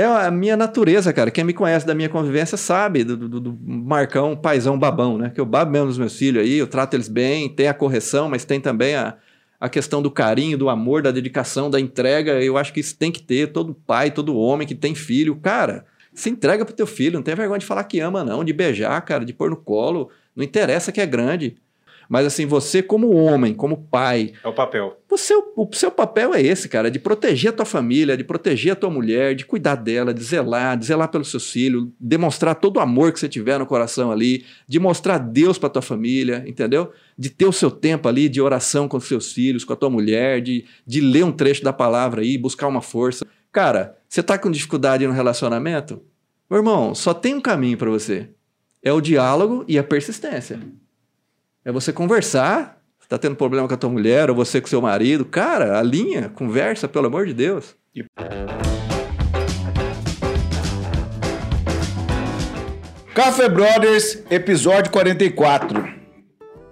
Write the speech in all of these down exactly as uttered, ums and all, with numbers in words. É a minha natureza, cara. Quem me conhece da minha convivência sabe do, do, do Marcão, paizão babão, né? Que eu babo mesmo dos meus filhos aí, eu trato eles bem, tem a correção, mas tem também a, a questão do carinho, do amor, da dedicação, da entrega. Eu acho que isso tem que ter. Todo pai, todo homem que tem filho, cara, se entrega pro teu filho. Não tem vergonha de falar que ama, não, de beijar, cara, de pôr no colo. Não interessa que é grande. Mas assim, você como homem, como pai... É o papel. Você, o seu papel é esse, cara, de proteger a tua família, de proteger a tua mulher, de cuidar dela, de zelar, de zelar pelos seus filhos, demonstrar todo o amor que você tiver no coração ali, de mostrar Deus pra tua família, entendeu? De ter o seu tempo ali de oração com os seus filhos, com a tua mulher, de, de ler um trecho da palavra aí, buscar uma força. Cara, você tá com dificuldade no relacionamento? Meu irmão, só tem um caminho pra você. É o diálogo e a persistência. É você conversar, você tá tendo problema com a tua mulher ou você com seu marido, cara, alinha, conversa, pelo amor de Deus. Café Brothers, episódio quarenta e quatro.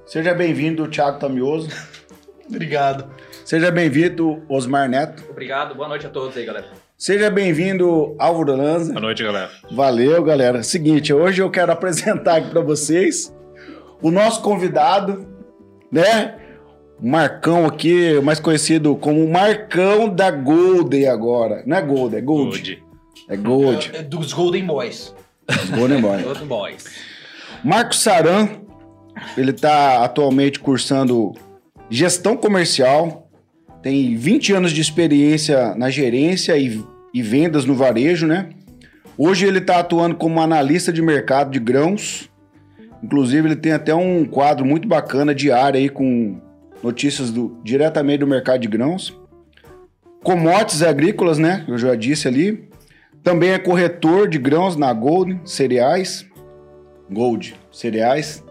Seja bem-vindo, Tiago Tamiozzo. Obrigado. Seja bem-vindo, Osmar Neto. Obrigado, boa noite a todos aí, galera. Seja bem-vindo, Álvaro Lanza. Boa noite, galera. Valeu, galera. Seguinte, hoje eu quero apresentar aqui para vocês... o nosso convidado, né? Marcão aqui, mais conhecido como Marcão da Golden agora. Não é Golden, é Gold. Gold. É Gold. É, é dos Golden Boys. Golden Boys. Golden Boys. Marco Saran, ele tá atualmente cursando gestão comercial, tem vinte anos de experiência na gerência e, e vendas no varejo, né? Hoje ele tá atuando como analista de mercado de grãos. Inclusive, ele tem até um quadro muito bacana diário aí com notícias do, diretamente do mercado de grãos. Commodities agrícolas, né? Eu já disse ali. Também é corretor de grãos na Gold Cereais. Gold Cereais.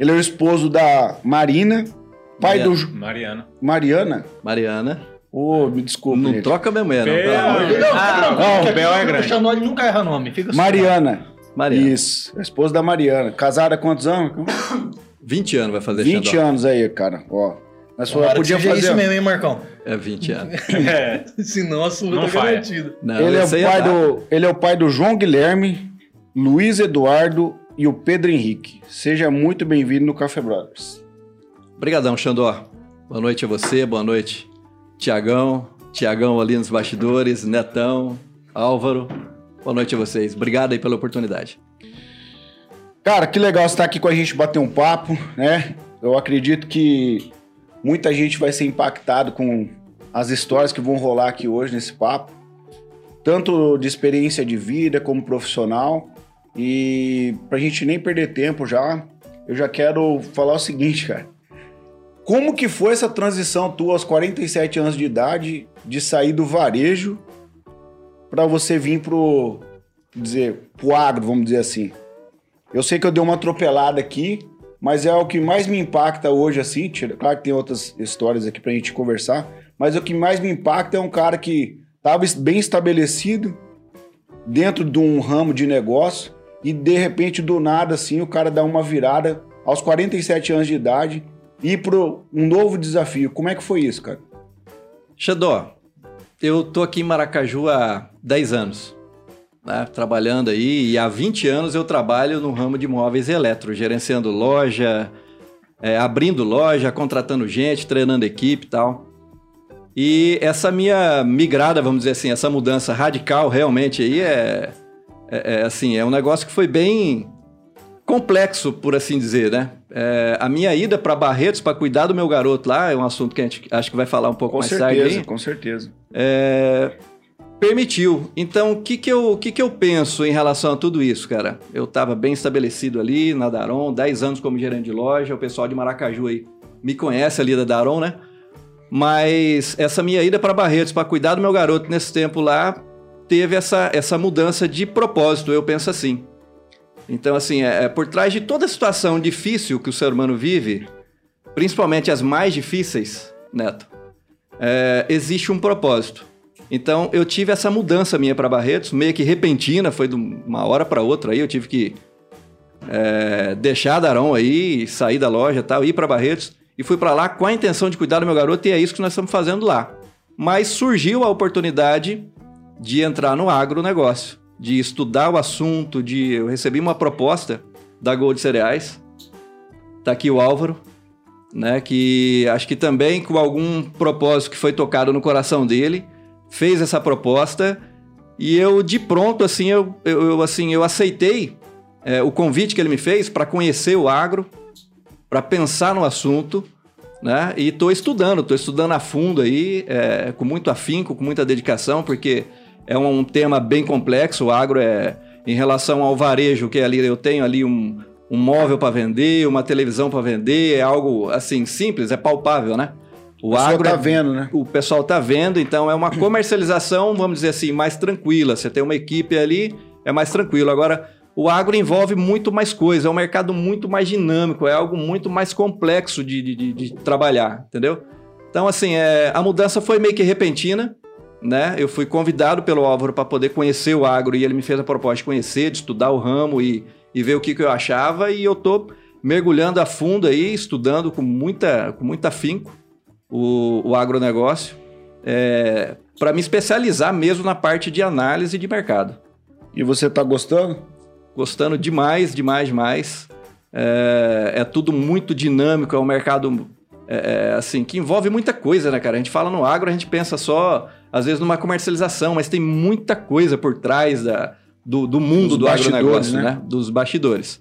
Ele é o esposo da Marina. Pai Mariana. do... Mariana. Mariana? Mariana. Ô, oh, me desculpa. Não ele. troca mesmo, é, não. Bel... Não, ah, não, não, o Bel é grande. Ele nunca erra nome. Fica Mariana. Mariana. Isso, a esposa da Mariana. Casada há quantos anos? vinte anos vai fazer. vinte Xandão. anos aí, cara. Ó, mas claro, podia fazer... É isso mesmo, hein, Marcão? É vinte anos. É. Senão a sua não tá garantida. Não, ele, é é do... ele é o pai do João Guilherme, Luiz Eduardo e o Pedro Henrique. Seja muito bem-vindo no Café Brothers. Obrigadão, Xandó. Boa noite a você, boa noite, Tiagão. Tiagão ali nos bastidores, Netão, Álvaro... Boa noite a vocês. Obrigado aí pela oportunidade. Cara, que legal você estar aqui com a gente, bater um papo, né? Eu acredito que muita gente vai ser impactado com as histórias que vão rolar aqui hoje nesse papo. Tanto de experiência de vida como profissional. E pra gente nem perder tempo já, eu já quero falar o seguinte, cara. Como que foi essa transição tua aos quarenta e sete anos de idade de sair do varejo para você vir pro, dizer, pro agro, vamos dizer assim? Eu sei que eu dei uma atropelada aqui, mas é o que mais me impacta hoje, assim, claro que tem outras histórias aqui pra gente conversar, mas o que mais me impacta é um cara que tava bem estabelecido dentro de um ramo de negócio e, de repente, do nada, assim, o cara dá uma virada aos quarenta e sete anos de idade e pro um novo desafio. Como é que foi isso, cara? Xandó, eu tô aqui em Maracaju há dez anos, né, trabalhando aí, e há vinte anos eu trabalho no ramo de imóveis e eletro, gerenciando loja, é, abrindo loja, contratando gente, treinando equipe e tal. E essa minha migrada, vamos dizer assim, essa mudança radical realmente aí é, é, é, assim, é um negócio que foi bem complexo, por assim dizer, né? É, a minha ida para Barretos para cuidar do meu garoto lá, é um assunto que a gente acho que vai falar um pouco com mais certeza, tarde aí. Com certeza, com é, certeza. Permitiu. Então, o que que eu, que que eu penso em relação a tudo isso, cara? Eu estava bem estabelecido ali na Darão, dez anos como gerente de loja, o pessoal de Maracaju aí me conhece ali da Darão, né? Mas essa minha ida para Barretos para cuidar do meu garoto nesse tempo lá, teve essa, essa mudança de propósito, eu penso assim. Então, assim, é, por trás de toda situação difícil que o ser humano vive, principalmente as mais difíceis, Neto, é, existe um propósito. Então, eu tive essa mudança minha para Barretos, meio que repentina, foi de uma hora para outra aí, eu tive que é, deixar Darão aí, sair da loja e tal, ir para Barretos, e fui para lá com a intenção de cuidar do meu garoto, e é isso que nós estamos fazendo lá. Mas surgiu a oportunidade de entrar no agronegócio, de estudar o assunto, de... Eu recebi uma proposta da Gold Cereais, tá aqui o Álvaro, né, que acho que também com algum propósito que foi tocado no coração dele, fez essa proposta e eu de pronto, assim, eu, eu, eu, assim, eu aceitei é, o convite que ele me fez para conhecer o agro, para pensar no assunto, né, e estou estudando, estou estudando a fundo aí, é, com muito afinco, com muita dedicação, porque é um, um tema bem complexo, o agro é em relação ao varejo, que ali eu tenho ali um... um móvel para vender, uma televisão para vender, é algo assim simples, é palpável, né? O agro tá vendo, né? O pessoal tá vendo, então é uma comercialização, vamos dizer assim, mais tranquila. Você tem uma equipe ali, é mais tranquilo. Agora, o agro envolve muito mais coisa, é um mercado muito mais dinâmico, é algo muito mais complexo de, de, de, de trabalhar, entendeu? Então, assim, é, a mudança foi meio que repentina, né? Eu fui convidado pelo Álvaro para poder conhecer o agro e ele me fez a proposta de conhecer, de estudar o ramo e e ver o que, que eu achava, e eu tô mergulhando a fundo aí, estudando com muita, com muita afinco o, o agronegócio, é, para me especializar mesmo na parte de análise de mercado. E você tá gostando? Gostando demais, demais, demais. É, é tudo muito dinâmico, é um mercado é, assim, que envolve muita coisa, né, cara? A gente fala no agro, a gente pensa só, às vezes, numa comercialização, mas tem muita coisa por trás da... Do, do mundo do agronegócio, né? né? Dos bastidores.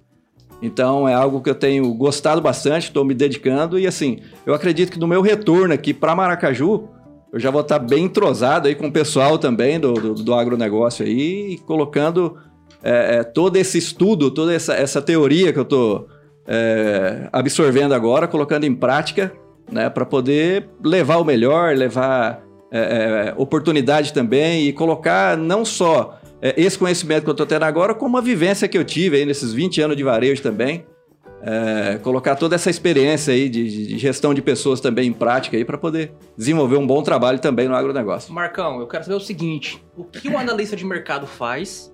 Então, é algo que eu tenho gostado bastante, estou me dedicando e, assim, eu acredito que no meu retorno aqui para Maracaju, eu já vou estar bem entrosado aí com o pessoal também do, do, do agronegócio aí, colocando é, é, todo esse estudo, toda essa, essa teoria que eu estou é, absorvendo agora, colocando em prática, né? Para poder levar o melhor, levar é, é, oportunidade também e colocar não só... esse conhecimento que eu estou tendo agora, como a vivência que eu tive aí nesses vinte anos de varejo também, é, colocar toda essa experiência aí de, de gestão de pessoas também em prática aí para poder desenvolver um bom trabalho também no agronegócio. Marcão, eu quero saber o seguinte, o que o analista de mercado faz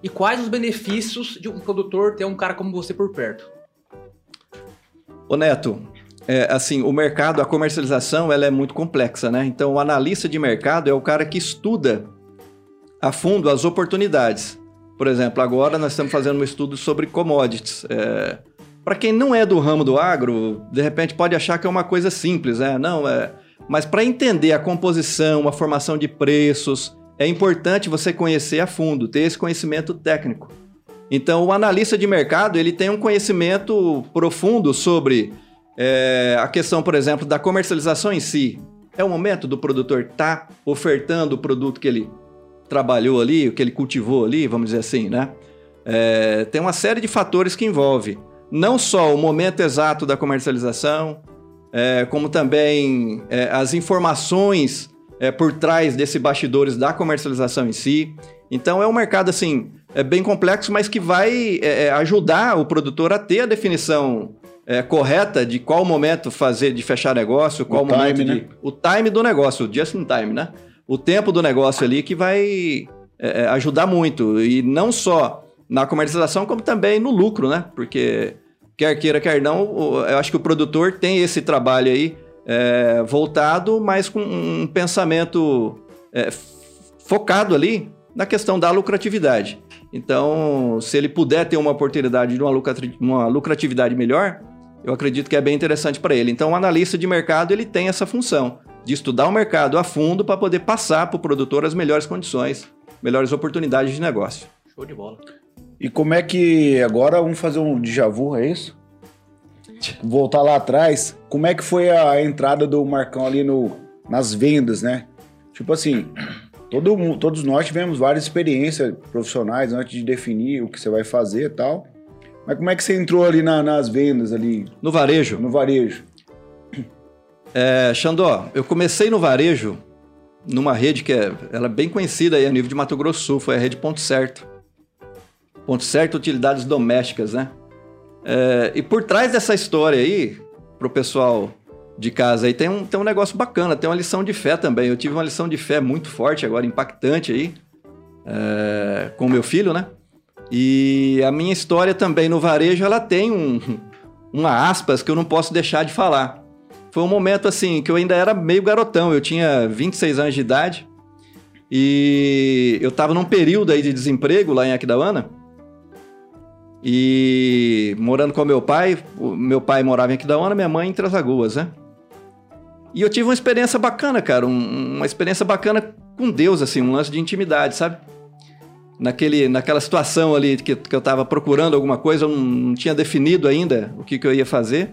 e quais os benefícios de um produtor ter um cara como você por perto? Ô Neto, é, assim, o mercado, a comercialização, ela é muito complexa, né? Então, o analista de mercado é o cara que estuda a fundo as oportunidades. Por exemplo, agora nós estamos fazendo um estudo sobre commodities. É, para quem não é do ramo do agro, de repente pode achar que é uma coisa simples, né? Não, é, mas para entender a composição, a formação de preços, é importante você conhecer a fundo, ter esse conhecimento técnico. Então, o analista de mercado, ele tem um conhecimento profundo sobre é, a questão, por exemplo, da comercialização em si. É o momento do produtor estar ofertando o produto que ele trabalhou ali, o que ele cultivou ali, vamos dizer assim, né? É, tem uma série de fatores que envolve não só o momento exato da comercialização, é, como também é, as informações é, por trás desses bastidores da comercialização em si. Então, é um mercado, assim, é bem complexo, mas que vai é, ajudar o produtor a ter a definição é, correta de qual momento fazer, de fechar negócio, qual o momento time, de... Né? O time do negócio, o just in time, né? O tempo do negócio ali que vai é, ajudar muito. E não só na comercialização, como também no lucro, né? Porque quer queira, quer não, eu acho que o produtor tem esse trabalho aí é, voltado, mas com um pensamento é, focado ali na questão da lucratividade. Então, se ele puder ter uma oportunidade de uma lucratividade melhor, eu acredito que é bem interessante para ele. Então, o analista de mercado ele tem essa função de estudar o mercado a fundo para poder passar para o produtor as melhores condições, melhores oportunidades de negócio. Show de bola. E como é que... Agora vamos fazer um déjà vu, é isso? Voltar lá atrás. Como é que foi a entrada do Marcão ali no, nas vendas, né? Tipo assim, todo, todos nós tivemos várias experiências profissionais antes de definir o que você vai fazer e tal. Mas como é que você entrou ali na, nas vendas? Ali? No varejo? No varejo. É, Xandó, eu comecei no varejo, numa rede que é, ela é bem conhecida aí a nível de Mato Grosso do Sul, foi a Rede Ponto Certo. Ponto Certo, utilidades domésticas, né? É, e por trás dessa história aí, pro pessoal de casa aí, tem um, tem um negócio bacana, tem uma lição de fé também. Eu tive uma lição de fé muito forte agora, impactante aí, é, com o meu filho, né? E a minha história também no varejo, ela tem um, uma aspas que eu não posso deixar de falar. Foi um momento, assim, que eu ainda era meio garotão. Eu tinha vinte e seis anos de idade E eu estava num período aí de desemprego lá em Aquidauana. E morando com meu pai, meu pai morava em Aquidauana, minha mãe em Trasagoas, né? E eu tive uma experiência bacana, cara, um, uma experiência bacana com Deus, assim, um lance de intimidade, sabe? Naquele, naquela situação ali que, que eu tava procurando alguma coisa, eu não, não tinha definido ainda o que, que eu ia fazer.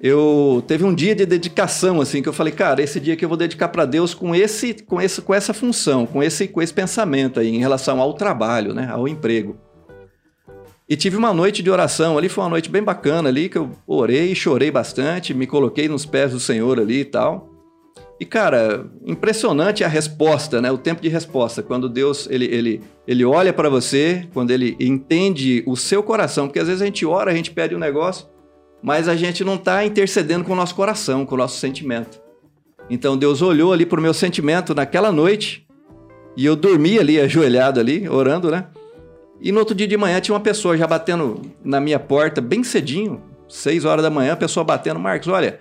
Eu teve um dia de dedicação, assim, que eu falei, cara, esse dia que eu vou dedicar para Deus com, esse, com, esse, com essa função, com esse, com esse pensamento aí, em relação ao trabalho, né, ao emprego. E tive uma noite de oração ali, foi uma noite bem bacana ali, que eu orei, chorei bastante, me coloquei nos pés do Senhor ali e tal. E, cara, impressionante a resposta, né? O tempo de resposta. Quando Deus, ele, ele, ele olha para você, quando ele entende o seu coração, porque às vezes a gente ora, a gente pede um negócio, mas a gente não tá intercedendo com o nosso coração, com o nosso sentimento. Então, Deus olhou ali pro meu sentimento naquela noite, e eu dormi ali, ajoelhado ali, orando, né? E no outro dia de manhã tinha uma pessoa já batendo na minha porta bem cedinho, seis horas da manhã, a pessoa batendo, Marcos, olha,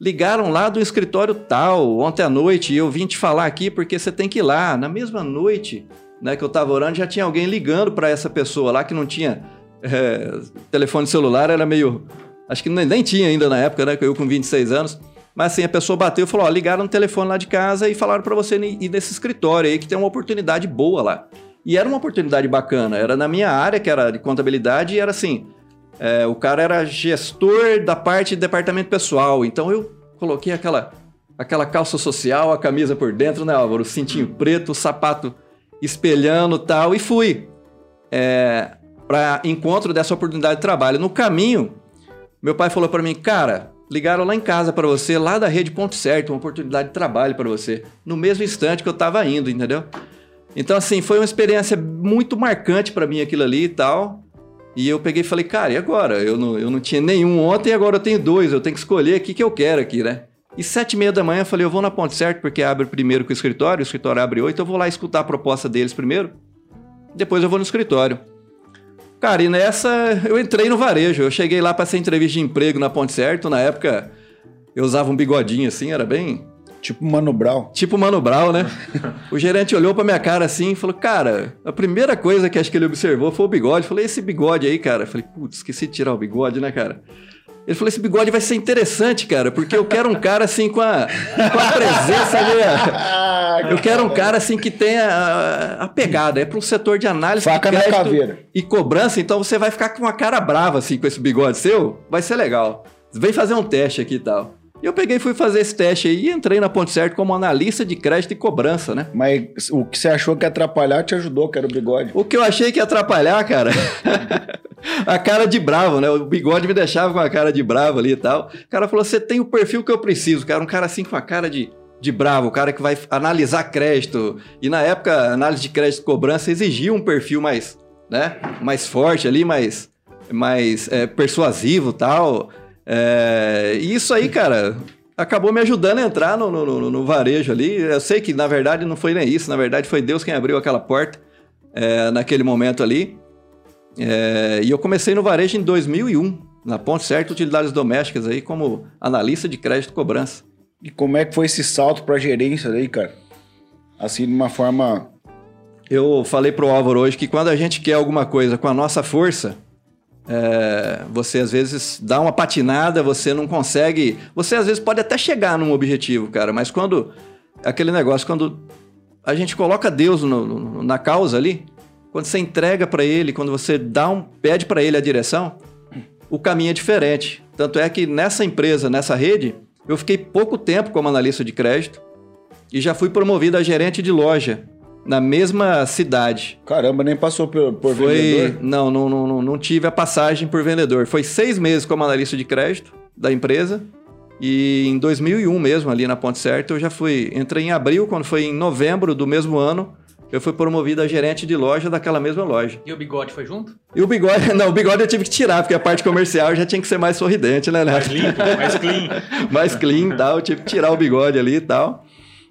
ligaram lá do escritório tal, ontem à noite, e eu vim te falar aqui porque você tem que ir lá. Na mesma noite, né, que eu tava orando, já tinha alguém ligando para essa pessoa lá que não tinha é, telefone celular, era meio... Acho que nem tinha ainda na época, né, eu com vinte e seis anos. Mas assim, a pessoa bateu e falou, ó, ligaram no telefone lá de casa e falaram para você ir nesse escritório aí que tem uma oportunidade boa lá. E era uma oportunidade bacana, era na minha área, que era de contabilidade, e era assim, é, o cara era gestor da parte de departamento pessoal, então eu coloquei aquela, aquela calça social, a camisa por dentro, né, Álvaro, o cintinho preto, o sapato espelhando e tal, e fui é, para encontro dessa oportunidade de trabalho. No caminho, meu pai falou para mim, cara, ligaram lá em casa para você, lá da Rede Ponto Certo, uma oportunidade de trabalho para você, no mesmo instante que eu estava indo, entendeu? Então, assim, foi uma experiência muito marcante pra mim aquilo ali e tal. E eu peguei e falei, cara, e agora? Eu não, eu não tinha nenhum ontem e agora eu tenho dois. Eu tenho que escolher o que, que eu quero aqui, né? E sete e meia da manhã eu falei, eu vou na Ponte Certa porque abre primeiro com o escritório. O escritório abre oito, eu vou lá escutar a proposta deles primeiro. Depois eu vou no escritório. Cara, e nessa eu entrei no varejo. Eu cheguei lá pra ser entrevista de emprego na Ponte Certa. Na época eu usava um bigodinho assim, era bem... Tipo Mano Brown. Tipo Mano Brown, né? O gerente olhou pra minha cara assim e falou, cara, a primeira coisa que acho que ele observou foi o bigode. Eu falei, esse bigode aí, cara? Eu falei, putz, esqueci de tirar o bigode, né, cara? Ele falou, esse bigode vai ser interessante, cara, porque eu quero um cara assim com a, com a presença ali. Eu quero um cara assim que tenha a, a pegada. É pro setor de análise. Faca na caveira. E cobrança, então você vai ficar com uma cara brava assim com esse bigode seu. Vai ser legal. Vem fazer um teste aqui e tal. E eu peguei e fui fazer esse teste aí e entrei na Ponte Certo como analista de crédito e cobrança, né? Mas o que você achou que ia atrapalhar te ajudou, que era o bigode. O que eu achei que ia atrapalhar, cara, a cara de bravo, né? O bigode me deixava com a cara de bravo ali e tal. O cara falou, você tem o perfil que eu preciso, cara. Um cara assim com a cara de, de bravo, o cara que vai analisar crédito. E na época, a análise de crédito e cobrança exigia um perfil mais, né? Mais forte ali, mais, mais é, persuasivo e tal. É, e isso aí, cara, acabou me ajudando a entrar no, no, no, no varejo ali. Eu sei que, na verdade, não foi nem isso. Na verdade, foi Deus quem abriu aquela porta é, naquele momento ali. É, e eu comecei no varejo em dois mil e um, na Ponte Certa Utilidades Domésticas, aí como analista de crédito e cobrança. E como é que foi esse salto para a gerência aí, cara? Assim, de uma forma... Eu falei pro Álvaro hoje que quando a gente quer alguma coisa com a nossa força... É, você às vezes dá uma patinada, você não consegue... Você às vezes pode até chegar num objetivo, cara, mas quando... Aquele negócio, quando a gente coloca Deus no, no, na causa ali, quando você entrega pra Ele, quando você dá um, pede pra Ele a direção, o caminho é diferente. Tanto é que nessa empresa, nessa rede, eu fiquei pouco tempo como analista de crédito e já fui promovido a gerente de loja. Na mesma cidade. Caramba, nem passou por, por Foi... vendedor? Não, não, não, não tive a passagem por vendedor. Foi seis meses como analista de crédito da empresa. E em dois mil e um mesmo, ali na Ponte Certa, eu já fui... Entrei em abril, quando foi em novembro do mesmo ano, eu fui promovido a gerente de loja daquela mesma loja. E o bigode foi junto? E o bigode... Não, o bigode eu tive que tirar, porque a parte comercial já tinha que ser mais sorridente, né, Léo? Mais limpo, mais clean. mais clean e tal, eu tive que tirar o bigode ali e tal.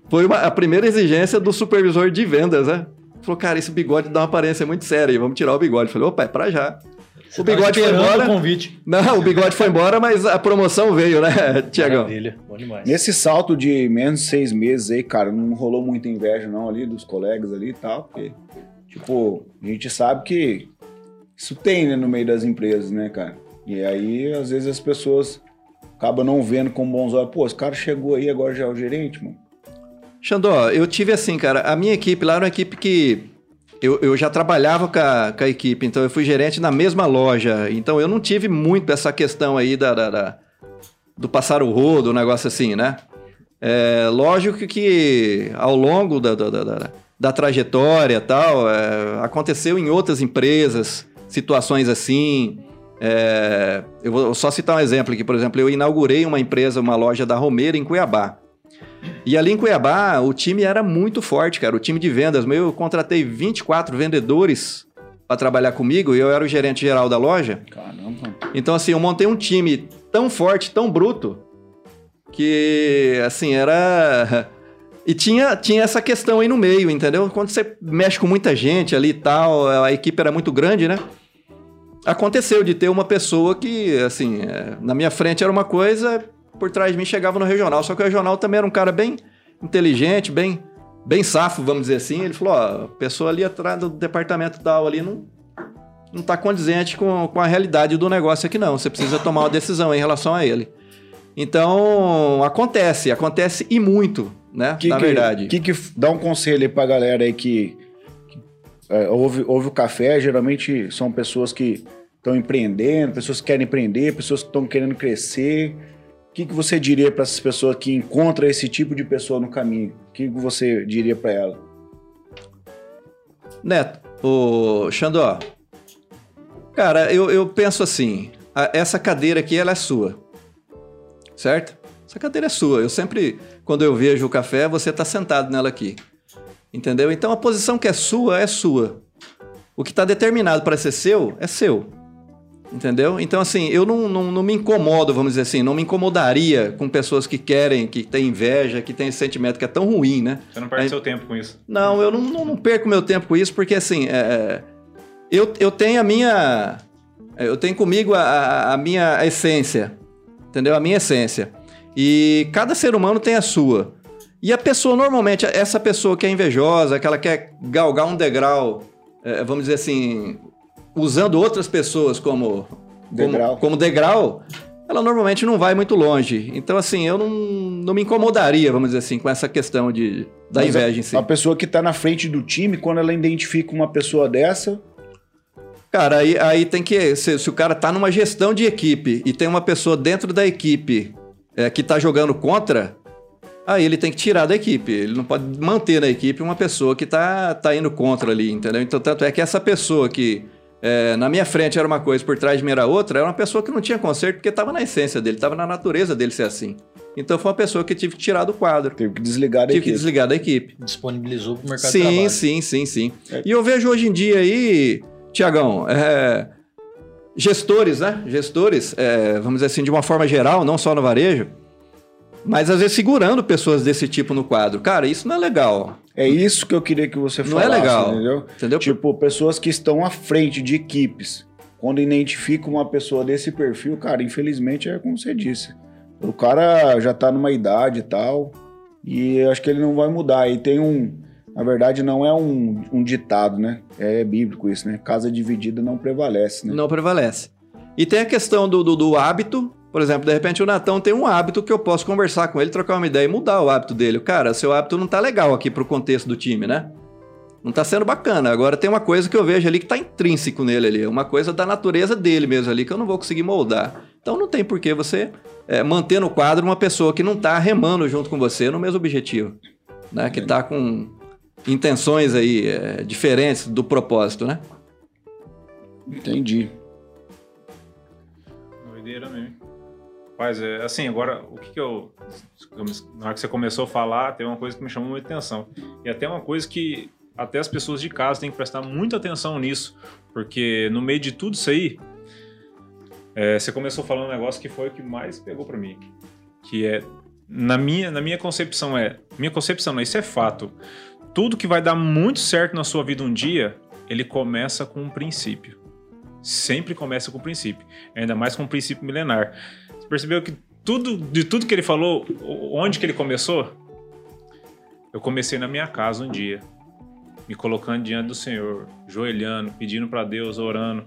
Foi uma, a primeira exigência do supervisor de vendas, né? Falou, cara, esse bigode dá uma aparência muito séria, vamos tirar o bigode. Falei, opa, é pra já. O bigode foi embora. O convite. Não, o bigode foi embora, mas a promoção veio, né, Tiagão? Maravilha, bom demais. Nesse salto de menos de seis meses aí, cara, não rolou muita inveja não ali dos colegas ali e tal, porque, tipo, a gente sabe que isso tem, né, no meio das empresas, né, cara? E aí, às vezes, as pessoas acabam não vendo com bons olhos. Pô, esse cara chegou aí, agora já é o gerente, mano. Xandó, eu tive assim, cara, a minha equipe lá era uma equipe que... Eu, eu já trabalhava com a, com a equipe, então eu fui gerente na mesma loja. Então eu não tive muito essa questão aí da, da, da, do passar o rodo, um negócio assim, né? É, lógico que ao longo da, da, da, da, da trajetória e tal, é, aconteceu em outras empresas, situações assim. É, eu vou só citar um exemplo aqui, por exemplo, eu inaugurei uma empresa, uma loja da Romeira em Cuiabá. E ali em Cuiabá, o time era muito forte, cara. O time de vendas, eu contratei vinte e quatro vendedores para trabalhar comigo e eu era o gerente geral da loja. Caramba. Então, assim, eu montei um time tão forte, tão bruto, que, assim, era... E tinha, tinha essa questão aí no meio, entendeu? Quando você mexe com muita gente ali e tal, a equipe era muito grande, né? Aconteceu de ter uma pessoa que, assim, na minha frente era uma coisa... por trás de mim chegava no regional, só que o regional também era um cara bem inteligente, bem, bem safo, vamos dizer assim. Ele falou, ó, a pessoa ali atrás do departamento tal ali não, não tá condizente com, com a realidade do negócio aqui não, você precisa tomar uma decisão em relação a ele. Então, acontece, acontece e muito, né, que, na que, verdade. Que, que dá um conselho aí pra galera aí que, que é, ouve, ouve o café, geralmente são pessoas que estão empreendendo, pessoas que querem empreender, pessoas que estão querendo crescer... O que, que você diria para essas pessoas que encontram esse tipo de pessoa no caminho? O que, que você diria para ela? Neto, o Xandó, cara, eu, eu penso assim, a, essa cadeira aqui, ela é sua, certo? Essa cadeira é sua. Eu sempre, quando eu vejo o café, você tá sentado nela aqui, entendeu? Então, a posição que é sua, é sua. O que tá determinado para ser seu, é seu. Entendeu? Então, assim, eu não, não, não me incomodo, vamos dizer assim, não me incomodaria com pessoas que querem, que têm inveja, que têm esse sentimento que é tão ruim, né? Você não perde é, seu tempo com isso. Não, eu não, não, não perco meu tempo com isso, porque, assim, é, eu, eu tenho a minha... Eu tenho comigo a, a, a minha essência, entendeu? A minha essência. E cada ser humano tem a sua. E a pessoa, normalmente, essa pessoa que é invejosa, que ela quer galgar um degrau, é, vamos dizer assim... usando outras pessoas como degrau. Como, como degrau, ela normalmente não vai muito longe. Então, assim, eu não, não me incomodaria, vamos dizer assim, com essa questão de, da Mas inveja a, em si. A pessoa que está na frente do time, quando ela identifica uma pessoa dessa... Cara, aí, aí tem que... Se, se o cara está numa gestão de equipe e tem uma pessoa dentro da equipe é, que está jogando contra, aí ele tem que tirar da equipe. Ele não pode manter na equipe uma pessoa que está tá indo contra ali, entendeu? Então, tanto é que essa pessoa que... É, na minha frente era uma coisa, por trás de mim era outra, era uma pessoa que não tinha conserto porque estava na essência dele, estava na natureza dele ser assim. Então foi uma pessoa que tive que tirar do quadro. Teve que desligar da tive equipe. Tive que desligar da equipe. Disponibilizou para o mercado sim, de trabalho. Sim, sim, sim. É. E eu vejo hoje em dia aí, Tiagão, é, gestores, né? Gestores, é, vamos dizer assim, de uma forma geral, não só no varejo, mas às vezes segurando pessoas desse tipo no quadro. Cara, isso não é legal. É isso que eu queria que você falasse, não é legal. Entendeu? Entendeu? Tipo, pessoas que estão à frente de equipes, quando identificam uma pessoa desse perfil, cara, infelizmente é como você disse, o cara já tá numa idade e tal, e acho que ele não vai mudar. E tem um, na verdade não é um, um ditado, né? É bíblico isso, né? Casa dividida não prevalece, né? Não prevalece. E tem a questão do, do, do hábito. Por exemplo, de repente o Natão tem um hábito que eu posso conversar com ele, trocar uma ideia e mudar o hábito dele. Cara, seu hábito não tá legal aqui pro contexto do time, né? Não tá sendo bacana. Agora tem uma coisa que eu vejo ali que tá intrínseco nele ali. Uma coisa da natureza dele mesmo ali que eu não vou conseguir moldar. Então não tem por que você é, manter no quadro uma pessoa que não tá remando junto com você no mesmo objetivo. Né? Que tá com intenções aí é, diferentes do propósito, né? Entendi. Doideira mesmo. Rapaz, é, assim, agora, o que, que eu... Na hora que você começou a falar, tem uma coisa que me chamou muita atenção. E até uma coisa que até as pessoas de casa têm que prestar muita atenção nisso. Porque no meio de tudo isso aí, é, você começou falando um negócio que foi o que mais pegou pra mim. Que é, na minha, na minha concepção é... Minha concepção não, isso é fato. Tudo que vai dar muito certo na sua vida um dia, ele começa com um princípio. sempre começa com o princípio, ainda mais com o princípio milenar. Você percebeu que tudo, de tudo que ele falou, onde que ele começou? Eu comecei na minha casa um dia, me colocando diante do Senhor, joelhando, pedindo para Deus, orando.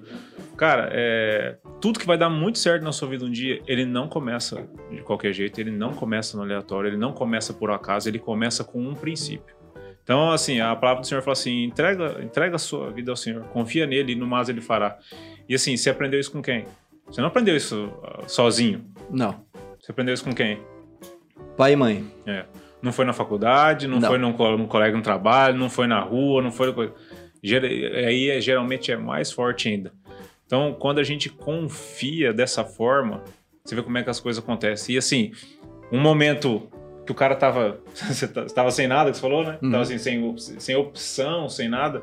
Cara, é, tudo que vai dar muito certo na sua vida um dia, ele não começa de qualquer jeito, ele não começa no aleatório, ele não começa por acaso, ele começa com um princípio. Então, assim, a palavra do Senhor fala assim, entrega, entrega a sua vida ao Senhor, confia nele e no mais ele fará. E assim, você aprendeu isso com quem? Você não aprendeu isso sozinho? Não. Você aprendeu isso com quem? Pai e mãe. É. Não foi na faculdade, não, não. foi num, num colega no trabalho, não foi na rua, não foi... Aí, geralmente, é mais forte ainda. Então, quando a gente confia dessa forma, você vê como é que as coisas acontecem. E, assim, um momento que o cara tava... você tava sem nada, que você falou, né? Uhum. Tava assim, sem, op- sem opção, sem nada.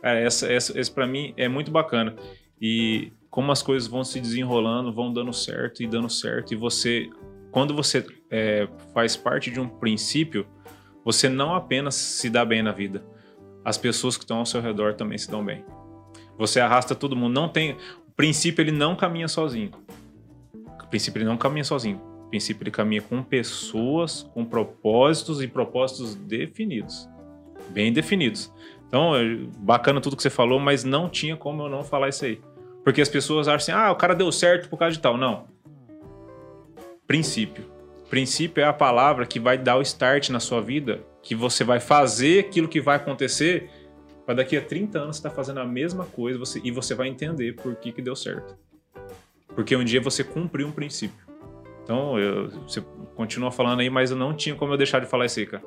Cara, essa, essa, esse, pra mim, é muito bacana. E como as coisas vão se desenrolando, vão dando certo e dando certo, e você... Quando você é, faz parte de um princípio, você não apenas se dá bem na vida, as pessoas que estão ao seu redor também se dão bem. Você arrasta todo mundo. Não tem, o princípio ele não caminha sozinho. O princípio ele não caminha sozinho. O princípio ele caminha com pessoas, com propósitos e propósitos definidos, bem definidos. Então, bacana tudo que você falou, mas não tinha como eu não falar isso aí, porque as pessoas acham assim, ah, o cara deu certo por causa de tal. Não. Princípio. Princípio é a palavra que vai dar o start na sua vida, que você vai fazer aquilo que vai acontecer, mas daqui a trinta anos você tá fazendo a mesma coisa você, e você vai entender por que que deu certo. Porque um dia você cumpriu um princípio. Então, eu, você continua falando aí, mas eu não tinha como eu deixar de falar isso aí, cara.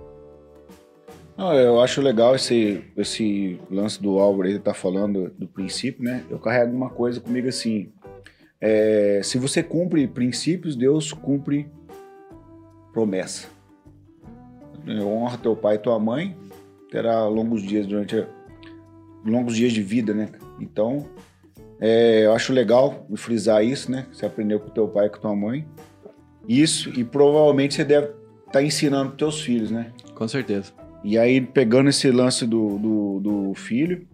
Não, eu acho legal esse, esse lance do Álvaro, ele tá falando do princípio, né? Eu carrego uma coisa comigo assim... É, se você cumpre princípios, Deus cumpre promessa. Honra teu pai e tua mãe, terá longos dias durante a, longos dias de vida, né? Então, é, eu acho legal frisar isso, né? Você aprendeu com teu pai e com tua mãe. Isso, e provavelmente você deve estar ensinando pros teus filhos, né? Com certeza. E aí, pegando esse lance do, do, do filho...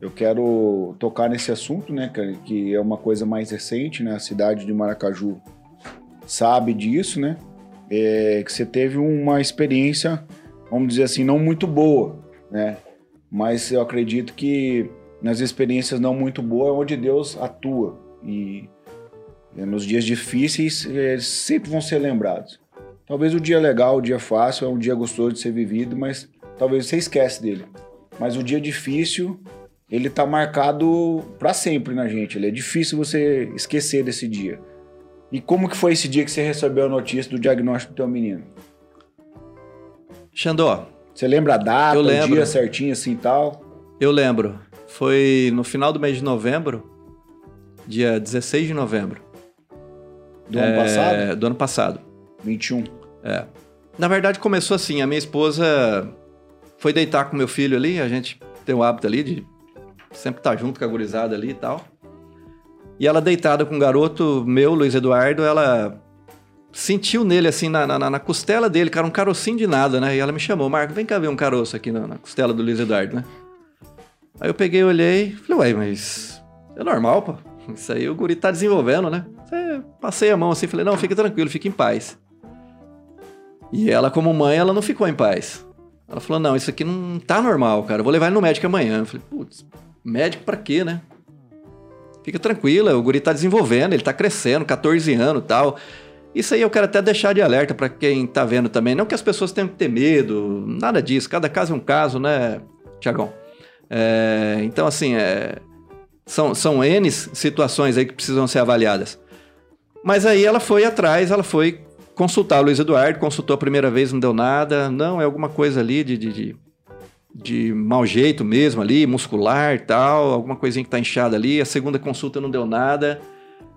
Eu quero tocar nesse assunto, né, cara, que é uma coisa mais recente, né, a cidade de Maracaju sabe disso, né, é, que você teve uma experiência, vamos dizer assim, não muito boa, né, mas eu acredito que nas experiências não muito boas é onde Deus atua e é, nos dias difíceis é, sempre vão ser lembrados. Talvez o dia legal, o dia fácil, é um dia gostoso de ser vivido, mas talvez você esquece dele, mas o dia difícil... ele tá marcado para sempre na gente, ele é difícil você esquecer desse dia. E como que foi esse dia que você recebeu a notícia do diagnóstico do teu menino? Xandó. Você lembra a data, o dia certinho assim e tal? Eu lembro, foi no final do mês de novembro, dia dezesseis de novembro. Do é, ano passado? Do ano passado. vinte e um. É. Na verdade começou assim, a minha esposa foi deitar com meu filho ali, a gente tem o hábito ali de sempre tá junto com a gurizada ali e tal. E ela deitada com um garoto meu, Luiz Eduardo, ela sentiu nele, assim, na, na, na costela dele, cara, um carocinho de nada, né? E ela me chamou, Marco, vem cá ver um caroço aqui na, na costela do Luiz Eduardo, né? Aí eu peguei, olhei, falei, ué, mas é normal, pô. Isso aí o guri tá desenvolvendo, né? Aí, passei a mão assim, falei, não, fica tranquilo, fica em paz. E ela, como mãe, ela não ficou em paz. Ela falou, não, isso aqui não tá normal, cara, eu vou levar ele no médico amanhã. Eu falei, putz... Médico pra quê, né? Fica tranquila, o guri tá desenvolvendo, ele tá crescendo, catorze anos e tal. Isso aí eu quero até deixar de alerta pra quem tá vendo também. Não que as pessoas tenham que ter medo, nada disso. Cada caso é um caso, né, Tiagão? É, então, assim, é, são, são N situações aí que precisam ser avaliadas. Mas aí ela foi atrás, ela foi consultar o Luiz Eduardo, consultou a primeira vez, não deu nada. Não, é alguma coisa ali de... de, de... de mau jeito mesmo ali, muscular e tal, alguma coisinha que tá inchada ali. A segunda consulta não deu nada,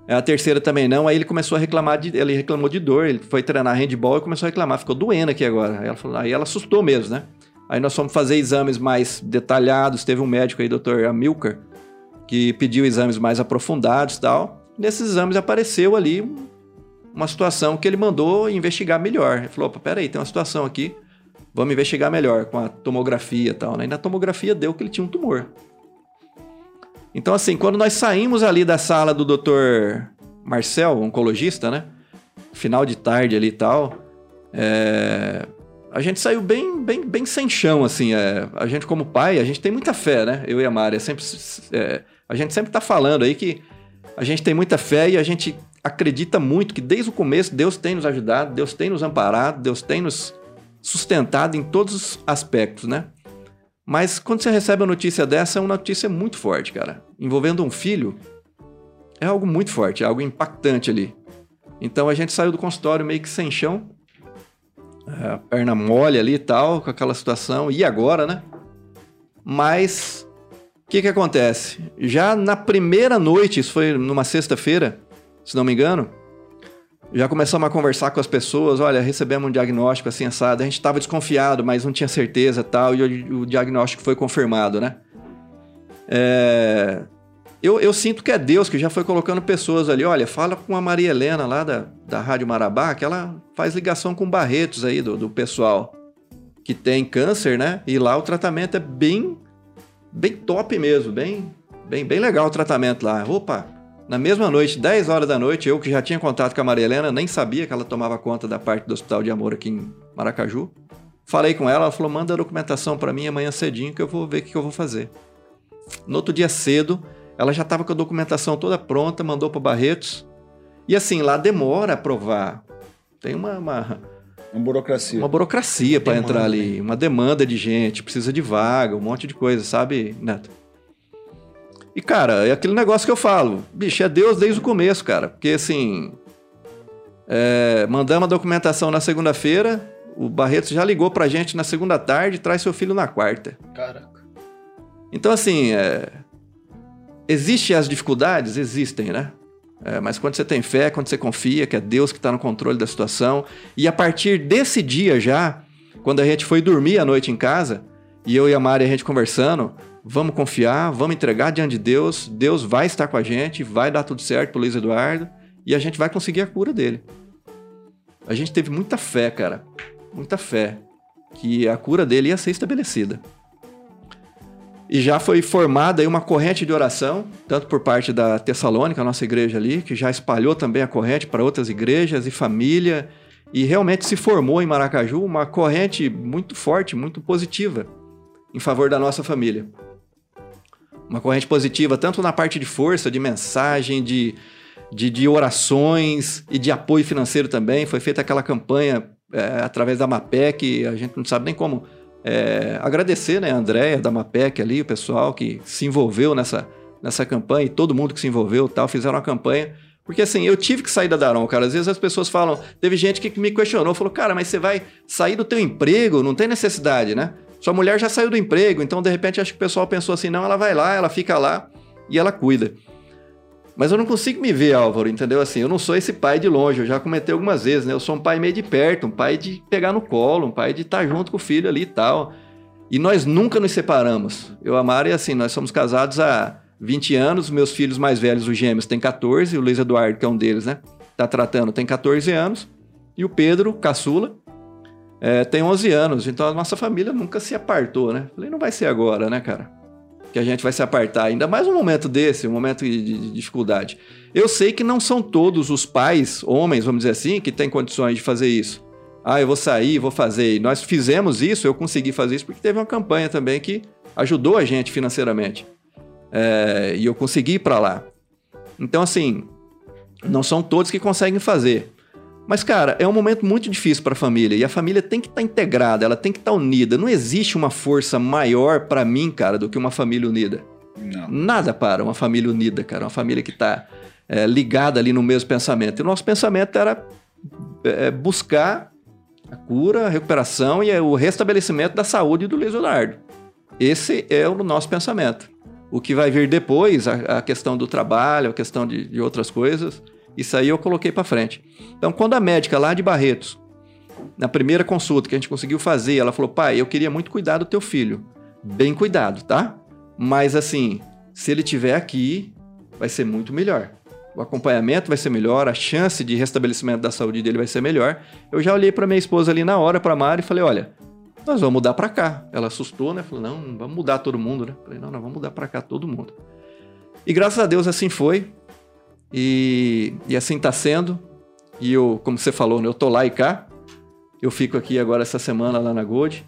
a terceira também não. Aí ele começou a reclamar, de, ele reclamou de dor, ele foi treinar handball e começou a reclamar, ficou doendo aqui agora. Aí ela, falou, aí ela assustou mesmo, né? Aí nós fomos fazer exames mais detalhados, teve um médico aí, doutor Amilcar, que pediu exames mais aprofundados e tal. Nesses exames apareceu ali uma situação que ele mandou investigar melhor. Ele falou, opa, peraí, tem uma situação aqui, vamos investigar melhor com a tomografia e tal, né? E na tomografia deu que ele tinha um tumor. Então, assim, quando nós saímos ali da sala do doutor Marcel, oncologista, né? Final de tarde ali e tal, é... a gente saiu bem, bem, bem sem chão, assim. É... A gente, como pai, a gente tem muita fé, né? Eu e a Mari, é sempre... é... a gente sempre tá falando aí que a gente tem muita fé e a gente acredita muito que desde o começo Deus tem nos ajudado, Deus tem nos amparado, Deus tem nos sustentado em todos os aspectos, né? Mas quando você recebe uma notícia dessa, é uma notícia muito forte, cara. Envolvendo um filho, é algo muito forte, é algo impactante ali. Então a gente saiu do consultório meio que sem chão, a perna mole ali e tal, com aquela situação, e agora, né? Mas o que que acontece? Já na primeira noite, isso foi numa sexta-feira, se não me engano, já começamos a conversar com as pessoas, olha, recebemos um diagnóstico assim, assado, a gente estava desconfiado, mas não tinha certeza e tal, e o, o diagnóstico foi confirmado, né? É... Eu, eu sinto que é Deus que já foi colocando pessoas ali, olha, fala com a Maria Helena lá da, da Rádio Marabá, que ela faz ligação com Barretos aí, do, do pessoal que tem câncer, né? E lá o tratamento é bem, bem top mesmo, bem, bem, bem legal o tratamento lá. Opa! Na mesma noite, dez horas da noite, eu que já tinha contato com a Maria Helena, nem sabia que ela tomava conta da parte do Hospital de Amor aqui em Maracaju. Falei com ela, ela falou, manda a documentação pra mim amanhã cedinho que eu vou ver o que eu vou fazer. No outro dia cedo, ela já tava com a documentação toda pronta, mandou pra Barretos. E assim, lá demora a aprovar. Tem uma... Uma, uma burocracia. Uma burocracia pra entrar ali. Uma demanda de gente, precisa de vaga, um monte de coisa, sabe, Neto? E, cara, é aquele negócio que eu falo. Bicho, é Deus desde o começo, cara. Porque, assim... É, mandamos a documentação na segunda-feira. O Barretos já ligou pra gente na segunda tarde. Traz seu filho na quarta. Caraca. Então, assim... É, existem as dificuldades? Existem, né? É, mas quando você tem fé, quando você confia que é Deus que tá no controle da situação... E a partir desse dia já... Quando a gente foi dormir à noite em casa... E eu e a Mari, a gente conversando... Vamos confiar, vamos entregar diante de Deus. Deus vai estar com a gente, vai dar tudo certo pro Luiz Eduardo e a gente vai conseguir a cura dele. A gente teve muita fé, cara. Muita fé que a cura dele ia ser estabelecida. E já foi formada aí uma corrente de oração, tanto por parte da Tessalônica, a nossa igreja ali, que já espalhou também a corrente para outras igrejas e família. E realmente se formou em Maracaju uma corrente muito forte, muito positiva em favor da nossa família. Uma corrente positiva, tanto na parte de força, de mensagem, de, de, de orações e de apoio financeiro também. Foi feita aquela campanha é, através da MAPEC, a gente não sabe nem como é, agradecer, né, a Andréia da MAPEC ali, o pessoal que se envolveu nessa, nessa campanha e todo mundo que se envolveu tal, fizeram uma campanha. Porque assim, eu tive que sair da Darão, cara. Às vezes as pessoas falam, teve gente que me questionou, falou, cara, mas você vai sair do teu emprego? Não tem necessidade, né? Sua mulher já saiu do emprego, então de repente acho que o pessoal pensou assim, não, ela vai lá, ela fica lá e ela cuida. Mas eu não consigo me ver, Álvaro, entendeu? Assim, eu não sou esse pai de longe, eu já comentei algumas vezes, né? Eu sou um pai meio de perto, um pai de pegar no colo, um pai de estar junto com o filho ali e tal. E nós nunca nos separamos. Eu e a Mari, assim, nós somos casados há vinte anos, meus filhos mais velhos, os gêmeos, têm catorze, o Luiz Eduardo, que é um deles, né? Tá tratando, tem catorze anos, e o Pedro, caçula, É, tem onze anos, então a nossa família nunca se apartou, né? Falei, não vai ser agora, né, cara? Que a gente vai se apartar, ainda mais um momento desse, um momento de, de dificuldade. Eu sei que não são todos os pais, homens, vamos dizer assim, que têm condições de fazer isso. Ah, eu vou sair, vou fazer. E nós fizemos isso, eu consegui fazer isso, porque teve uma campanha também que ajudou a gente financeiramente. É, e eu consegui ir pra lá. Então, assim, não são todos que conseguem fazer. Mas, cara, é um momento muito difícil para a família. E a família tem que estar integrada, ela tem que estar unida. Não existe uma força maior para mim, cara, do que uma família unida. Não. Nada para uma família unida, cara. Uma família que está é, ligada ali no mesmo pensamento. E o nosso pensamento era é, buscar a cura, a recuperação e o restabelecimento da saúde do Luiz Eduardo. Esse é o nosso pensamento. O que vai vir depois, a, a questão do trabalho, a questão de, de outras coisas... Isso aí eu coloquei pra frente. Então, quando a médica lá de Barretos, na primeira consulta que a gente conseguiu fazer, ela falou, pai, eu queria muito cuidar do teu filho. Bem cuidado, tá? Mas, assim, se ele estiver aqui, vai ser muito melhor. O acompanhamento vai ser melhor, a chance de restabelecimento da saúde dele vai ser melhor. Eu já olhei pra minha esposa ali na hora, pra Mari, e falei, olha, nós vamos mudar pra cá. Ela assustou, né? Falou, não, vamos mudar todo mundo, né? Falei, não, nós vamos mudar pra cá todo mundo. E graças a Deus assim foi. E, e assim tá sendo. E eu, como você falou, né, eu tô lá e cá. Eu fico aqui agora essa semana lá na Gold.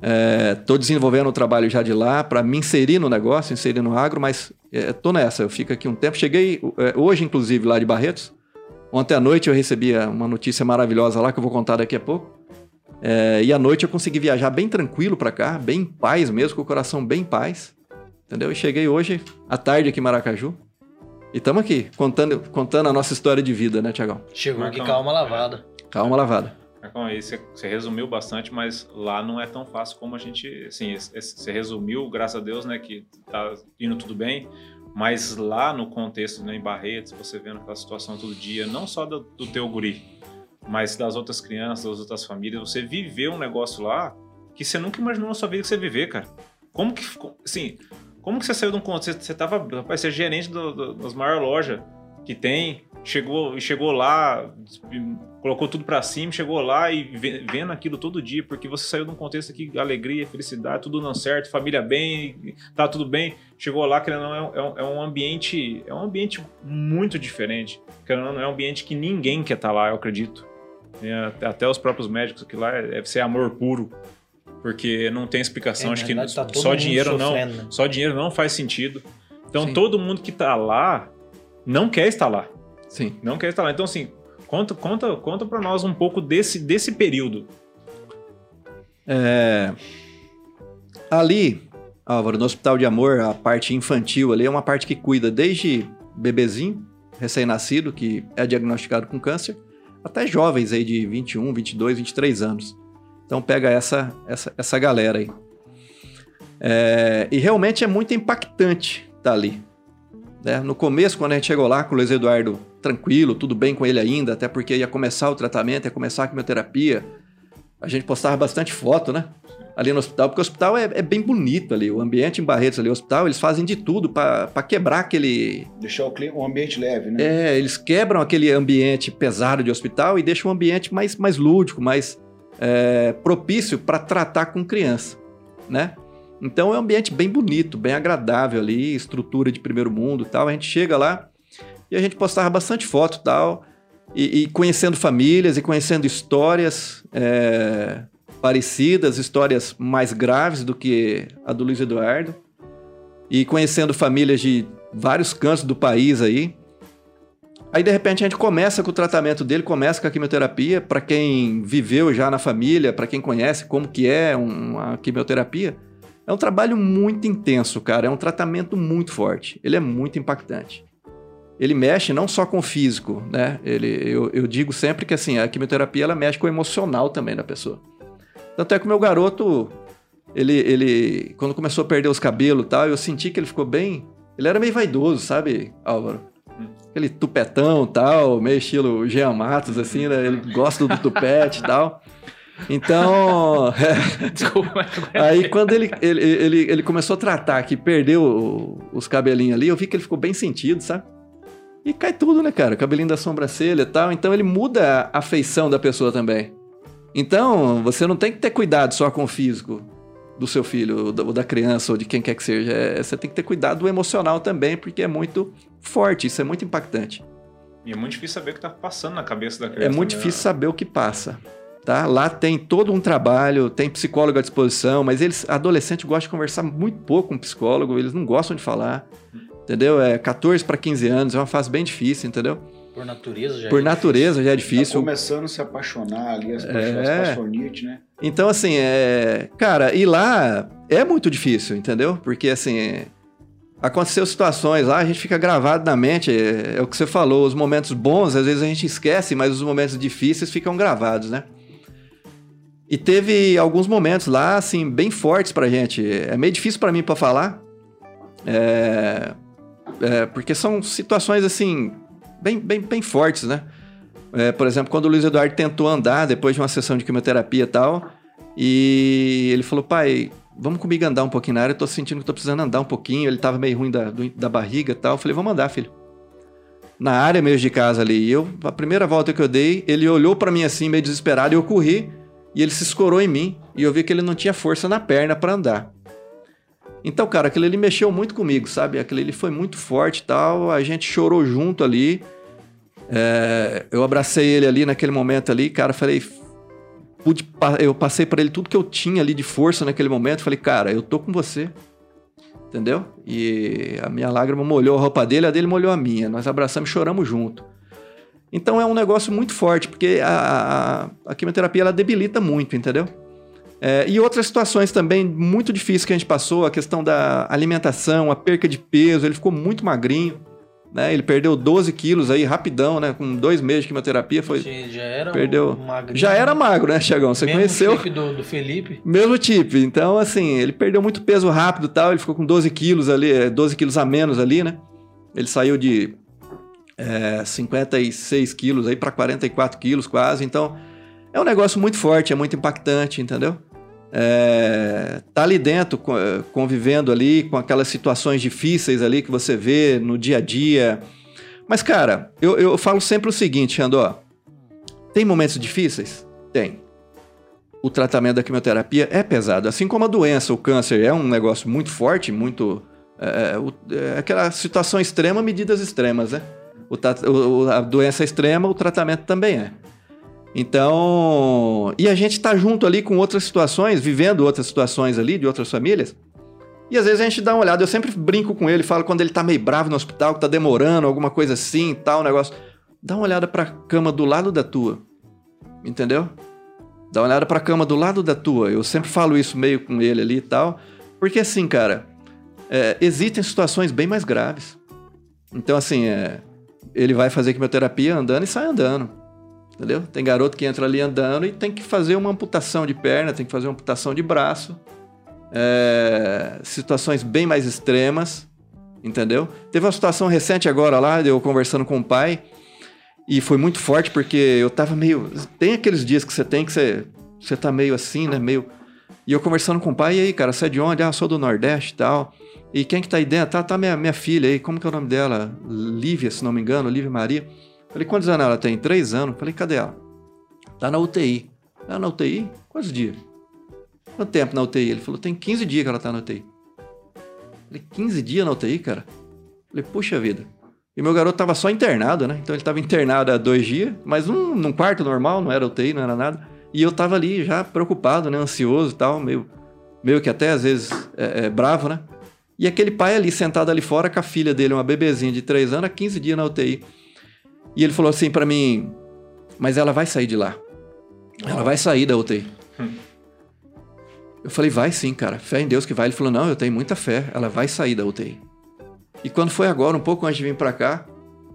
É, tô desenvolvendo o trabalho já de lá para me inserir no negócio, inserir no agro, mas é, tô nessa. Eu fico aqui um tempo. Cheguei é, hoje, inclusive, lá de Barretos. Ontem à noite eu recebi uma notícia maravilhosa lá que eu vou contar daqui a pouco. É, e à noite eu consegui viajar bem tranquilo para cá, bem em paz mesmo, com o coração bem em paz. Entendeu? E cheguei hoje à tarde aqui em Maracaju. E estamos aqui, contando, contando a nossa história de vida, né, Tiagão? Chegou aqui, calma lavada. Calma lavada. Marcão, aí você, você resumiu bastante, mas lá não é tão fácil como a gente... Assim, você resumiu, graças a Deus, né, que tá indo tudo bem, mas lá no contexto, né, em Barretos, você vendo aquela situação todo dia, não só do, do teu guri, mas das outras crianças, das outras famílias, você viveu um negócio lá que você nunca imaginou na sua vida que você viver, cara. Como que... Assim... Como que você saiu de um contexto? Você tava, rapaz, você é gerente do, do, das maiores lojas que tem, chegou, chegou lá, colocou tudo para cima, chegou lá e vendo aquilo todo dia, porque você saiu de um contexto que alegria, felicidade, tudo dando certo, família bem, tá tudo bem, chegou lá, querendo ou não, é, é um ambiente, é um ambiente muito diferente, querendo ou não, é um ambiente que ninguém quer estar lá, eu acredito. É, até os próprios médicos que lá, é, é amor puro. Porque não tem explicação, é, acho que tá só dinheiro não, só dinheiro não faz sentido. Então, sim, todo mundo que tá lá não quer estar lá. Sim. Não quer estar lá. Então, assim, conta, conta, conta para nós um pouco desse, desse período. É... Ali, Álvaro, no Hospital de Amor, a parte infantil ali é uma parte que cuida desde bebezinho, recém-nascido, que é diagnosticado com câncer, até jovens aí de vinte e um, vinte e dois, vinte e três anos. Então pega essa, essa, essa galera aí. É, e realmente é muito impactante estar ali. Né? No começo, quando a gente chegou lá com o Luiz Eduardo tranquilo, tudo bem com ele ainda, até porque ia começar o tratamento, ia começar a quimioterapia. A gente postava bastante foto, né? Ali no hospital, porque o hospital é, é bem bonito ali. O ambiente em Barretos ali, o hospital, eles fazem de tudo para quebrar aquele... Deixar o, o ambiente leve, né? É, eles quebram aquele ambiente pesado de hospital e deixam um ambiente mais, mais lúdico, mais... É, propício para tratar com criança, né? Então é um ambiente bem bonito, bem agradável ali, estrutura de primeiro mundo e tal. A gente chega lá e a gente postava bastante foto tal, e, e conhecendo famílias e conhecendo histórias é, parecidas, histórias mais graves do que a do Luiz Eduardo, e conhecendo famílias de vários cantos do país aí. Aí, de repente, a gente começa com o tratamento dele, começa com a quimioterapia. Para quem viveu já na família, para quem conhece como que é uma quimioterapia, é um trabalho muito intenso, cara. É um tratamento muito forte. Ele é muito impactante. Ele mexe não só com o físico, né? Ele, eu, eu digo sempre que assim, a quimioterapia ela mexe com o emocional também da pessoa. Tanto é que o meu garoto, ele, ele quando começou a perder os cabelos e tal, eu senti que ele ficou bem... Ele era meio vaidoso, sabe, Álvaro? Aquele tupetão e tal, meio estilo Jean Matos, assim, né? Ele gosta do tupete e tal. Então... Desculpa. Aí quando ele, ele, ele, ele começou a tratar que perdeu os cabelinhos ali, eu vi que ele ficou bem sentido, sabe? E cai tudo, né, cara? O cabelinho da sobrancelha e tal. Então ele muda a feição da pessoa também. Então você não tem que ter cuidado só com o físico do seu filho, ou da criança, ou de quem quer que seja. É, você tem que ter cuidado do emocional também, porque é muito forte, isso é muito impactante. E é muito difícil saber o que está passando na cabeça da criança. É muito difícil saber o que passa, tá? Lá tem todo um trabalho, tem psicólogo à disposição, mas eles, adolescente, gosta de conversar muito pouco com psicólogo, eles não gostam de falar, entendeu? É quatorze para quinze anos, é uma fase bem difícil, entendeu? Por natureza já Por é natureza difícil. já é difícil. Tá começando a se apaixonar ali, as é... paixonites, né? Então, assim, é... Cara, e lá é muito difícil, entendeu? Porque, assim, aconteceu situações lá, a gente fica gravado na mente, é, é o que você falou, os momentos bons, às vezes a gente esquece, mas os momentos difíceis ficam gravados, né? E teve alguns momentos lá, assim, bem fortes pra gente. É meio difícil pra mim pra falar, é... É, porque são situações, assim... Bem, bem, bem fortes, né? É, por exemplo, quando o Luiz Eduardo tentou andar depois de uma sessão de quimioterapia e tal, e ele falou, pai, vamos comigo andar um pouquinho na área, eu tô sentindo que tô precisando andar um pouquinho, ele tava meio ruim da, do, da barriga e tal, eu falei, vamos andar, filho. Na área mesmo de casa ali, e eu, a primeira volta que eu dei, ele olhou pra mim assim, meio desesperado, e eu corri, e ele se escorou em mim, e eu vi que ele não tinha força na perna pra andar. Então, cara, aquilo ele mexeu muito comigo, sabe? Aquilo ele foi muito forte e tal, a gente chorou junto ali. É, eu abracei ele ali naquele momento ali, cara, falei... Pude, eu passei pra ele tudo que eu tinha ali de força naquele momento, falei, cara, eu tô com você, entendeu? E a minha lágrima molhou a roupa dele, a dele molhou a minha, nós abraçamos e choramos junto. Então é um negócio muito forte, porque a, a, a quimioterapia ela debilita muito, entendeu? É, e outras situações também muito difíceis que a gente passou, a questão da alimentação, a perca de peso, ele ficou muito magrinho, né? Ele perdeu doze quilos aí rapidão, né? Com dois meses de quimioterapia foi... Já era perdeu... magro. Já era magro, né, Tiagão? Você mesmo conheceu... Mesmo tipo do, do Felipe. Mesmo tipo. Então, assim, ele perdeu muito peso rápido e tal, ele ficou com doze quilos ali, doze quilos a menos ali, né? Ele saiu de... É, cinquenta e seis quilos aí para quarenta e quatro quilos quase, então é um negócio muito forte, é muito impactante, entendeu? É, tá ali dentro, convivendo ali com aquelas situações difíceis ali que você vê no dia a dia, mas cara, eu, eu falo sempre o seguinte, Xandó, tem momentos difíceis? Tem. O tratamento da quimioterapia é pesado, assim como a doença, o câncer é um negócio muito forte, muito é, é aquela situação extrema, medidas extremas, né? O, a doença extrema, o tratamento também é. Então, e a gente tá junto ali com outras situações, vivendo outras situações ali, de outras famílias, e às vezes a gente dá uma olhada, eu sempre brinco com ele, falo quando ele tá meio bravo no hospital, que tá demorando, alguma coisa assim e tal, negócio, dá uma olhada pra cama do lado da tua, entendeu? Dá uma olhada pra cama do lado da tua, eu sempre falo isso meio com ele ali e tal, porque assim, cara, é, existem situações bem mais graves. Então, assim, é... ele vai fazer quimioterapia andando e sai andando, entendeu? Tem garoto que entra ali andando e tem que fazer uma amputação de perna, tem que fazer uma amputação de braço, é, situações bem mais extremas, entendeu? Teve uma situação recente agora lá, eu conversando com o pai, e foi muito forte porque eu tava meio... Tem aqueles dias que você tem que você, você tá meio assim, né? Meio... E eu conversando com o pai, e aí, cara, você é de onde? Ah, sou do Nordeste e tal... E quem que tá aí dentro? Tá, tá minha, minha filha aí, como que é o nome dela? Lívia, se não me engano, Lívia Maria. Falei, quantos anos ela tem? Três anos. Falei, cadê ela? Tá na U T I. Tá na U T I? Quantos dias? Quanto tempo na U T I? Ele falou, tem quinze dias que ela tá na U T I. Falei, quinze dias na U T I, cara? Falei, puxa vida. E meu garoto tava só internado, né? Então ele tava internado há dois dias, mas num, num quarto normal, não era U T I, não era nada. E eu tava ali já preocupado, né? Ansioso e tal, meio, meio que até às vezes é, é, bravo, né? E aquele pai ali, sentado ali fora, com a filha dele, uma bebezinha de três anos, há quinze dias na U T I. E ele falou assim pra mim, mas ela vai sair de lá. Ela vai sair da U T I. Hum. Eu falei, vai sim, cara. Fé em Deus que vai. Ele falou, não, eu tenho muita fé. Ela vai sair da U T I. E quando foi agora, um pouco antes de vir pra cá,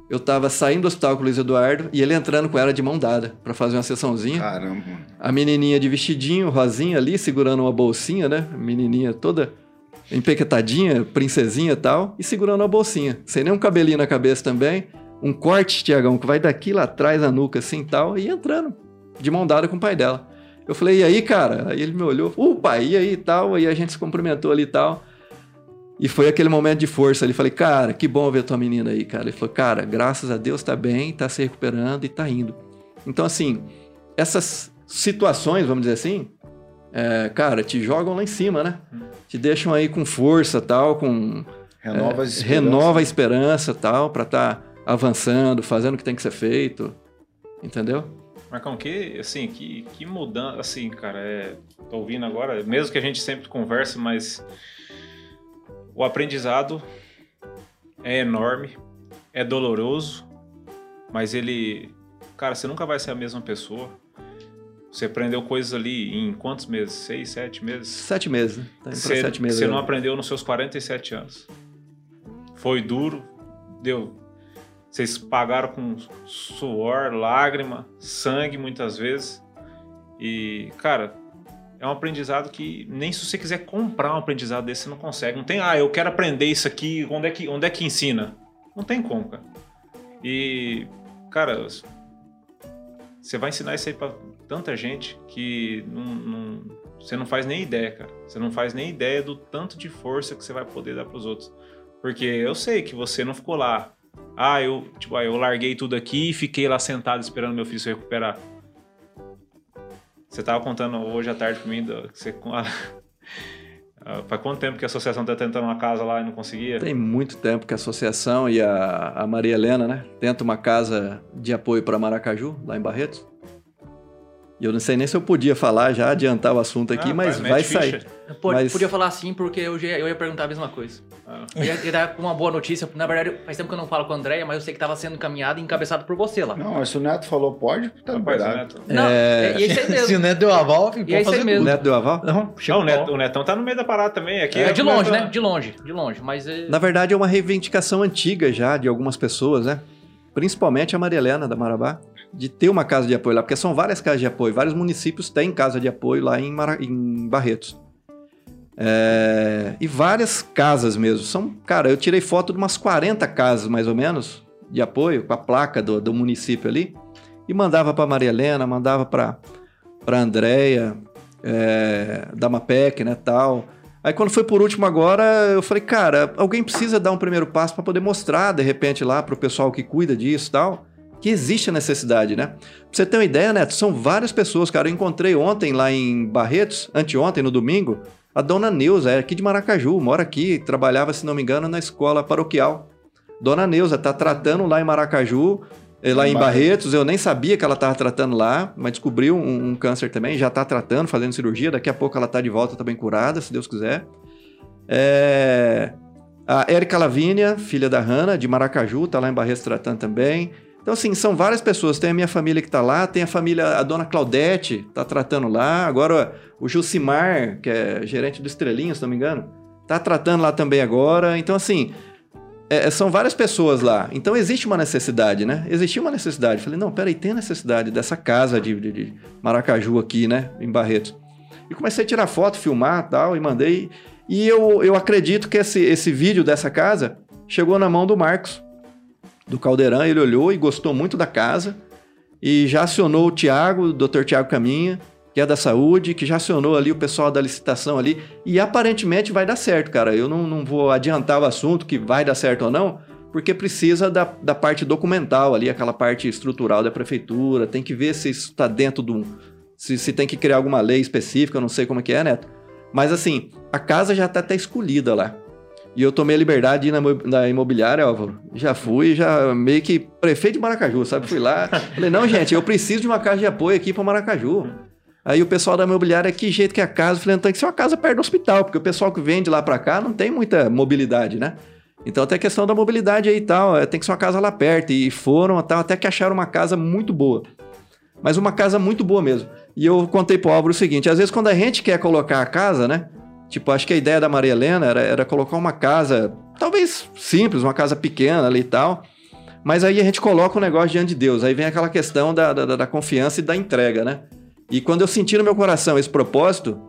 eu tava saindo do hospital com o Luiz Eduardo e ele entrando com ela de mão dada pra fazer uma sessãozinha. Caramba. A menininha de vestidinho, rosinha ali, segurando uma bolsinha, né? A menininha toda... empequetadinha, princesinha e tal, e segurando a bolsinha, sem nem um cabelinho na cabeça também, um corte, Tiagão, que vai daqui lá atrás, a nuca assim e tal, e entrando, de mão dada com o pai dela. Eu falei, e aí, cara? Aí ele me olhou, o pai, e aí e tal, aí a gente se cumprimentou ali e tal, e foi aquele momento de força ali, falei, cara, que bom ver tua menina aí, cara. Ele falou, cara, graças a Deus tá bem, tá se recuperando e tá indo. Então, assim, essas situações, vamos dizer assim, é, cara, te jogam lá em cima, né? Te deixam aí com força, tal, com... Renova, é, a, esperança. renova a esperança, tal, pra estar tá avançando, fazendo o que tem que ser feito, entendeu? Marcão, que, assim, que, que mudança, assim, cara, é, tô ouvindo agora, mesmo que a gente sempre converse, mas o aprendizado é enorme, é doloroso, mas ele, cara, você nunca vai ser a mesma pessoa. Você aprendeu coisas ali em quantos meses? Seis, sete meses? Sete meses, né? Tá indo pra sete meses. Você não aprendeu nos seus quarenta e sete anos. Foi duro, deu. Vocês pagaram com suor, lágrima, sangue muitas vezes. E, cara, é um aprendizado que nem se você quiser comprar um aprendizado desse, você não consegue. Não tem, ah, eu quero aprender isso aqui, onde é que, onde é que ensina? Não tem como, cara. E, cara, você vai ensinar isso aí pra... tanta gente que não, não, você não faz nem ideia, cara. Você não faz nem ideia do tanto de força que você vai poder dar pros outros. Porque eu sei que você não ficou lá. Ah, eu, tipo, ah, eu larguei tudo aqui e fiquei lá sentado esperando meu filho se recuperar. Você tava contando hoje à tarde pra mim, que você, Faz quanto tempo que a associação está tentando uma casa lá e não conseguia? Tem muito tempo que a associação e a, a Maria Helena, né, tenta uma casa de apoio para Maracaju, lá em Barretos. E eu não sei nem se eu podia falar, já adiantar o assunto aqui, ah, mas vai sair. Pode, mas... Podia falar sim, porque eu, já, eu ia perguntar a mesma coisa. Ah. Eu ia, ia dar uma boa notícia. Na verdade, faz tempo que eu não falo com a Andréia, mas eu sei que estava sendo encaminhado e encabeçado por você lá. Não, mas se o Neto falou pode, tá liberado. Não, é... e aí você mesmo. Se o Neto deu aval, ficou fazendo tudo. Mesmo. O Neto deu aval? Não, não o, Neto, o Netão tá no meio da parada também. Aqui é, é de longe, Neto... né? De longe, de longe. Mas... Na verdade, é uma reivindicação antiga já de algumas pessoas, né? Principalmente a Maria Helena, da Marabá, de ter uma casa de apoio lá, porque são várias casas de apoio, vários municípios têm casa de apoio lá em, Mara... em Barretos. É... E várias casas mesmo. São, cara, eu tirei foto de umas quarenta casas, mais ou menos, de apoio, com a placa do, do município ali, e mandava para Maria Helena, mandava para Andréia, é... da MAPEC, né, tal... Aí quando foi por último agora, eu falei, cara, alguém precisa dar um primeiro passo para poder mostrar, de repente, lá para o pessoal que cuida disso e tal, que existe a necessidade, né? Pra você ter uma ideia, Neto, são várias pessoas, cara. Eu encontrei ontem lá em Barretos, anteontem, no domingo, a dona Neuza, é aqui de Maracaju, mora aqui, trabalhava, se não me engano, na escola paroquial. Dona Neuza tá tratando lá em Maracaju, lá em Barretos, eu nem sabia que ela estava tratando lá, mas descobriu um, um câncer também, já está tratando, fazendo cirurgia, daqui a pouco ela está de volta, está bem curada, se Deus quiser. É... A Erika Lavínia, filha da Hanna, de Maracaju, está lá em Barretos tratando também. Então, assim, são várias pessoas, tem a minha família que está lá, tem a família, a dona Claudete, está tratando lá, agora o Jucimar, que é gerente do Estrelinha, se não me engano, está tratando lá também agora, então, assim... É, são várias pessoas lá, então existe uma necessidade, né? Existia uma necessidade. Falei, não, peraí, tem a necessidade dessa casa de, de, de Maracaju aqui, né? Em Barretos. E comecei a tirar foto, filmar e tal, e mandei. E eu, eu acredito que esse, esse vídeo dessa casa chegou na mão do Marcos, do Caldeirão. Ele olhou e gostou muito da casa. E já acionou o Tiago, o doutor Tiago Caminha, que é da saúde, que já acionou ali o pessoal da licitação ali, e aparentemente vai dar certo, cara. Eu não, não vou adiantar o assunto que vai dar certo ou não, porque precisa da, da parte documental ali, aquela parte estrutural da prefeitura, tem que ver se isso está dentro do... Se, se tem que criar alguma lei específica, eu não sei como é que é, Neto. Mas assim, a casa já está até escolhida lá. E eu tomei a liberdade de ir na, na imobiliária, Álvaro. Já fui, já meio que prefeito de Maracaju, sabe? Fui lá, falei, não, gente, eu preciso de uma casa de apoio aqui para Maracaju. Aí o pessoal da imobiliária, que jeito que é a casa? Eu falei, tem que ser uma casa perto do hospital, porque o pessoal que vende lá pra cá não tem muita mobilidade, né? Então tem a questão da mobilidade aí e tal, tem que ser uma casa lá perto. E foram tal, até que acharam uma casa muito boa. Mas uma casa muito boa mesmo. E eu contei pro Álvaro o seguinte, às vezes quando a gente quer colocar a casa, né? Tipo, acho que a ideia da Maria Helena era, era colocar uma casa, talvez simples, uma casa pequena ali e tal. Mas aí a gente coloca o negócio diante de Deus. Aí vem aquela questão da, da, da confiança e da entrega, né? E quando eu senti no meu coração esse propósito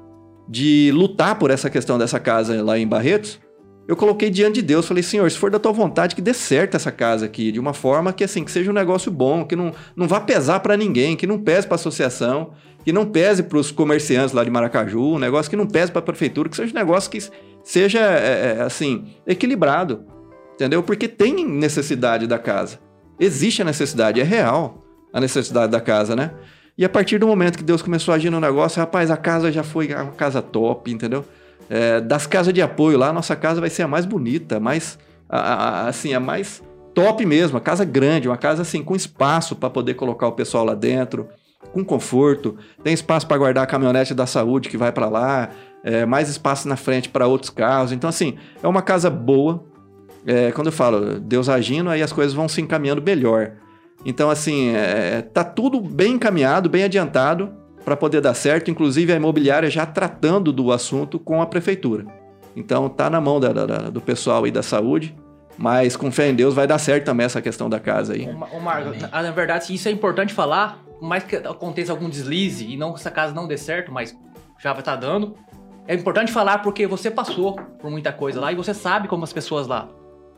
de lutar por essa questão dessa casa lá em Barretos, eu coloquei diante de Deus, falei, Senhor, se for da tua vontade que dê certo essa casa aqui, de uma forma que assim, que seja um negócio bom, que não, não vá pesar para ninguém, que não pese para a associação, que não pese para os comerciantes lá de Maracaju, um negócio que não pese para a prefeitura, que seja um negócio que seja, é, assim, equilibrado, entendeu? Porque tem necessidade da casa, existe a necessidade, é real a necessidade da casa, né? E a partir do momento que Deus começou a agir no negócio, rapaz, a casa já foi uma casa top, entendeu? É, das casas de apoio lá, a nossa casa vai ser a mais bonita, a mais, a, a, assim, a mais top mesmo, a casa grande, uma casa assim, com espaço para poder colocar o pessoal lá dentro, com conforto, tem espaço para guardar a caminhonete da saúde que vai para lá, é, mais espaço na frente para outros carros, então assim, é uma casa boa, é, quando eu falo Deus agindo, aí as coisas vão se encaminhando melhor. Então, assim, é, tá tudo bem encaminhado, bem adiantado para poder dar certo. Inclusive, a imobiliária já tratando do assunto com a prefeitura. Então, tá na mão da, da, do pessoal aí da saúde. Mas, com fé em Deus, vai dar certo também essa questão da casa aí. Ô, Marco, na verdade, isso é importante falar. Por mais que aconteça algum deslize e não que essa casa não dê certo, mas já vai tá dando. É importante falar porque você passou por muita coisa lá e você sabe como as pessoas lá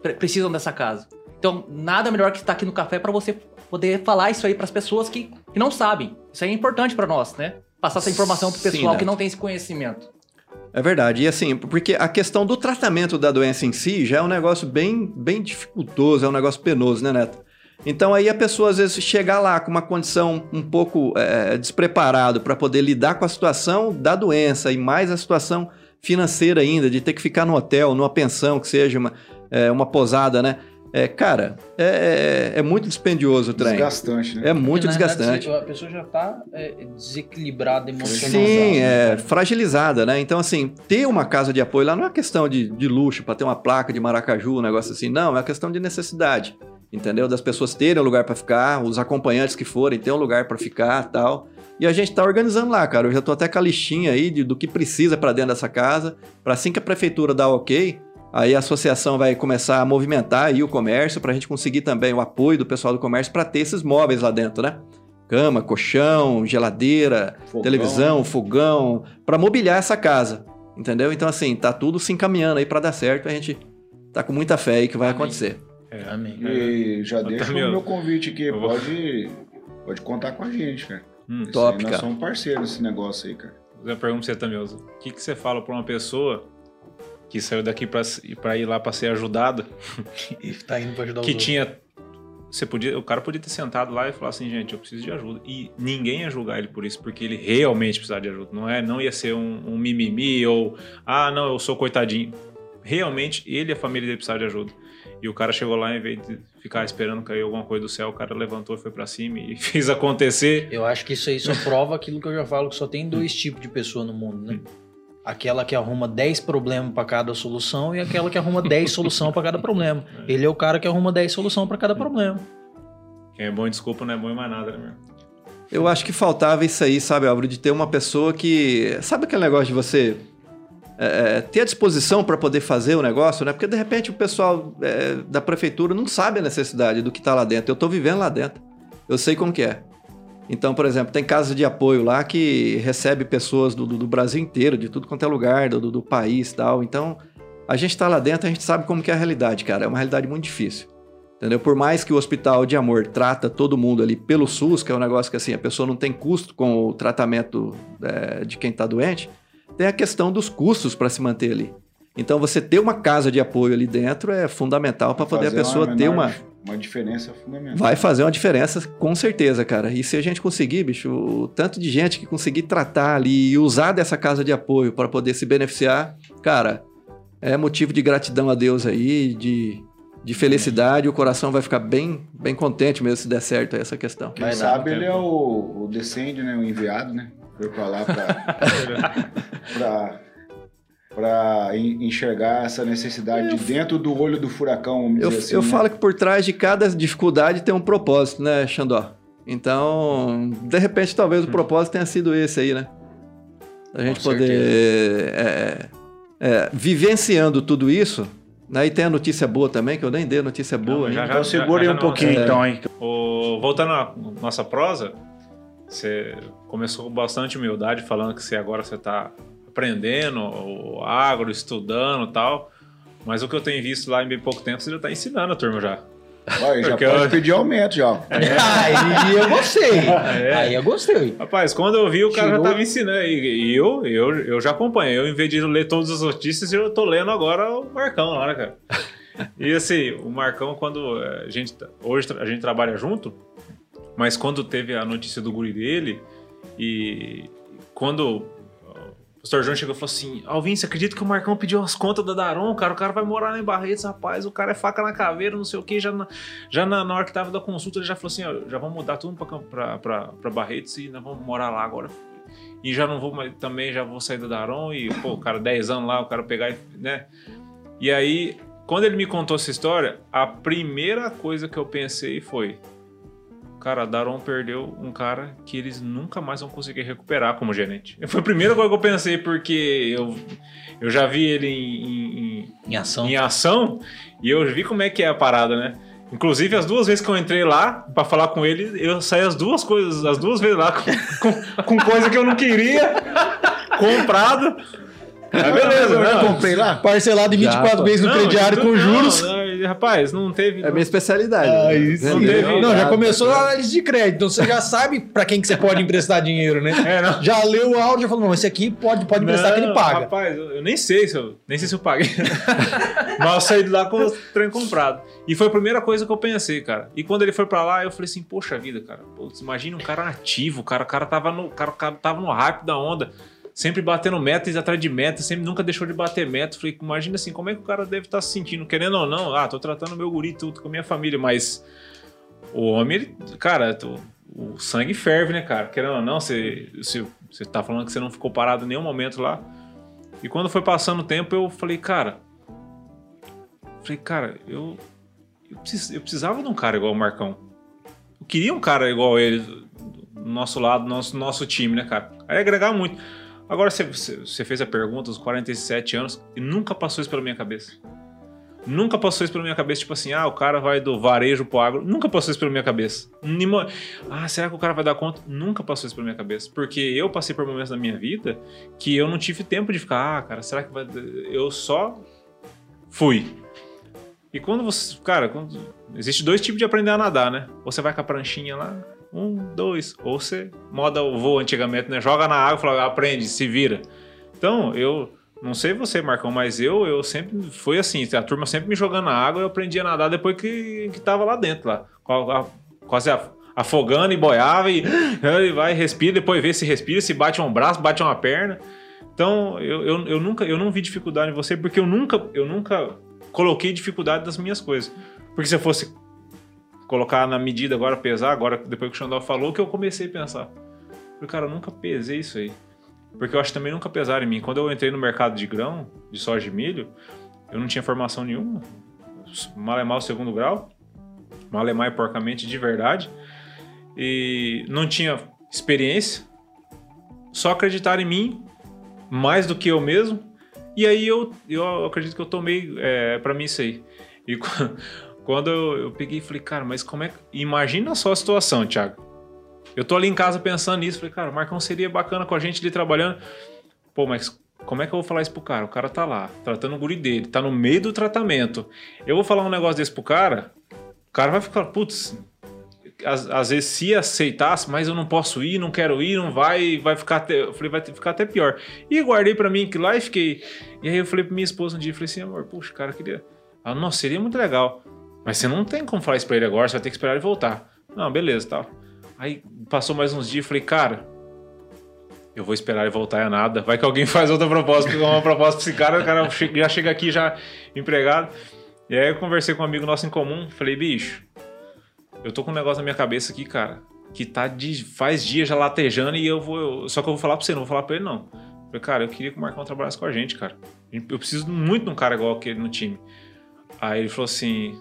pre- precisam dessa casa. Então, nada melhor que estar aqui no café para você poder falar isso aí para as pessoas que, que não sabem. Isso aí é importante para nós, né? Passar essa informação para o pessoal, né, que não tem esse conhecimento. É verdade. E assim, porque a questão do tratamento da doença em si já é um negócio bem, bem dificultoso, é um negócio penoso, né, Neto? Então, aí a pessoa, às vezes, chegar lá com uma condição um pouco é, despreparada para poder lidar com a situação da doença e mais a situação financeira ainda, de ter que ficar no hotel, numa pensão, que seja uma, é, uma posada, né? É, cara, é, é, é muito dispendioso o trem. Desgastante, né? É muito Porque, desgastante. Verdade, a pessoa já está é, desequilibrada emocionalmente. Sim, é, né? fragilizada, né? Então, assim, ter uma casa de apoio lá não é questão de, de luxo, para ter uma placa de Maracaju, um negócio assim. Não, é uma questão de necessidade, entendeu? Das pessoas terem um lugar para ficar, os acompanhantes que forem ter um lugar para ficar e tal. E a gente está organizando lá, cara. Eu já estou até com a listinha aí de, do que precisa para dentro dessa casa, para assim que a prefeitura dá ok... Aí a associação vai começar a movimentar aí o comércio para a gente conseguir também o apoio do pessoal do comércio para ter esses móveis lá dentro, né? Cama, colchão, geladeira, fogão. televisão, fogão, para mobiliar essa casa, entendeu? Então, assim, tá tudo se encaminhando aí para dar certo. A gente tá com muita fé aí que vai Amém. acontecer. É, Amém. E já deixo o meu convite aqui, pode, pode contar com a gente, cara. Hum, top, aí, cara. Nós somos parceiros nesse negócio aí, cara. Eu pergunto pra você, Tamiozzo, o que, que você fala para uma pessoa que saiu daqui para ir lá para ser ajudado, e tá indo para ajudar que tinha, você podia, o cara podia ter sentado lá e falar assim, gente, eu preciso de ajuda, e ninguém ia julgar ele por isso, porque ele realmente precisava de ajuda, não é, não ia ser um, um mimimi ou, ah, não, eu sou coitadinho, realmente ele e a família dele precisavam de ajuda, e o cara chegou lá, em vez de ficar esperando cair alguma coisa do céu, o cara levantou, foi para cima e fez acontecer. Eu acho que isso aí só prova aquilo que eu já falo, que só tem dois tipos de pessoa no mundo, né? Aquela que arruma dez problemas para cada solução e aquela que arruma dez soluções para cada problema. É. Ele é o cara que arruma dez soluções para cada é. problema. Quem é bom em desculpa não é bom em mais nada, né, meu? Eu acho que faltava isso aí, sabe, Álvaro? De ter uma pessoa que... Sabe aquele negócio de você é, ter a disposição para poder fazer o negócio, né? Porque, de repente, o pessoal é, da prefeitura não sabe a necessidade do que está lá dentro. Eu estou vivendo lá dentro. Eu sei como que é. Então, por exemplo, tem casa de apoio lá que recebe pessoas do, do, do Brasil inteiro, de tudo quanto é lugar, do, do país e tal. Então, a gente tá lá dentro, a gente sabe como que é a realidade, cara. É uma realidade muito difícil, entendeu? Por mais que o Hospital de Amor trata todo mundo ali pelo SUS, que é um negócio que, assim, a pessoa não tem custo com o tratamento é, de quem tá doente, tem a questão dos custos para se manter ali. Então, você ter uma casa de apoio ali dentro é fundamental para poder a pessoa uma menor... ter uma... Uma diferença fundamental. Vai fazer uma diferença, com certeza, cara. E se a gente conseguir, bicho, o tanto de gente que conseguir tratar ali e usar dessa casa de apoio para poder se beneficiar, cara, é motivo de gratidão a Deus aí, de, de felicidade. É. O coração vai ficar bem, bem contente mesmo se der certo essa questão. Quem vai sabe lá, ele tempo. é o, o descende, né? O enviado, né? Foi para lá para... para enxergar essa necessidade eu, de dentro do olho do furacão. Vamos eu dizer assim, eu né? falo que por trás de cada dificuldade tem um propósito, né, Xandó? Então, de repente, talvez hum. o propósito tenha sido esse aí, né? A gente Com poder... É, é, vivenciando tudo isso, né? E tem a notícia boa também, que eu nem dei a notícia não, boa. Já, já, então, segura aí um pouquinho, é. então, hein? O, voltando à nossa prosa, você começou com bastante humildade, falando que você, agora você está... aprendendo, o agro, estudando e tal, mas o que eu tenho visto lá em bem pouco tempo, você já tá ensinando a turma já. Olha, já pode eu... pedir aumento já. É. Aí eu gostei. É. Aí eu gostei. Rapaz, quando eu vi, o cara Tirou... já tava ensinando. E eu, eu, eu já acompanhei. Eu, em vez de ler todas as notícias, eu tô lendo agora o Marcão lá, né, cara? E assim, o Marcão, quando a gente... Hoje a gente trabalha junto, mas quando teve a notícia do guri dele e quando... O pastor João chegou e falou assim, Alvin, você acredita que o Marcão pediu as contas da Darão, cara? O cara vai morar lá em Barretos, rapaz, o cara é faca na caveira, não sei o quê. Já na, já na, na hora que tava da consulta, ele já falou assim, ó, já vamos mudar tudo pra, pra, pra, pra Barretos e nós vamos morar lá agora. E já não vou mais, também já vou sair da Darão e, pô, o cara, dez anos lá, o cara pegar e, né? E aí, quando ele me contou essa história, a primeira coisa que eu pensei foi, cara, a Darão perdeu um cara que eles nunca mais vão conseguir recuperar como gerente. Foi a primeira coisa que eu pensei, porque eu, eu já vi ele em, em, em, ação. em ação e eu vi como é que é a parada, né? Inclusive, as duas vezes que eu entrei lá pra falar com ele, eu saí as duas coisas, as duas vezes lá com, com, com coisa que eu não queria, comprado. Ah, beleza, né? Comprei lá. Parcelado em vinte e quatro meses no crediário com juros. Não, não, rapaz, não teve. É minha especialidade. Ah, isso. Não, teve, não, já começou a análise de crédito. Então você já sabe pra quem que você pode emprestar dinheiro, né? É, não. Já leu o áudio e falou: não, esse aqui pode, pode emprestar não, que ele paga. Rapaz, eu, eu nem sei se eu, nem sei se eu paguei. Mas eu saí de lá com o trem comprado. E foi a primeira coisa que eu pensei, cara. E quando ele foi pra lá, eu falei assim: poxa vida, cara, putz, imagina um cara ativo, cara, o cara tava no, cara, o cara tava no hype da onda. sempre batendo metas atrás de metas, sempre nunca deixou de bater meta. Falei, imagina assim, como é que o cara deve estar se sentindo, querendo ou não, ah, tô tratando meu guri tudo com a minha família, mas o homem, ele, cara, tô, o sangue ferve, né, cara? Querendo ou não, você, você, você tá falando que você não ficou parado em nenhum momento lá. E quando foi passando o tempo, eu falei, cara, falei, cara, eu, eu, precis, eu precisava de um cara igual o Marcão. Eu queria um cara igual ele, do nosso lado, nosso, nosso time, né, cara? Aí agregar muito. Agora, você, você fez a pergunta, os quarenta e sete anos, e nunca passou isso pela minha cabeça. Nunca passou isso pela minha cabeça, tipo assim, ah, o cara vai do varejo pro agro. Nunca passou isso pela minha cabeça. Ah, será que o cara vai dar conta? Nunca passou isso pela minha cabeça. Porque eu passei por momentos da minha vida que eu não tive tempo de ficar, ah, cara, será que vai... Eu só fui. E quando você... Cara, quando... existe dois tipos de aprender a nadar, né? Ou você vai com a pranchinha lá, um, dois. Ou você moda o voo antigamente, né? Joga na água e fala, aprende, se vira. Então, eu... Não sei você, Marcão, mas eu, eu sempre foi assim, a turma sempre me jogando na água, eu aprendi a nadar depois que, que tava lá dentro, lá, quase afogando e boiava, e, e vai, respira, depois vê se respira, se bate um braço, bate uma perna. Então, eu, eu, eu, nunca, eu não vi dificuldade em você, porque eu nunca, eu nunca coloquei dificuldade nas minhas coisas. Porque se eu fosse colocar na medida agora, pesar, agora depois que o Xandó falou, que eu comecei a pensar. Porque, cara, eu nunca pesei isso aí. Porque eu acho que também nunca pesaram em mim. Quando eu entrei no mercado de grão, de soja e milho, eu não tinha formação nenhuma. Malemar o segundo grau. Malemar e porcamente de verdade. E não tinha experiência. Só acreditaram em mim, mais do que eu mesmo. E aí eu, eu acredito que eu tomei é, pra mim isso aí. E quando eu, eu peguei e falei, cara, mas como é que... Imagina só a situação, Thiago. Eu tô ali em casa pensando nisso, falei, cara, o Marcão seria bacana com a gente ali trabalhando. Pô, mas como é que eu vou falar isso pro cara? O cara tá lá, tratando o guri dele, tá no meio do tratamento. Eu vou falar um negócio desse pro cara, o cara vai ficar, putz, às, às vezes se aceitasse, mas eu não posso ir, não quero ir, não vai, vai ficar até, eu falei, vai ficar até pior. E guardei pra mim que lá e fiquei, e aí eu falei pra minha esposa um dia, falei assim, amor, puxa, cara, eu queria, ah, nossa, seria muito legal, mas você não tem como falar isso pra ele agora, você vai ter que esperar ele voltar. Não, beleza, tal. Aí passou mais uns dias e falei, cara, eu vou esperar ele voltar é nada. Vai que alguém faz outra proposta, uma proposta pra esse cara, o cara já chega aqui já empregado. E aí eu conversei com um amigo nosso em comum, falei, bicho, eu tô com um negócio na minha cabeça aqui, cara, que tá de, faz dias já latejando e eu vou... Eu, só que eu vou falar pra você, não vou falar pra ele não. Falei, cara, eu queria que o Marcão trabalhasse com a gente, cara. Eu preciso muito de um cara igual aquele no time. Aí ele falou assim,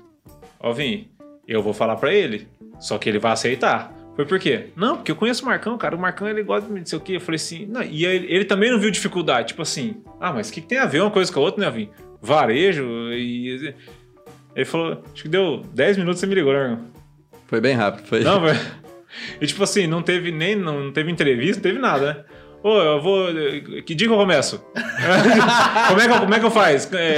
ó, Vim, eu vou falar pra ele, só que ele vai aceitar. Foi por quê? Não, porque eu conheço o Marcão, cara. O Marcão, ele gosta de não sei o quê. Eu falei assim... Não, e ele, ele também não viu dificuldade. Tipo assim... Ah, mas o que, que tem a ver uma coisa com a outra, né, Vim? Varejo e... Ele falou... Acho que deu dez minutos e você me ligou, né, Marcão? Foi bem rápido, foi. Não, foi... E tipo assim, não teve nem... Não teve entrevista, não teve nada, né? Ô, eu vou... Que dia que eu começo? como, é que, como é que eu faço? É,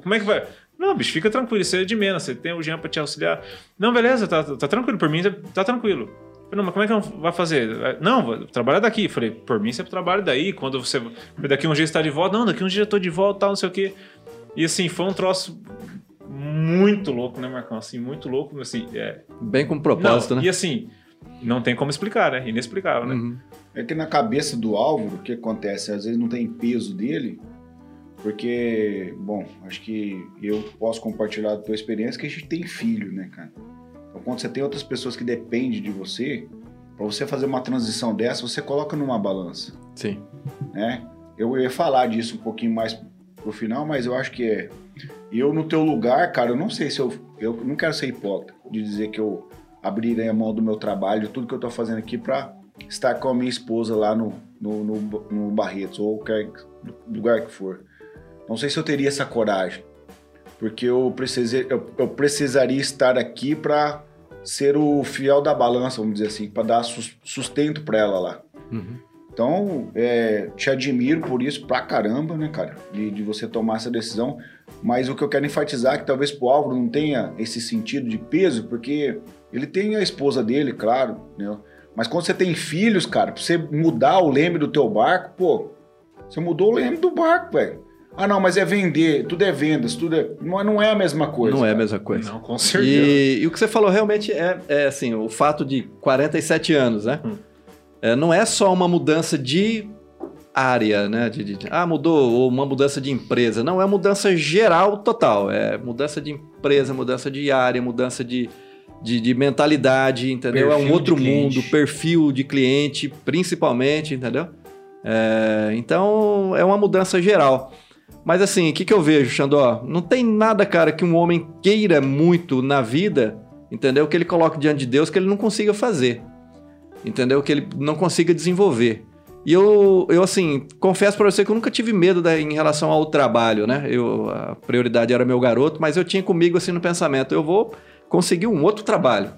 como é que vai... Não, bicho, fica tranquilo. Isso é de menos. Você tem o Jean pra te auxiliar. Não, beleza. Tá, tá tranquilo por mim. Tá, tá tranquilo. Não, mas como é que não vai fazer? Não, vou trabalhar daqui. Falei, por mim você trabalha daí. Quando você... Daqui um dia você tá de volta. Não, daqui um dia eu tô de volta, tal, não sei o quê. E assim, foi um troço muito louco, né, Marcão? Assim, muito louco, assim... É... Bem com propósito, não, né? E assim, não tem como explicar, né? Inexplicável, né? Uhum. É que na cabeça do Álvaro, o que acontece? Às vezes não tem peso dele, porque, bom, acho que eu posso compartilhar da tua experiência que a gente tem filho, né, cara? Quando você tem outras pessoas que dependem de você, para você fazer uma transição dessa, você coloca numa balança. Sim. Né? Eu ia falar disso um pouquinho mais pro final, mas eu acho que é... Eu, no teu lugar, cara, eu não sei se eu... Eu não quero ser hipócrita de dizer que eu abrirei a mão do meu trabalho, tudo que eu tô fazendo aqui para estar com a minha esposa lá no, no, no, no Barretos, ou qualquer lugar que for. Não sei se eu teria essa coragem, porque eu, precisei, eu, eu precisaria estar aqui para... ser o fiel da balança, vamos dizer assim, para dar sustento para ela lá. Uhum. Então, é, te admiro por isso pra caramba, né, cara? De, de você tomar essa decisão. Mas o que eu quero enfatizar é que talvez pro Álvaro não tenha esse sentido de peso, porque ele tem a esposa dele, claro, né? Mas quando você tem filhos, cara, pra você mudar o leme do teu barco, pô, você mudou o leme do barco, velho. Ah, não, mas é vender, tudo é vendas, tudo é... Não, não é a mesma coisa. Não, cara, é a mesma coisa. Não, com certeza. E, e o que você falou realmente é, é assim, o fato de quarenta e sete anos, né? Hum. É, não é só uma mudança de área, né? De, de, ah, mudou, ou uma mudança de empresa. Não, é uma mudança geral total. É mudança de empresa, mudança de área, mudança de, de, de mentalidade, entendeu? Perfil é um outro mundo, perfil de cliente, principalmente, entendeu? É, então, é uma mudança geral. Mas assim, o que, que eu vejo, Xandó? Não tem nada, cara, que um homem queira muito na vida, entendeu? Que ele coloque diante de Deus que ele não consiga fazer, entendeu? Que ele não consiga desenvolver. E eu, eu assim, confesso pra você que eu nunca tive medo da, em relação ao trabalho, né? Eu, a prioridade era meu garoto, mas eu tinha comigo, assim, no pensamento, eu vou conseguir um outro trabalho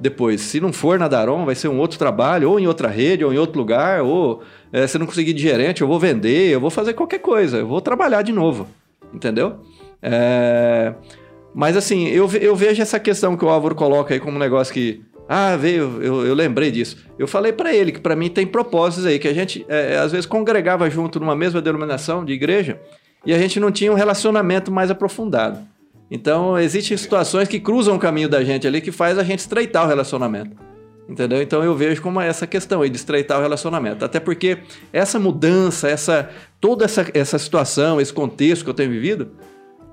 depois. Se não for na Darão, vai ser um outro trabalho, ou em outra rede, ou em outro lugar, ou é, se não conseguir de gerente, eu vou vender, eu vou fazer qualquer coisa, eu vou trabalhar de novo, entendeu? É... Mas assim, eu, eu vejo essa questão que o Álvaro coloca aí como um negócio que... Ah, veio, eu, eu lembrei disso. Eu falei pra ele que pra mim tem propósitos aí, que a gente é, às vezes congregava junto numa mesma denominação de igreja e a gente não tinha um relacionamento mais aprofundado. Então, existem situações que cruzam o caminho da gente ali que faz a gente estreitar o relacionamento, entendeu? Então, eu vejo como essa questão aí de estreitar o relacionamento. Até porque essa mudança, essa, toda essa, essa situação, esse contexto que eu tenho vivido,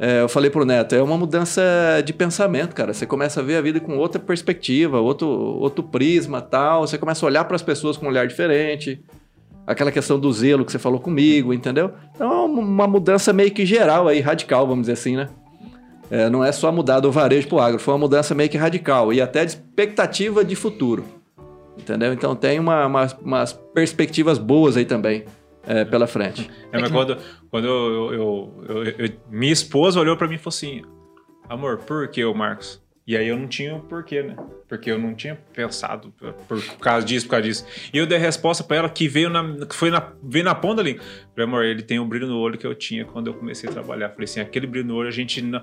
É, eu falei pro Neto, é uma mudança de pensamento, cara. Você começa a ver a vida com outra perspectiva, outro, outro prisma, tal. Você começa a olhar para as pessoas com um olhar diferente. Aquela questão do zelo que você falou comigo, entendeu? Então é uma mudança meio que geral aí, radical, vamos dizer assim, né? É, não é só mudar do varejo pro agro, foi uma mudança meio que radical e até de expectativa de futuro, entendeu? Então tem uma, uma, umas perspectivas boas aí também. É, pela frente. É, mas quando, quando eu, eu, eu, eu, eu, minha esposa olhou pra mim e falou assim, amor, por que o Marcos? E aí eu não tinha o porquê, né? Porque eu não tinha pensado por, por causa disso, por causa disso. E eu dei a resposta pra ela que veio na, que foi na, veio na ponta ali. Falei, amor, ele tem um brilho no olho que eu tinha quando eu comecei a trabalhar. Falei assim, aquele brilho no olho, a gente... Não...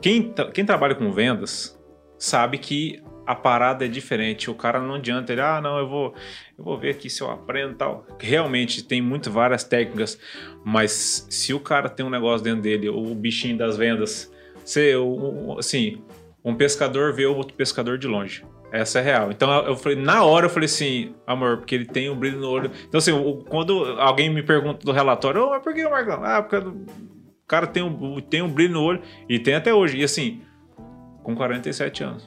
Quem, quem trabalha com vendas sabe que a parada é diferente, o cara não adianta, ele, ah, não, eu vou, eu vou ver aqui se eu aprendo e tal. Realmente, tem muito, várias técnicas, mas se o cara tem um negócio dentro dele, o bichinho das vendas, você, assim, um pescador vê o outro pescador de longe. Essa é real. Então, eu falei, na hora eu falei assim, amor, porque ele tem um brilho no olho. Então, assim, quando alguém me pergunta do relatório, oh, mas por que, Marcão? Ah, porque o cara tem um, tem um brilho no olho, e tem até hoje. E assim, com quarenta e sete anos.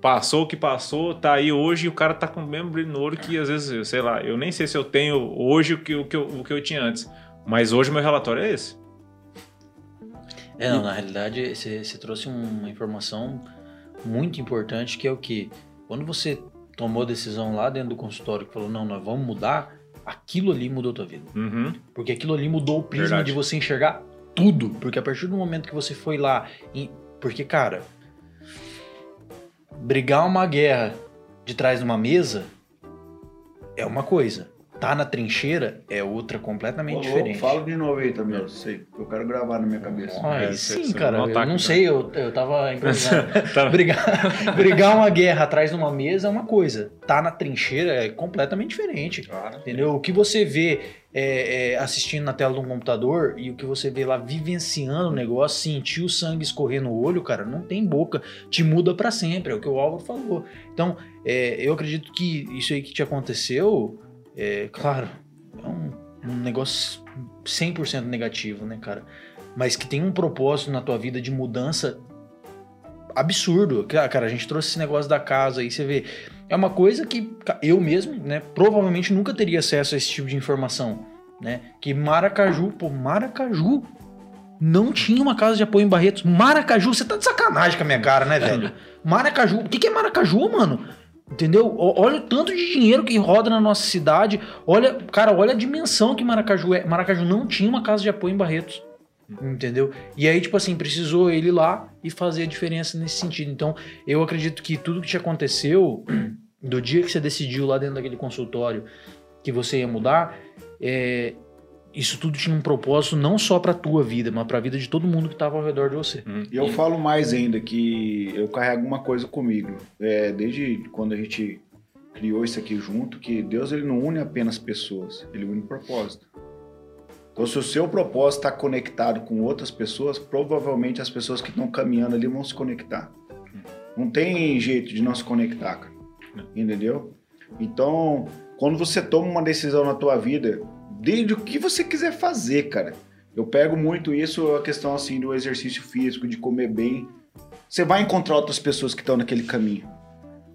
Passou o que passou, tá aí hoje e o cara tá com o mesmo brilho no olho que às vezes, sei lá, eu nem sei se eu tenho hoje o que, o que, eu, o que eu tinha antes. Mas hoje o meu relatório é esse. É, não, na realidade você, você trouxe uma informação muito importante que é o que? Quando você tomou a decisão lá dentro do consultório que falou, não, nós vamos mudar, aquilo ali mudou a tua vida. Uhum. Porque aquilo ali mudou o prisma Verdade. de você enxergar tudo. Porque a partir do momento que você foi lá, em... porque cara... Brigar uma guerra de trás de uma mesa é uma coisa. Tá na trincheira é outra, completamente Ô, diferente. Fala de novo aí também, eu sei. Eu quero gravar na minha cabeça. Ah, é, sim, você, cara. Você eu não sei, eu, eu tava improvisando. tá. brigar, brigar uma guerra atrás de uma mesa é uma coisa. Tá na trincheira é completamente diferente. Claro, entendeu? Sim. O que você vê é, é, assistindo na tela de um computador e o que você vê lá vivenciando o negócio, sentir o sangue escorrer no olho, cara, não tem boca. Te muda pra sempre, é o que o Álvaro falou. Então, é, eu acredito que isso aí que te aconteceu... É, claro, é um, um negócio cem por cento negativo, né, cara? Mas que tem um propósito na tua vida de mudança absurdo. Cara, a gente trouxe esse negócio da casa aí, você vê. É uma coisa que eu mesmo, né, provavelmente nunca teria acesso a esse tipo de informação, né? Que Maracaju, pô, Maracaju não tinha uma casa de apoio em Barretos. Maracaju, você tá de sacanagem com a minha cara, né, velho? Maracaju, o que, que é Maracaju, mano? Entendeu? Olha o tanto de dinheiro que roda na nossa cidade. Olha, cara, olha a dimensão que Maracaju é. Maracaju não tinha uma casa de apoio em Barretos. Entendeu? E aí, tipo assim, precisou ele ir lá e fazer a diferença nesse sentido. Então, eu acredito que tudo que te aconteceu, do dia que você decidiu lá dentro daquele consultório que você ia mudar, é... isso tudo tinha um propósito não só pra tua vida, mas pra vida de todo mundo que tava ao redor de você. Hum. E eu falo mais ainda que eu carrego uma coisa comigo. É, desde quando a gente criou isso aqui junto, que Deus ele não une apenas pessoas, ele une propósito. Então se o seu propósito tá conectado com outras pessoas, provavelmente as pessoas que estão caminhando ali vão se conectar. Não tem jeito de não se conectar, cara. Entendeu? Então, quando você toma uma decisão na tua vida... desde o que você quiser fazer, cara. Eu pego muito isso, a questão assim do exercício físico, de comer bem. Você vai encontrar outras pessoas que estão naquele caminho.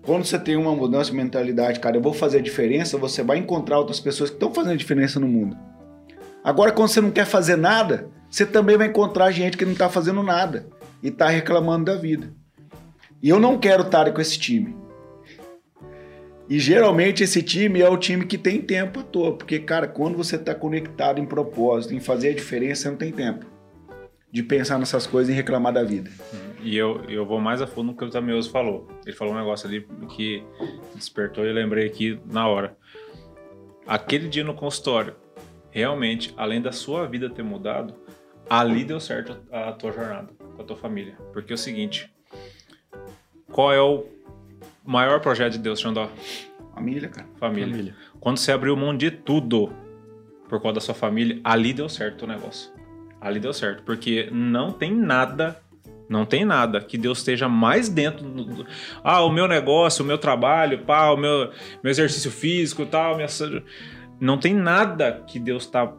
Quando você tem uma mudança de mentalidade, cara, eu vou fazer a diferença, você vai encontrar outras pessoas que estão fazendo a diferença no mundo. Agora, quando você não quer fazer nada, você também vai encontrar gente que não está fazendo nada e está reclamando da vida. E eu não quero estar com esse time. E geralmente esse time é o time que tem tempo à toa, porque, cara, quando você está conectado em propósito, em fazer a diferença, você não tem tempo de pensar nessas coisas e reclamar da vida. E eu, eu vou mais a fundo no que o Tamiozzo falou. Ele falou um negócio ali que despertou e eu lembrei aqui na hora. Aquele dia no consultório, realmente, além da sua vida ter mudado, ali deu certo a tua jornada com a tua família. Porque é o seguinte, qual é o maior projeto de Deus, Xandó? Família, cara. Família. família. Quando você abriu mão de tudo por causa da sua família, ali deu certo o negócio. Ali deu certo, porque não tem nada, não tem nada que Deus esteja mais dentro do... Ah, o meu negócio, o meu trabalho, pá, o meu, meu exercício físico e tal, minha... Não tem nada que Deus está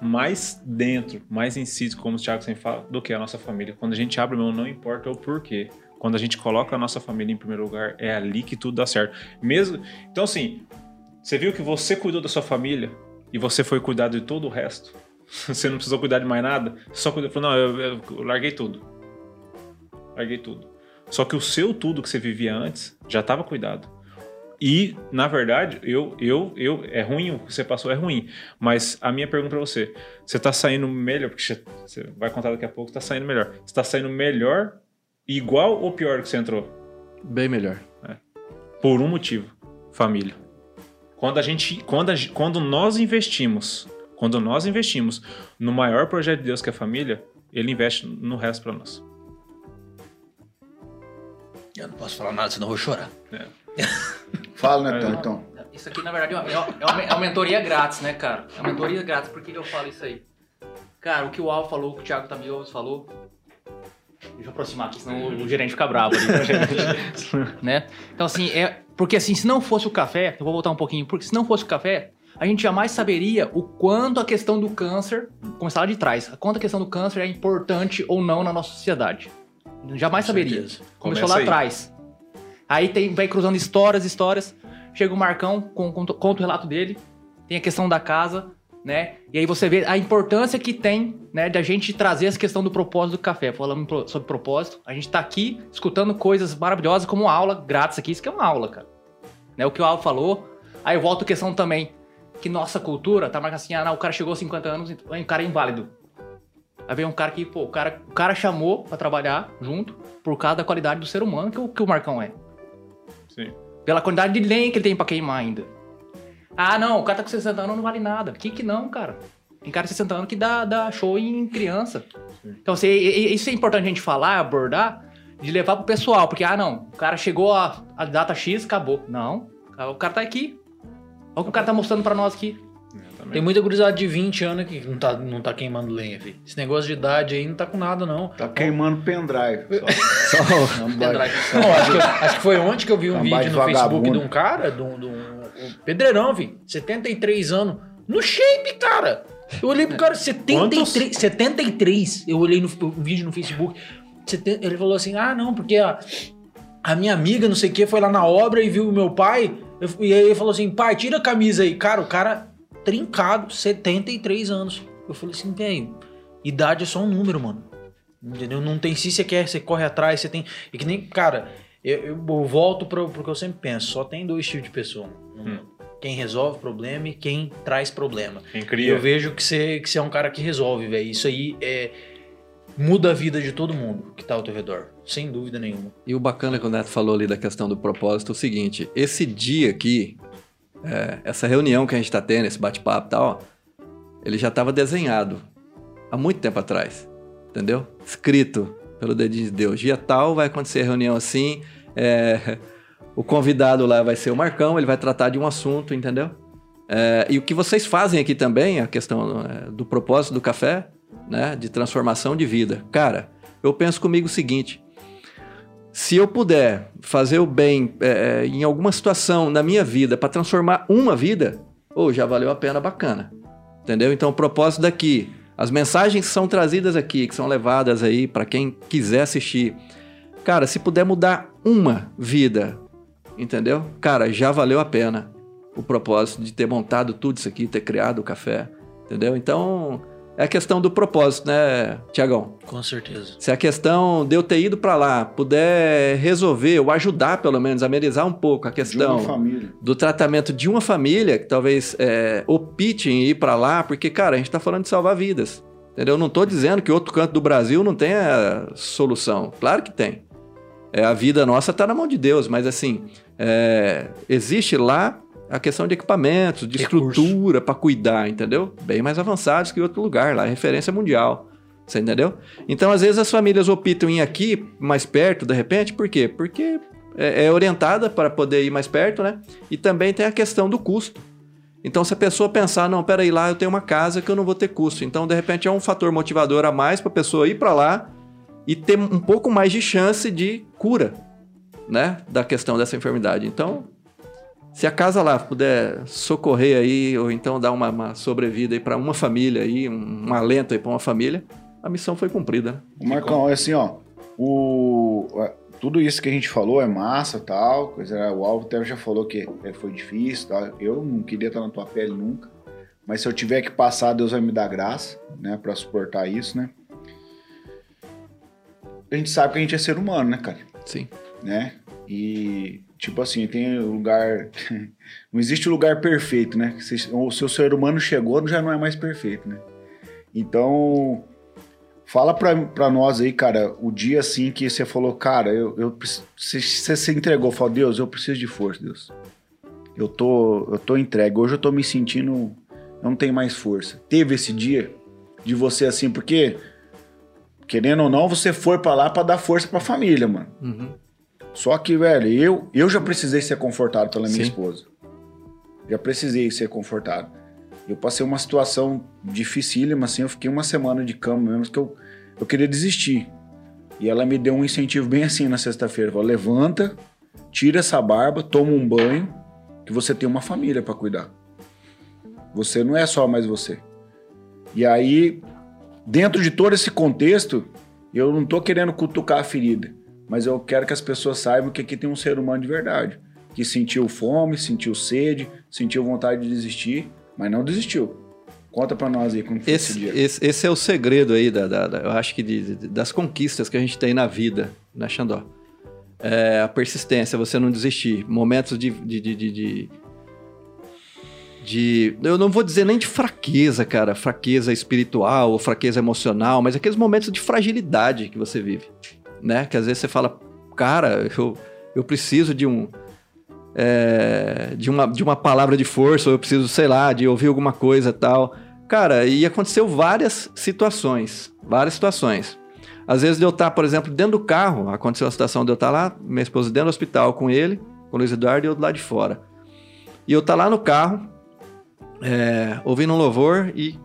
mais dentro, mais em si, como o Tiago sempre fala, do que a nossa família. Quando a gente abre mão, não importa o porquê. Quando a gente coloca a nossa família em primeiro lugar, é ali que tudo dá certo. Mesmo... Então, assim, você viu que você cuidou da sua família e você foi cuidado de todo o resto. Você não precisou cuidar de mais nada. Só cuidou. Falou, não, eu, eu, eu larguei tudo. Larguei tudo. Só que o seu tudo que você vivia antes já estava cuidado. E, na verdade, eu, eu, eu, é ruim o que você passou, é ruim. Mas a minha pergunta para você, você está saindo melhor, porque você vai contar daqui a pouco, está saindo melhor. Você está saindo melhor... Igual ou pior que você entrou? Bem melhor. É. Por um motivo. Família. Quando, a gente, quando, a, quando nós investimos, quando nós investimos no maior projeto de Deus que é a família, ele investe no resto pra nós. Eu não posso falar nada, senão eu vou chorar. É. Fala, Netão, né, então. Isso aqui, na verdade, é uma, é, uma, é uma mentoria grátis, né, cara? É uma mentoria grátis. Por que eu falo isso aí? Cara, o que o Al falou, o que o Tiago Tamiozzo falou... Deixa eu aproximar aqui, senão o gerente fica bravo ali. Né? Então, assim, é... Porque, assim, se não fosse o café... Eu vou voltar um pouquinho. Porque se não fosse o café, a gente jamais saberia o quanto a questão do câncer... Começar lá de trás. O quanto a questão do câncer é importante ou não na nossa sociedade. Jamais saberia. Começou lá atrás. Aí tem, vai cruzando histórias, histórias. Chega o Marcão, com, com, conta o relato dele. Tem a questão da casa... Né? E aí você vê a importância que tem, né, de a gente trazer essa questão do propósito do café. Falamos sobre propósito, a gente tá aqui escutando coisas maravilhosas como aula grátis aqui. Isso que é uma aula, cara. Né? O que o Álvaro falou. Aí eu volto a questão também, que nossa cultura tá marcando assim, ah, não, o cara chegou aos cinquenta anos, o cara é inválido. Aí vem um cara que, pô, o cara, o cara chamou pra trabalhar junto por causa da qualidade do ser humano que o, que o Marcão é. Sim. Pela quantidade de lenha que ele tem pra queimar ainda. Ah, não, o cara tá com sessenta anos, não vale nada. Que que não, cara? Tem cara de sessenta anos que dá, dá show em criança. Sim. Então, assim, isso é importante a gente falar, abordar, de levar pro pessoal. Porque, ah, não, o cara chegou a, a data X, acabou. Não, o cara tá aqui. Olha o que o cara tá mostrando pra nós aqui. Tem muita gurizada de vinte anos que não tá, não tá queimando lenha, filho. Esse negócio de idade aí não tá com nada, não. Tá queimando pendrive. Só, só não, pendrive. Só. Não, acho, que eu, acho que foi ontem que eu vi um vídeo no Facebook de um cara, de um... De um pedreirão, vi, setenta e três anos, no shape, cara. Eu olhei pro cara, setenta e três, setenta e três, eu olhei no, no vídeo no Facebook, setenta, ele falou assim, ah, não, porque a, a minha amiga, não sei o que, foi lá na obra e viu o meu pai, eu, e aí ele falou assim, pai, tira a camisa aí. Cara, o cara trincado, setenta e três anos. Eu falei assim, velho, idade é só um número, mano. Entendeu? Não tem se você quer, você corre atrás, você tem... E que nem, cara, eu, eu, eu volto pro, pro que eu sempre penso, só tem dois tipos de pessoa. Hum. Quem resolve problema e quem traz problema. Incrível. Eu vejo que você que você é um cara que resolve, velho. Isso aí é, muda a vida de todo mundo que tá ao teu redor, sem dúvida nenhuma. E o bacana que o Neto falou ali da questão do propósito é o seguinte, esse dia aqui, é, essa reunião que a gente tá tendo, esse bate-papo e tal, ele já tava desenhado há muito tempo atrás, entendeu? Escrito pelo dedinho de Deus. Dia tal vai acontecer a reunião assim, é... O convidado lá vai ser o Marcão, ele vai tratar de um assunto, entendeu? É, e o que vocês fazem aqui também, a questão é, do propósito do café, né? De transformação de vida. Cara, eu penso comigo o seguinte, se eu puder fazer o bem é, em alguma situação na minha vida para transformar uma vida, oh, já valeu a pena, bacana. entendeu? Então o propósito daqui, as mensagens que são trazidas aqui, que são levadas aí para quem quiser assistir, cara, se puder mudar uma vida, entendeu? Cara, já valeu a pena o propósito de ter montado tudo isso aqui, ter criado o café, entendeu? Então, é a questão do propósito, né, Tiagão? Com certeza. Se a questão de eu ter ido para lá, puder resolver ou ajudar, pelo menos, amenizar um pouco a questão do tratamento de uma família, que talvez é, opte em ir para lá, porque, cara, a gente tá falando de salvar vidas, entendeu? Não tô dizendo que outro canto do Brasil não tenha solução. Claro que tem. É, a vida nossa tá na mão de Deus, mas, assim, é, existe lá a questão de equipamentos, de recurso, estrutura para cuidar, entendeu? Bem mais avançados que outro lugar lá, é referência mundial, você entendeu? Então, às vezes, as famílias optam em ir aqui, mais perto, de repente, por quê? Porque é, é orientada para poder ir mais perto, né? E também tem a questão do custo. Então, se a pessoa pensar, não, peraí, lá eu tenho uma casa que eu não vou ter custo. Então, de repente, é um fator motivador a mais para a pessoa ir para lá e ter um pouco mais de chance de cura, né? Da questão dessa enfermidade. Então, se a casa lá puder socorrer aí, ou então dar uma, uma sobrevida aí para uma família aí, um, um alento aí para uma família, a missão foi cumprida, né? O Marcão, é assim, ó, o, tudo isso que a gente falou é massa e tal, coisa, o Álvaro até já falou que foi difícil, tal. Eu não queria estar na tua pele nunca, mas se eu tiver que passar, Deus vai me dar graça, né, para suportar isso, né? A gente sabe que a gente é ser humano, né, cara? Sim. Né? E... tipo assim, tem lugar... não existe lugar perfeito, né? Se o seu ser humano chegou, já não é mais perfeito, né? Então, fala pra, pra nós aí, cara, o dia assim que você falou, cara, eu, eu, você, você se entregou, falou, Deus, eu preciso de força, Deus. Eu tô, eu tô entregue, hoje eu tô me sentindo... eu não tenho mais força. Teve esse dia de você assim, porque, querendo ou não, você foi pra lá pra dar força pra família, mano. Uhum. Só que, velho, eu, eu já precisei ser confortado pela minha Sim. esposa. Já precisei ser confortado. Eu passei uma situação dificílima, assim, eu fiquei uma semana de cama mesmo, que eu, eu queria desistir. E ela me deu um incentivo bem assim na sexta-feira. Falou, levanta, tira essa barba, toma um banho, que você tem uma família pra cuidar. Você não é só mais você. E aí, dentro de todo esse contexto, eu não tô querendo cutucar a ferida, mas eu quero que as pessoas saibam que aqui tem um ser humano de verdade, que sentiu fome, sentiu sede, sentiu vontade de desistir, mas não desistiu. Conta pra nós aí como foi esse, esse dia. Esse, esse é o segredo aí, da, da, da, eu acho que de, de, das conquistas que a gente tem na vida, né, Xandó? É, a persistência, você não desistir, momentos de... de, de, de, de, de eu não vou dizer nem de fraqueza, cara, fraqueza espiritual ou fraqueza emocional, mas aqueles momentos de fragilidade que você vive. Né? Que às vezes você fala, cara, eu, eu preciso de um é, de, uma, de uma palavra de força, ou eu preciso, sei lá, de ouvir alguma coisa e tal. Cara, e aconteceu várias situações, várias situações. Às vezes de eu estar, por exemplo, dentro do carro, aconteceu a situação de eu estar lá, minha esposa dentro do hospital com ele, com o Luiz Eduardo, e eu do lado de fora. E eu estar lá no carro, é, ouvindo um louvor e...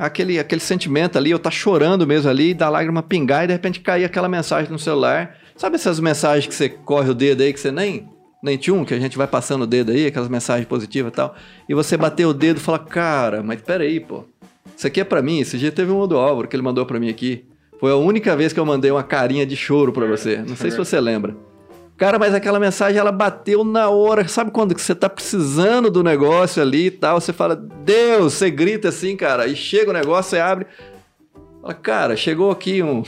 Aquele, aquele sentimento ali, eu tá chorando mesmo ali, da lágrima pingar e de repente cair aquela mensagem no celular. Sabe essas mensagens que você corre o dedo aí, que você nem, nem tchum, que a gente vai passando o dedo aí, aquelas mensagens positivas e tal. E você bateu o dedo e fala, cara, mas peraí, pô. Isso aqui é pra mim, esse dia teve um do Álvaro que ele mandou pra mim aqui. Foi a única vez que eu mandei uma carinha de choro pra você, não sei se você lembra. Cara, mas aquela mensagem, ela bateu na hora. Sabe quando você tá precisando do negócio ali e tal? Você fala, Deus, você grita assim, cara. E chega o negócio, você abre. Fala, cara, chegou aqui um,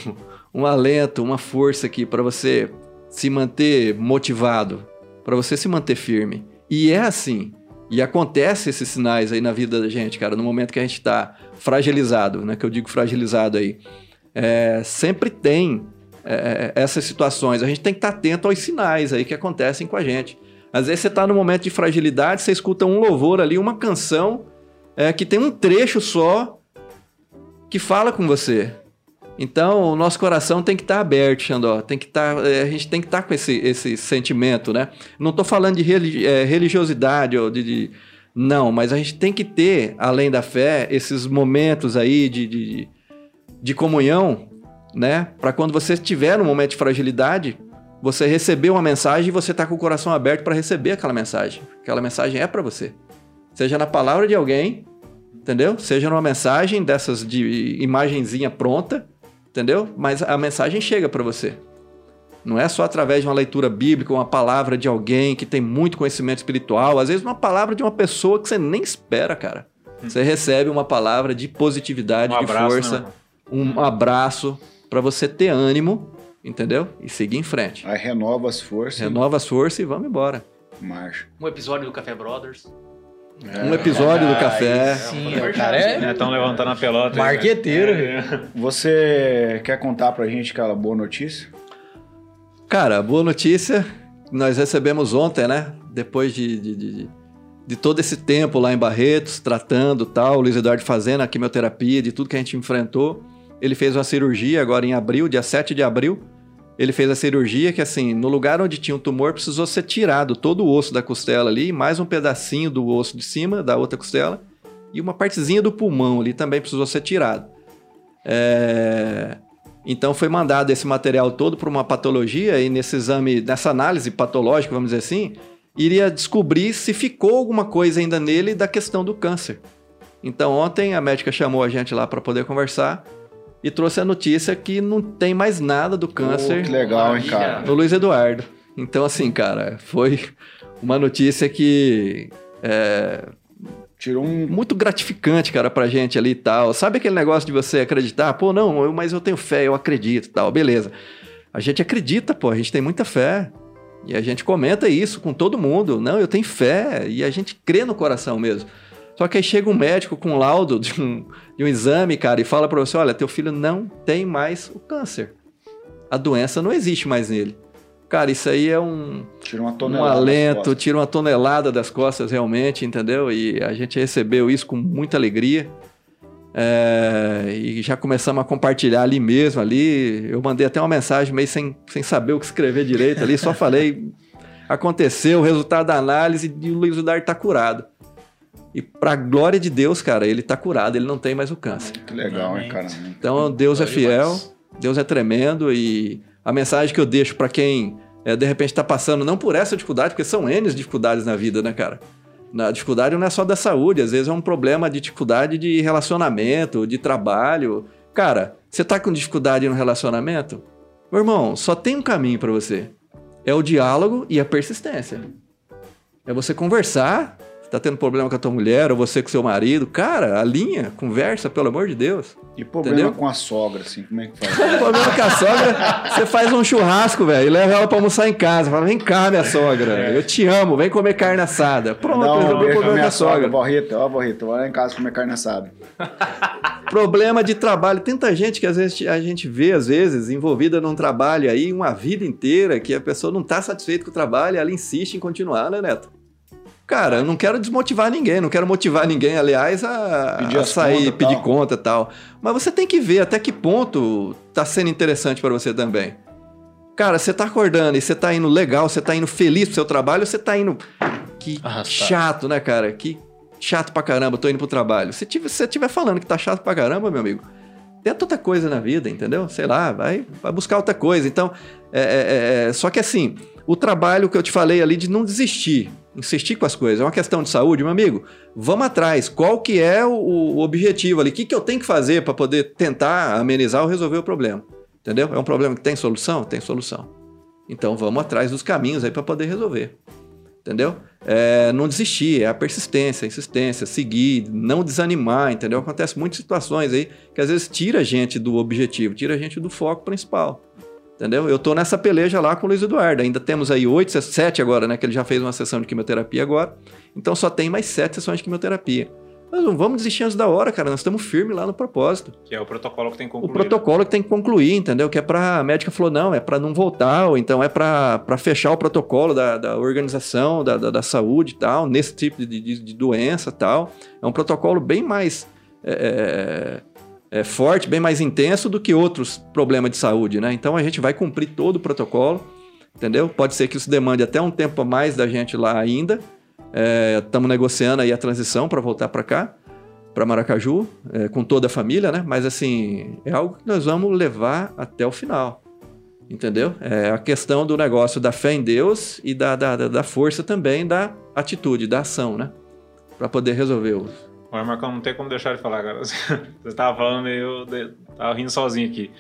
um alento, uma força aqui pra você se manter motivado. Pra você se manter firme. E é assim. E acontece esses sinais aí na vida da gente, cara. No momento que a gente tá fragilizado, né? Que eu digo fragilizado aí. É, sempre tem... É, essas situações, a gente tem que estar atento aos sinais aí que acontecem com a gente. Às vezes você está num momento de fragilidade, você escuta um louvor ali, uma canção é, que tem um trecho só que fala com você. Então o nosso coração tem que estar aberto, Xandó, tem que estar, é, a gente tem que estar com esse, esse sentimento, né? Não estou falando de religi- é, religiosidade ou de, de... não, mas a gente tem que ter, além da fé, esses momentos aí de, de, de comunhão, né? Para quando você tiver um momento de fragilidade, você receber uma mensagem e você tá com o coração aberto para receber aquela mensagem. Aquela mensagem é para você. Seja na palavra de alguém, entendeu? Seja numa mensagem dessas de imagenzinha pronta, entendeu? Mas a mensagem chega para você. Não é só através de uma leitura bíblica, uma palavra de alguém que tem muito conhecimento espiritual. Às vezes uma palavra de uma pessoa que você nem espera, cara. Você recebe uma palavra de positividade, um de abraço, força, né, um abraço para você ter ânimo, entendeu? E seguir em frente. Aí renova as forças. Renova as forças e vamos embora. Marcha. Um episódio do Café Brothers. É. Um episódio ah, do Café. Sim, é, cara, é... Estão levantando a pelota. Marqueteiro. Aí, né? Você quer contar pra gente aquela boa notícia? Cara, boa notícia. Nós recebemos ontem, né? Depois de... de, de... de todo esse tempo lá em Barretos, tratando tal, o Luiz Eduardo fazendo a quimioterapia, de tudo que a gente enfrentou. Ele fez uma cirurgia agora em abril, dia sete de abril. Ele fez a cirurgia que, assim, no lugar onde tinha um tumor, precisou ser tirado todo o osso da costela ali, mais um pedacinho do osso de cima, da outra costela, e uma partezinha do pulmão ali também precisou ser tirado. É... Então foi mandado esse material todo para uma patologia, e nesse exame, nessa análise patológica, vamos dizer assim, iria descobrir se ficou alguma coisa ainda nele da questão do câncer. Então ontem a médica chamou a gente lá para poder conversar e trouxe a notícia que não tem mais nada do câncer. Oh, que legal, hein, cara? No Luiz Eduardo. Então assim, cara, foi uma notícia que é tirou um... muito gratificante, cara, pra gente ali e tal. Sabe aquele negócio de você acreditar? Pô, não, eu, mas eu tenho fé, eu acredito e tal. Beleza. A gente acredita, pô, a gente tem muita fé. E a gente comenta isso com todo mundo. Não, eu tenho fé. E a gente crê no coração mesmo. Só que aí chega um médico com um laudo de um, de um exame, cara, e fala pra você, olha, teu filho não tem mais o câncer. A doença não existe mais nele. Cara, isso aí é um... Tira uma tonelada um alento, tira uma tonelada das costas, realmente, entendeu? E a gente recebeu isso com muita alegria. É, e já começamos a compartilhar ali mesmo, ali, eu mandei até uma mensagem meio sem, sem saber o que escrever direito ali, só falei, aconteceu o resultado da análise e o Luiz Eduardo tá curado. E pra glória de Deus, cara, ele tá curado, ele não tem mais o câncer. Que legal, hein, cara? Então Deus é fiel, Deus é tremendo, e a mensagem que eu deixo pra quem é, de repente tá passando, não por essa dificuldade, porque são N dificuldades na vida, né, cara? Na dificuldade não é só da saúde, às vezes é um problema de dificuldade de relacionamento, de trabalho. Cara, você tá com dificuldade no relacionamento? Meu irmão, só tem um caminho pra você. É o diálogo e a persistência. É você conversar. Tá tendo problema com a tua mulher ou você com seu marido? Cara, alinha, conversa, pelo amor de Deus. E problema, entendeu? Com a sogra, assim, como é que faz? Problema com a sogra, você faz um churrasco, velho, e leva ela pra almoçar em casa. Fala, vem cá, minha sogra, é. eu te amo, vem comer carne assada. Pronto, resolveu o problema da sogra. Borreta, ó, Borreta, vai lá em casa comer carne assada. Problema de trabalho. Tanta gente que às vezes a gente vê, às vezes, envolvida num trabalho aí, uma vida inteira, que a pessoa não tá satisfeita com o trabalho, ela insiste em continuar, né, Neto? Cara, eu não quero desmotivar ninguém, não quero motivar ninguém, aliás, a, pedir a sair, conta, pedir tal. conta e tal. Mas você tem que ver até que ponto tá sendo interessante para você também. Cara, você tá acordando e você tá indo legal, você tá indo feliz pro seu trabalho, você tá indo... Que Arrastado. chato, né, cara? Que chato pra caramba, tô indo pro trabalho. Se você estiver falando que tá chato pra caramba, meu amigo, tenta outra coisa na vida, entendeu? Sei lá, vai, vai buscar outra coisa. Então, é, é, é, só que assim, o trabalho que eu te falei ali de não desistir, insistir com as coisas. É uma questão de saúde, meu amigo. Vamos atrás. Qual que é o, o objetivo ali? O que, que eu tenho que fazer para poder tentar amenizar ou resolver o problema? Entendeu? É um problema que tem solução? Tem solução. Então, vamos atrás dos caminhos aí para poder resolver. Entendeu? É, não desistir. É a persistência, a insistência, seguir, não desanimar, entendeu? Acontece muitas situações aí que às vezes tira a gente do objetivo, tira a gente do foco principal. Entendeu? Eu tô nessa peleja lá com o Luiz Eduardo. Ainda temos aí oito, sete agora, né? Que ele já fez uma sessão de quimioterapia agora. Então só tem mais sete sessões de quimioterapia. Mas não vamos desistir antes da hora, cara. Nós estamos firmes lá no propósito. Que é o protocolo que tem que concluir. O protocolo que tem que concluir, entendeu? Que é pra... A médica falou, não, é pra não voltar. Ou então é pra, pra fechar o protocolo da, da organização, da, da, da saúde e tal. Nesse tipo de, de, de doença e tal. É um protocolo bem mais... É, é... É forte, bem mais intenso do que outros problemas de saúde, né? Então a gente vai cumprir todo o protocolo, entendeu? Pode ser que isso demande até um tempo a mais da gente lá ainda. Estamos é, negociando aí a transição para voltar para cá, para Maracaju, é, com toda a família, né? Mas assim, é algo que nós vamos levar até o final, entendeu? É a questão do negócio da fé em Deus e da, da, da força também da atitude, da ação, né? Para poder resolver os Mas, Marcão, não tem como deixar de falar, cara. Você tava falando meio... Tava rindo sozinho aqui.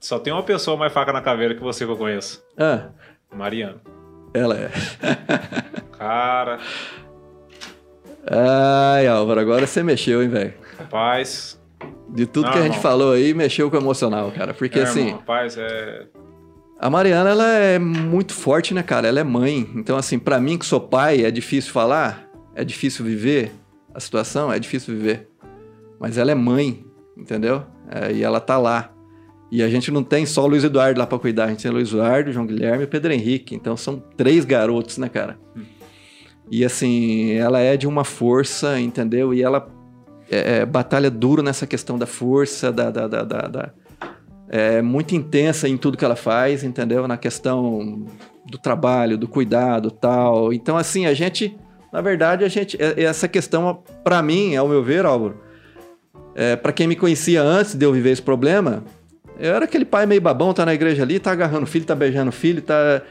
Só tem uma pessoa mais faca na caveira que você que eu conheço. Ah. Mariana. Ela é. Cara... Ai, Álvaro, agora você mexeu, hein, velho? Rapaz... De tudo não, que a gente irmão. falou aí, mexeu com o emocional, cara. Porque é, assim... Irmão, rapaz, é... A Mariana, ela é muito forte, né, cara? Ela é mãe. Então, assim, pra mim que sou pai, é difícil falar, é difícil viver a situação, é difícil viver. Mas ela é mãe, entendeu? É, e ela tá lá. E a gente não tem só o Luiz Eduardo lá pra cuidar. A gente tem o Luiz Eduardo, o João Guilherme e o Pedro Henrique. Então, são três garotos, né, cara? Hum. E, assim, ela é de uma força, entendeu? E ela é, é, batalha duro nessa questão da força, da... da, da, da, da... É muito intensa em tudo que ela faz, entendeu? Na questão do trabalho, do cuidado, tal. Então, assim, a gente... Na verdade, a gente... Essa questão, pra mim, ao meu ver, Álvaro... É, pra quem me conhecia antes de eu viver esse problema... Eu era aquele pai meio babão, tá na igreja ali, tá agarrando o filho, tá beijando o filho, tá...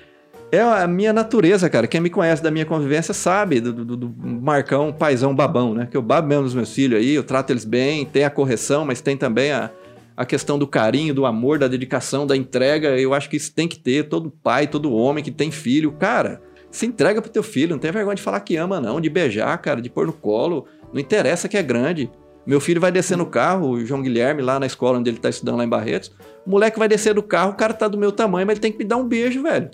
É a minha natureza, cara. Quem me conhece da minha convivência sabe do, do, do Marcão, paizão babão, né? Que eu babo mesmo dos meus filhos aí, eu trato eles bem, tem a correção, mas tem também a... A questão do carinho, do amor, da dedicação, da entrega, eu acho que isso tem que ter. Todo pai, todo homem que tem filho, cara, se entrega pro teu filho. Não tem vergonha de falar que ama, não. De beijar, cara, de pôr no colo. Não interessa que é grande. Meu filho vai descer no carro, o João Guilherme, lá na escola onde ele tá estudando, lá em Barretos. O moleque vai descer do carro, o cara tá do meu tamanho, mas ele tem que me dar um beijo, velho.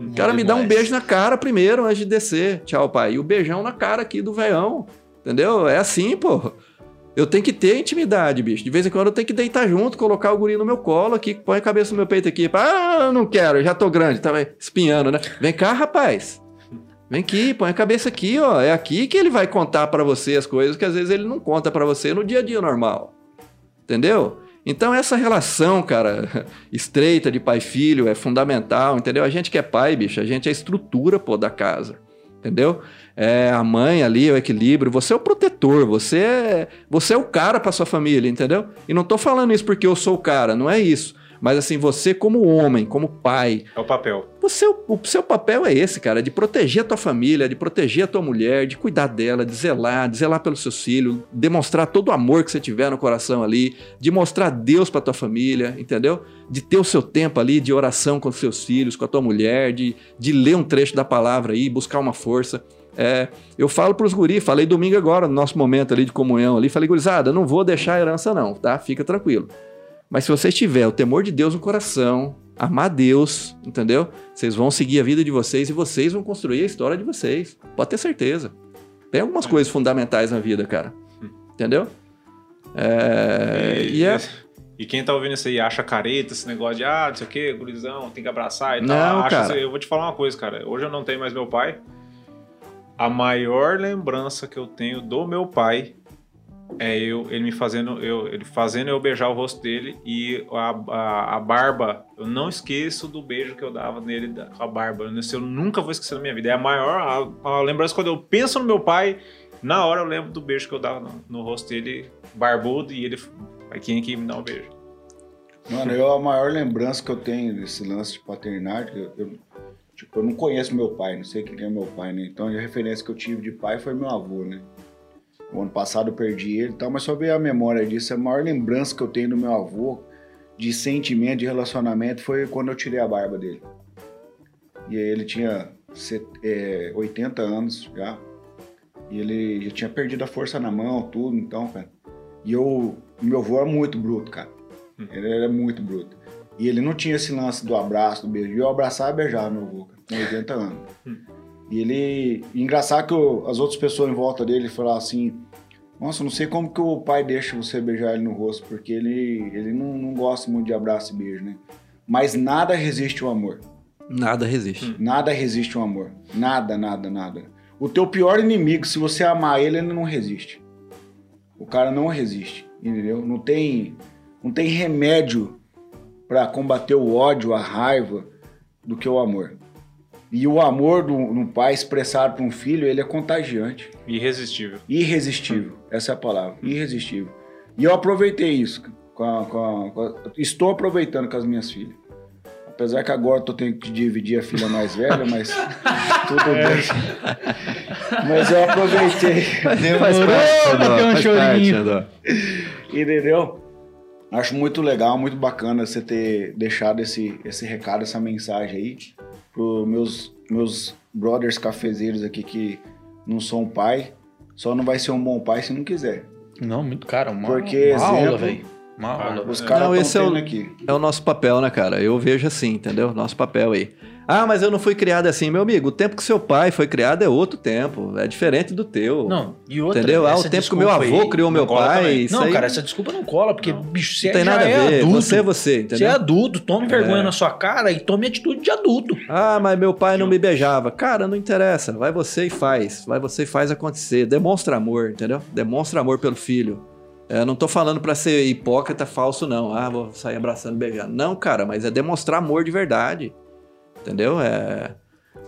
O cara me dá um beijo na cara primeiro, antes de descer. Tchau, pai. E o beijão na cara aqui do veião. Entendeu? É assim, pô. Eu tenho que ter intimidade, bicho. De vez em quando eu tenho que deitar junto, colocar o guri no meu colo aqui, põe a cabeça no meu peito aqui. Ah, eu não quero, eu já tô grande. Tá espinhando, né? Vem cá, rapaz. Vem aqui, põe a cabeça aqui, ó. É aqui que ele vai contar pra você as coisas que às vezes ele não conta pra você no dia a dia normal. Entendeu? Então essa relação, cara, estreita de pai e filho é fundamental, entendeu? A gente que é pai, bicho, a gente é a estrutura, pô, da casa. Entendeu? É, a mãe ali, o equilíbrio, você é o protetor, você é, você é o cara pra sua família, entendeu? E não tô falando isso porque eu sou o cara, não é isso. Mas assim, você como homem, como pai... É o papel. Você, o seu papel é esse, cara, de proteger a tua família, de proteger a tua mulher, de cuidar dela, de zelar, de zelar pelos seus filhos, demonstrar todo o amor que você tiver no coração ali, de mostrar Deus pra tua família, entendeu? De ter o seu tempo ali de oração com os seus filhos, com a tua mulher, de, de ler um trecho da palavra aí, buscar uma força. É, eu falo pros guris, falei domingo agora, no nosso momento ali de comunhão ali, falei, gurizada, não vou deixar a herança não, tá? Fica tranquilo. Mas se vocês tiverem o temor de Deus no coração, amar Deus, entendeu? Vocês vão seguir a vida de vocês e vocês vão construir a história de vocês. Pode ter certeza. Tem algumas coisas fundamentais na vida, cara. Entendeu? É... E, e, é... e quem tá ouvindo isso aí acha careta, esse negócio de, ah, não sei o quê, gurizão, tem que abraçar e tal. Não, acha cara... Eu vou te falar uma coisa, cara. Hoje eu não tenho mais meu pai. A maior lembrança que eu tenho do meu pai... É eu, ele me fazendo eu, ele fazendo eu beijar o rosto dele e a, a, a barba. Eu não esqueço do beijo que eu dava nele com a barba. Eu, eu nunca vou esquecer na minha vida. É a maior a, a lembrança. Quando eu penso no meu pai, na hora eu lembro do beijo que eu dava no, no rosto dele, barbudo, e ele aqui, aqui me dá um beijo. Mano, eu, a maior lembrança que eu tenho desse lance de paternidade, eu, eu, tipo, eu não conheço meu pai, não sei quem é meu pai, né? Então a referência que eu tive de pai foi meu avô, né? O ano passado eu perdi ele e tal, mas só ver a memória disso, a maior lembrança que eu tenho do meu avô, de sentimento, de relacionamento, foi quando eu tirei a barba dele. E aí ele tinha oitenta anos já, e ele já tinha perdido a força na mão, tudo, então, cara. E eu, meu avô era muito bruto, cara. Ele era muito bruto. E ele não tinha esse lance do abraço, do beijo. Eu abraçava e beijava meu avô, cara, com oitenta anos. E ele... Engraçado que eu, as outras pessoas em volta dele falavam assim... Nossa, não sei como que o pai deixa você beijar ele no rosto, porque ele, ele não, não gosta muito de abraço e beijo, né? Mas nada resiste ao amor. Nada resiste. Nada resiste ao amor. Nada, nada, nada. O teu pior inimigo, se você amar ele, ele não resiste. O cara não resiste, entendeu? Não tem, não tem remédio pra combater o ódio, a raiva, do que o amor. E o amor do, do pai expressado para um filho, ele é contagiante. Irresistível. Irresistível, hum. Essa é a palavra, irresistível. E eu aproveitei isso, com a, com a, com a, estou aproveitando com as minhas filhas. Apesar que agora eu tenho que dividir a filha mais velha, mas tudo é. bem. Mas eu aproveitei. Demorou pra ter um chorinho. Entendeu? Acho muito legal, muito bacana você ter deixado esse, esse recado, essa mensagem aí pros meus, meus brothers cafezeiros aqui que não são pai. Só não vai ser um bom pai se não quiser. Não, muito caro. Uma, Porque, uma exemplo, aula, velho. Uma aula. Os caras estão tendo aqui. É o nosso papel, né, cara? Eu vejo assim, entendeu? Nosso papel aí. Ah, mas eu não fui criado assim. Meu amigo, o tempo que seu pai foi criado é outro tempo. É diferente do teu. Não, e outra... Entendeu? Ah, o tempo que o meu avô criou meu pai... Não, cara, essa desculpa não cola, porque, bicho, você já é adulto. Você é você, entendeu? Você é adulto, tome vergonha na sua cara e tome atitude de adulto. Ah, mas meu pai não me beijava. Cara, não interessa. Vai você e faz. Vai você e faz acontecer. Demonstra amor, entendeu? Demonstra amor pelo filho. Eu não tô falando pra ser hipócrita, falso, não. Ah, vou sair abraçando, beijando. Não, cara, mas é demonstrar amor de verdade. Entendeu? É...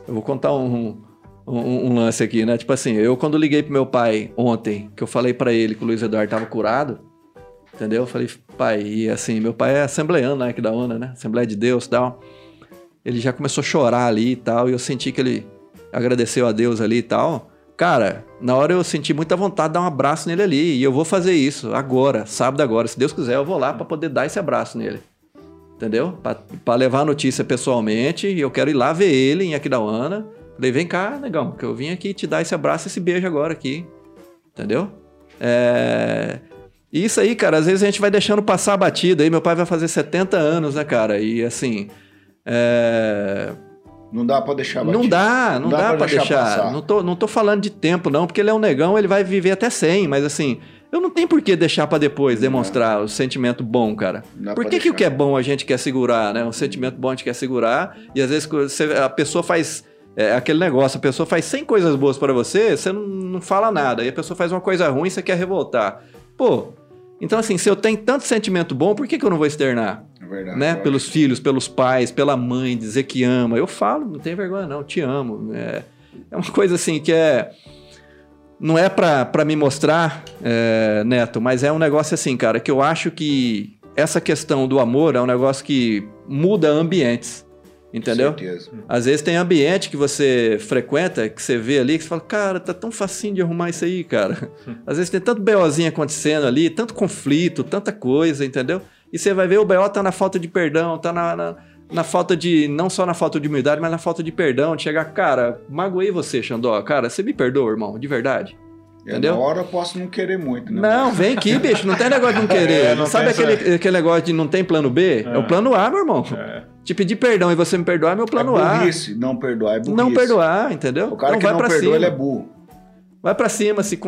Eu vou contar um, um, um lance aqui, né? Tipo assim, eu quando liguei pro meu pai ontem, que eu falei pra ele que o Luiz Eduardo tava curado, entendeu? Eu falei, pai, e assim, meu pai é assembleano, né? Aquidauana, né? Assembleia de Deus e tal. Ele já começou a chorar ali e tal, e eu senti que ele agradeceu a Deus ali e tal. Cara, na hora eu senti muita vontade de dar um abraço nele ali, e eu vou fazer isso agora, sábado agora. Se Deus quiser, eu vou lá pra poder dar esse abraço nele. Entendeu? Para levar a notícia pessoalmente, e eu quero ir lá ver ele em Aquidauana. Falei, vem cá, negão, que eu vim aqui te dar esse abraço, esse beijo agora aqui. Entendeu? É... E isso aí, cara, às vezes a gente vai deixando passar a batida. Aí meu pai vai fazer setenta anos, né, cara? E assim... É... Não dá pra deixar batida. Não dá, não, não dá, dá pra deixar. deixar. Não, tô, não tô falando de tempo, não, porque ele é um negão, ele vai viver até cem, mas assim... Eu não tenho por que deixar pra depois demonstrar o sentimento bom, cara. Por que que o que é bom a gente quer segurar, né? O sentimento bom a gente quer segurar. E às vezes a pessoa faz... É, aquele negócio, a pessoa faz cem coisas boas pra você, você não, não fala nada. E a pessoa faz uma coisa ruim e você quer revoltar. Pô, então assim, se eu tenho tanto sentimento bom, por que que eu não vou externar? É verdade. Né? Pelos filhos, pelos pais, pela mãe, dizer que ama. Eu falo, não tem vergonha não, te amo. É, é uma coisa assim que é... Não é pra, pra me mostrar, é, Neto, mas é um negócio assim, cara, que eu acho que essa questão do amor é um negócio que muda ambientes, entendeu? Com certeza. Às vezes tem ambiente que você frequenta, que você vê ali, que você fala, cara, tá tão facinho de arrumar isso aí, cara. Às vezes tem tanto B Ozinho acontecendo ali, tanto conflito, tanta coisa, entendeu? E você vai ver o B O tá na falta de perdão, tá na... na... Na falta de... Não só na falta de humildade, mas na falta de perdão. De chegar... Cara, magoei você, Xandó. Cara, você me perdoa, irmão. De verdade. É, entendeu? Na hora eu posso não querer muito, né? Não, vem aqui, bicho. Não tem negócio de não querer. É, não sabe aquele, aquele negócio de não tem plano B? É, é o plano A, meu irmão. É. Te pedir perdão e você me perdoar, meu plano A. É burrice. A. Não perdoar, é burrice. Não perdoar, entendeu? O cara então, que vai não pra perdoa, cima. Ele é burro. Vai pra cima, se,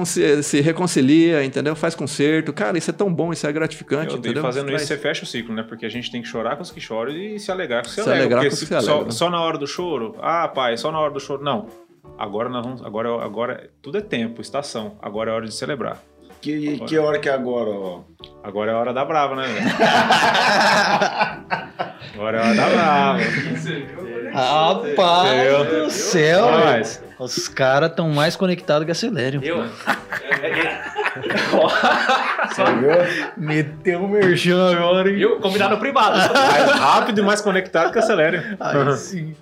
se reconcilia, entendeu? Faz conserto. Cara, isso é tão bom, isso é gratificante, eu entendeu? Fazendo isso, faz... você fecha o ciclo, né? Porque a gente tem que chorar com os que choram e se alegrar com os que se alegram. Se, se alegra. Só, só na hora do choro? Ah, pai, só na hora do choro. Não. Agora nós vamos... Agora, agora tudo é tempo, estação. Agora é hora de celebrar. Que, que hora que é agora, ó? Agora é a hora da brava, né? Agora é a hora da brava. Rapaz do céu, mas... Os caras estão mais conectados que a Celérium. Eu? Você viu? Meteu o merchan agora, hein? Viu? Combinado no privado. Mais rápido e mais conectado que a Celérium. Aí sim.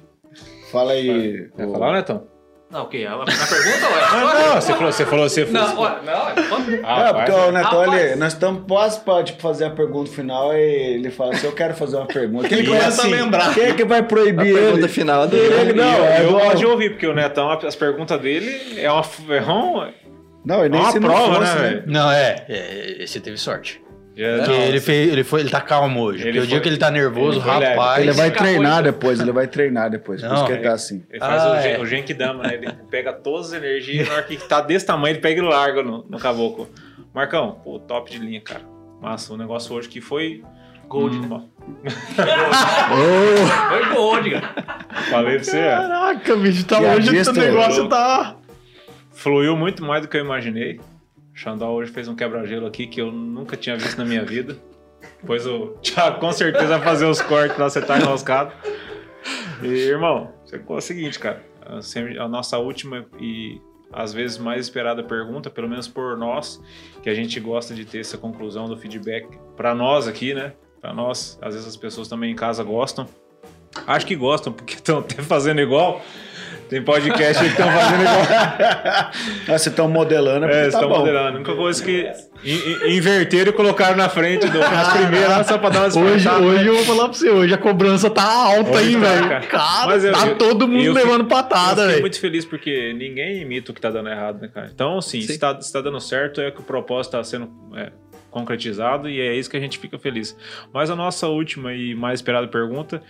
Fala aí. Vai falar, Netão? Não, o okay. quê? Na pergunta, ué? Não, não, não, você falou, você falou, você falou. Não, olha, não, é ah, porque o Neto, ele, nós estamos quase para tipo, fazer a pergunta final e ele fala assim, eu quero fazer uma pergunta. Quem, que, vai, assim, lembrar. Quem é que vai proibir a ele? Pergunta final dele? Ele, não, eu, é eu gosto de ouvir, porque o Netão, as perguntas dele é uma ferrão... Não, ele nem é uma prova, fosse, né, velho? Não, é, é, você teve sorte. Yeah, ele, fez, ele, foi, ele tá calmo hoje. Ele porque foi, o dia que ele tá nervoso, ele rapaz. Ele vai treinar depois, ele vai treinar depois. Não, por isso que ele, ele tá assim. Ele faz ah, o, é. o Genkidama, né? Ele pega todas as energias. Na hora que tá desse tamanho, ele pega e larga no, no caboclo. Marcão, pô, top de linha, cara. Massa, o negócio hoje que foi gold. Hum. Foi gold, cara. Falei pra você. Caraca, bicho, tá longe desse negócio, eu... tá. Fluiu muito mais do que eu imaginei. Xandó hoje fez um quebra-gelo aqui que eu nunca tinha visto na minha vida. Pois o Tiago com certeza vai fazer os cortes lá, você tá enroscado. E, irmão, é o seguinte, cara. A nossa última e às vezes mais esperada pergunta, pelo menos por nós, que a gente gosta de ter essa conclusão do feedback pra nós aqui, né? Pra nós, às vezes as pessoas também em casa gostam. Acho que gostam, porque estão até fazendo igual. Tem podcast que estão fazendo igual. Vocês estão modelando, é, vocês tá estão modelando. A única coisa que in, in, inverteram e colocaram na frente do nas primeiras lá, só para dar umas hoje, hoje eu vou falar para você, hoje a cobrança tá alta hoje aí, tá, velho. Cara, cara eu, tá todo mundo levando fico, patada, velho. Eu fico muito feliz porque ninguém imita o que tá dando errado, né, cara? Então, assim, se tá, se tá dando certo, é que o propósito tá sendo... É, concretizado, e é isso que a gente fica feliz. Mas a nossa última e mais esperada pergunta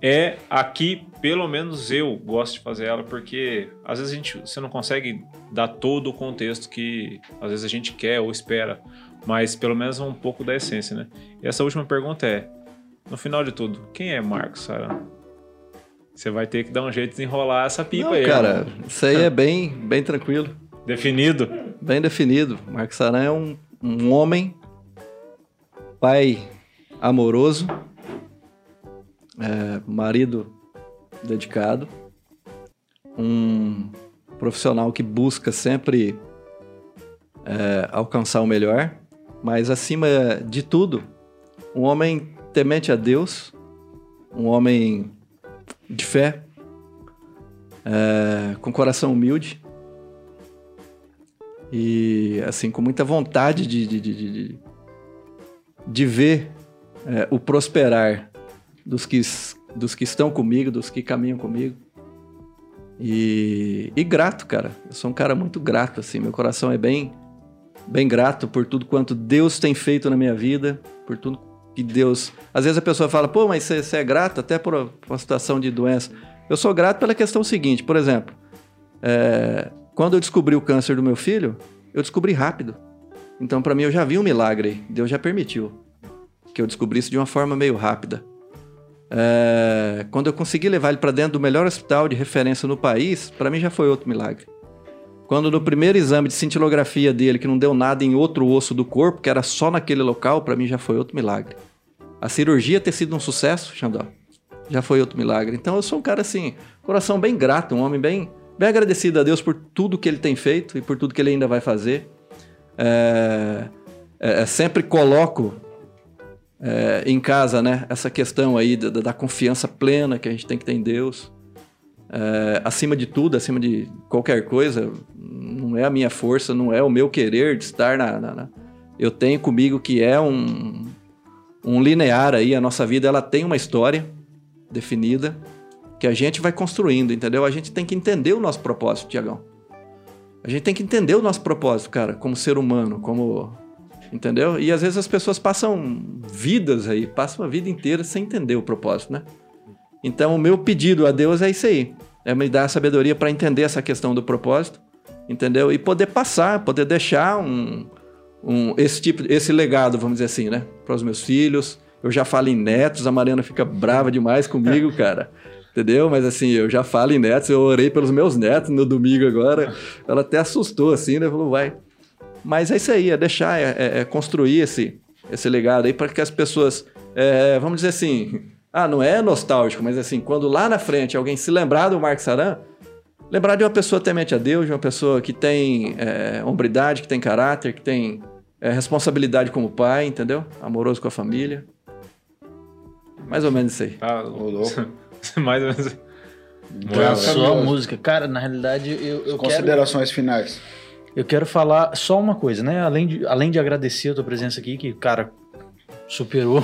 é aqui, pelo menos eu gosto de fazer ela, porque às vezes a gente, você não consegue dar todo o contexto que às vezes a gente quer ou espera, mas pelo menos um pouco da essência, né? E essa última pergunta é, no final de tudo, quem é Marco Saran? Você vai ter que dar um jeito de desenrolar essa pipa não, aí. Cara, né? Isso aí é bem, bem tranquilo. Definido? Bem definido. Marco Saran é um Um homem, pai amoroso, é, marido dedicado, um profissional que busca sempre é, alcançar o melhor, mas acima de tudo, um homem temente a Deus, um homem de fé, é, com coração humilde. E, assim, com muita vontade de, de, de, de, de ver é, o prosperar dos que, dos que estão comigo, dos que caminham comigo. E, e grato, cara. Eu sou um cara muito grato, assim. Meu coração é bem, bem grato por tudo quanto Deus tem feito na minha vida, por tudo que Deus... Às vezes a pessoa fala, pô, mas você, você é grato até por uma situação de doença. Eu sou grato pela questão seguinte, por exemplo... É... Quando eu descobri o câncer do meu filho, eu descobri rápido. Então, para mim, eu já vi um milagre. Deus já permitiu que eu descobrisse de uma forma meio rápida. É... Quando eu consegui levar ele para dentro do melhor hospital de referência no país, para mim já foi outro milagre. Quando no primeiro exame de cintilografia dele, que não deu nada em outro osso do corpo, que era só naquele local, para mim já foi outro milagre. A cirurgia ter sido um sucesso, Xandó, já foi outro milagre. Então, eu sou um cara assim, coração bem grato, um homem bem... Bem agradecido a Deus por tudo que ele tem feito e por tudo que ele ainda vai fazer. É, é, sempre coloco é, em casa, né, essa questão aí da, da confiança plena que a gente tem que ter em Deus. É, acima de tudo, acima de qualquer coisa, não é a minha força, não é o meu querer de estar na... na, na... Eu tenho comigo que é um, um linear aí, a nossa vida ela tem uma história definida. Que a gente vai construindo, entendeu? A gente tem que entender o nosso propósito, Tiagão. A gente tem que entender o nosso propósito, cara, como ser humano, como... Entendeu? E às vezes as pessoas passam vidas aí, passam a vida inteira sem entender o propósito, né? Então, o meu pedido a Deus é isso aí. É me dar a sabedoria para entender essa questão do propósito, entendeu? E poder passar, poder deixar um, um, esse tipo, esse legado, vamos dizer assim, né? Para os meus filhos. Eu já falo em netos, a Mariana fica brava demais comigo, cara. Entendeu? Mas assim, eu já falo em netos, eu orei pelos meus netos no domingo agora. Ela até assustou assim, né? Falou, vai. Mas é isso aí, é deixar, é, é construir esse, esse legado aí para que as pessoas, é, vamos dizer assim, ah, não é nostálgico, mas assim, quando lá na frente alguém se lembrar do Marco Saran, lembrar de uma pessoa temente a Deus, de uma pessoa que tem é, hombridade, que tem caráter, que tem é, responsabilidade como pai, entendeu? Amoroso com a família. Mais ou menos isso aí. Ah, louco. Mais ou menos. Então, só a música. Cara, na realidade, eu, eu Considerações quero, finais. Eu quero falar só uma coisa, né? Além de, além de agradecer a tua presença aqui, que, cara, superou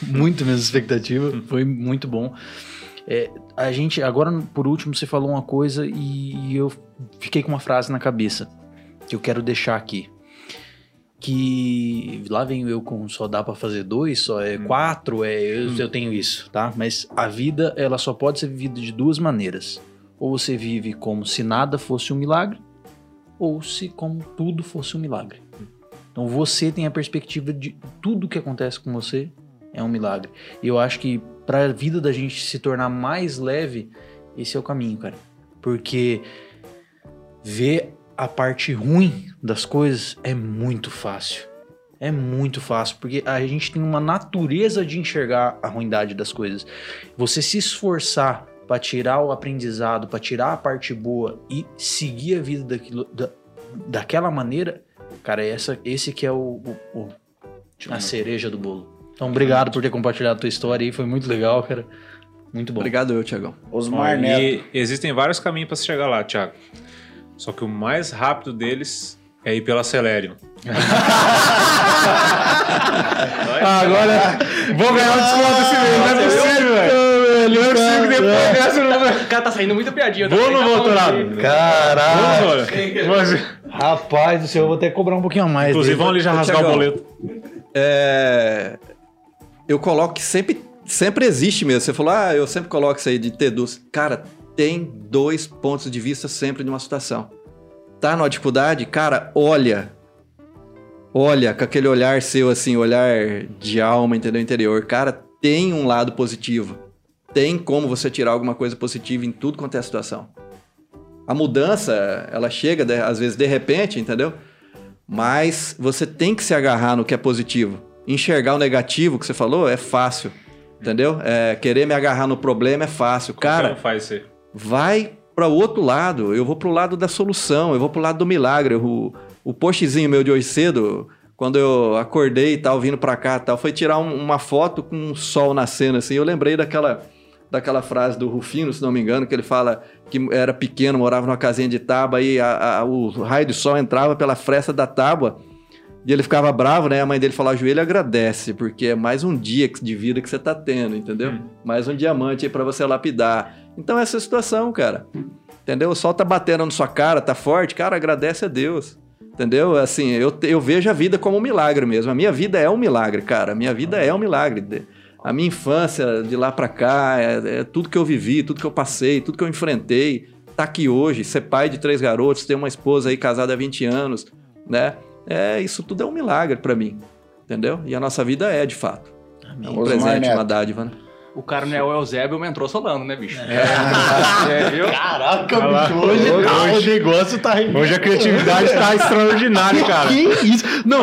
muito minhas expectativas. Foi muito bom. É, a gente, agora, por último, você falou uma coisa e eu fiquei com uma frase na cabeça que eu quero deixar aqui. Que lá venho eu com só dá pra fazer dois, só é hum. quatro, é, eu, hum. eu tenho isso, tá? Mas a vida, ela só pode ser vivida de duas maneiras. Ou você vive como se nada fosse um milagre, ou se como tudo fosse um milagre. Hum. Então você tem a perspectiva de tudo que acontece com você é um milagre. E eu acho que pra vida da gente se tornar mais leve, esse é o caminho, cara. Porque ver... a parte ruim das coisas é muito fácil. É muito fácil, porque a gente tem uma natureza de enxergar a ruindade das coisas. Você se esforçar para tirar o aprendizado, para tirar a parte boa e seguir a vida daquilo, da, daquela maneira, cara, essa, esse que é o, o, o a cereja do bolo. Então, obrigado por ter compartilhado a tua história aí. Foi muito legal, cara. Muito bom. Obrigado eu, Tiagão. Osmar Neto. E existem vários caminhos para chegar lá, Tiago. Só que o mais rápido deles é ir pela Celerium. Agora vou ganhar um desconto esse mês, não é possível, velho. Eu consigo depois dessa. O cara tá saindo muita piadinha. Vou ou não vou, Torado? Caralho. Rapaz do céu, eu vou até cobrar um pouquinho a mais. Inclusive, vão ali já rasgar o boleto. É... Eu coloco que sempre, sempre existe mesmo. Você falou, ah, eu sempre coloco isso aí de ter doce. Cara, tem dois pontos de vista sempre de uma situação. Tá numa dificuldade? Cara, olha. Olha, com aquele olhar seu assim, olhar de alma, entendeu? Interior. Cara, tem um lado positivo. Tem como você tirar alguma coisa positiva em tudo quanto é a situação. A mudança, ela chega, às vezes, de repente, entendeu? Mas você tem que se agarrar no que é positivo. Enxergar o negativo que você falou é fácil, entendeu? É, querer me agarrar no problema é fácil. Como cara, faz isso? Vai para o outro lado. Eu vou pro lado da solução, eu vou pro lado do milagre. O, o postzinho meu de hoje cedo, quando eu acordei e tal, vindo para cá e tal, foi tirar um, uma foto com um sol nascendo assim. Eu lembrei daquela... daquela frase do Rufino, se não me engano, que ele fala que era pequeno, morava numa casinha de tábua e a, a, o raio de sol entrava pela fresta da tábua e ele ficava bravo, né? A mãe dele falava, joelho, agradece, porque é mais um dia de vida que você tá tendo, entendeu? Hum. Mais um diamante aí pra você lapidar. Então essa é a situação, cara. Entendeu? O sol tá batendo na sua cara, tá forte, cara, agradece a Deus. Entendeu? Assim, eu, eu vejo a vida como um milagre mesmo. A minha vida é um milagre, cara. A minha vida é um milagre. A minha infância de lá pra cá, é, é tudo que eu vivi, tudo que eu passei, tudo que eu enfrentei, tá aqui hoje, ser pai de três garotos, ter uma esposa aí casada há vinte anos, né? É, isso tudo é um milagre pra mim, entendeu? E a nossa vida é, de fato. Amém. É um presente, uma dádiva, né? O cara não é o Eusébio, mas entrou solando, né, bicho? É, é viu? Caraca, ah, bicho, hoje, hoje, tá, hoje o negócio tá... Hoje a criatividade tá extraordinária, cara. Que isso? Não,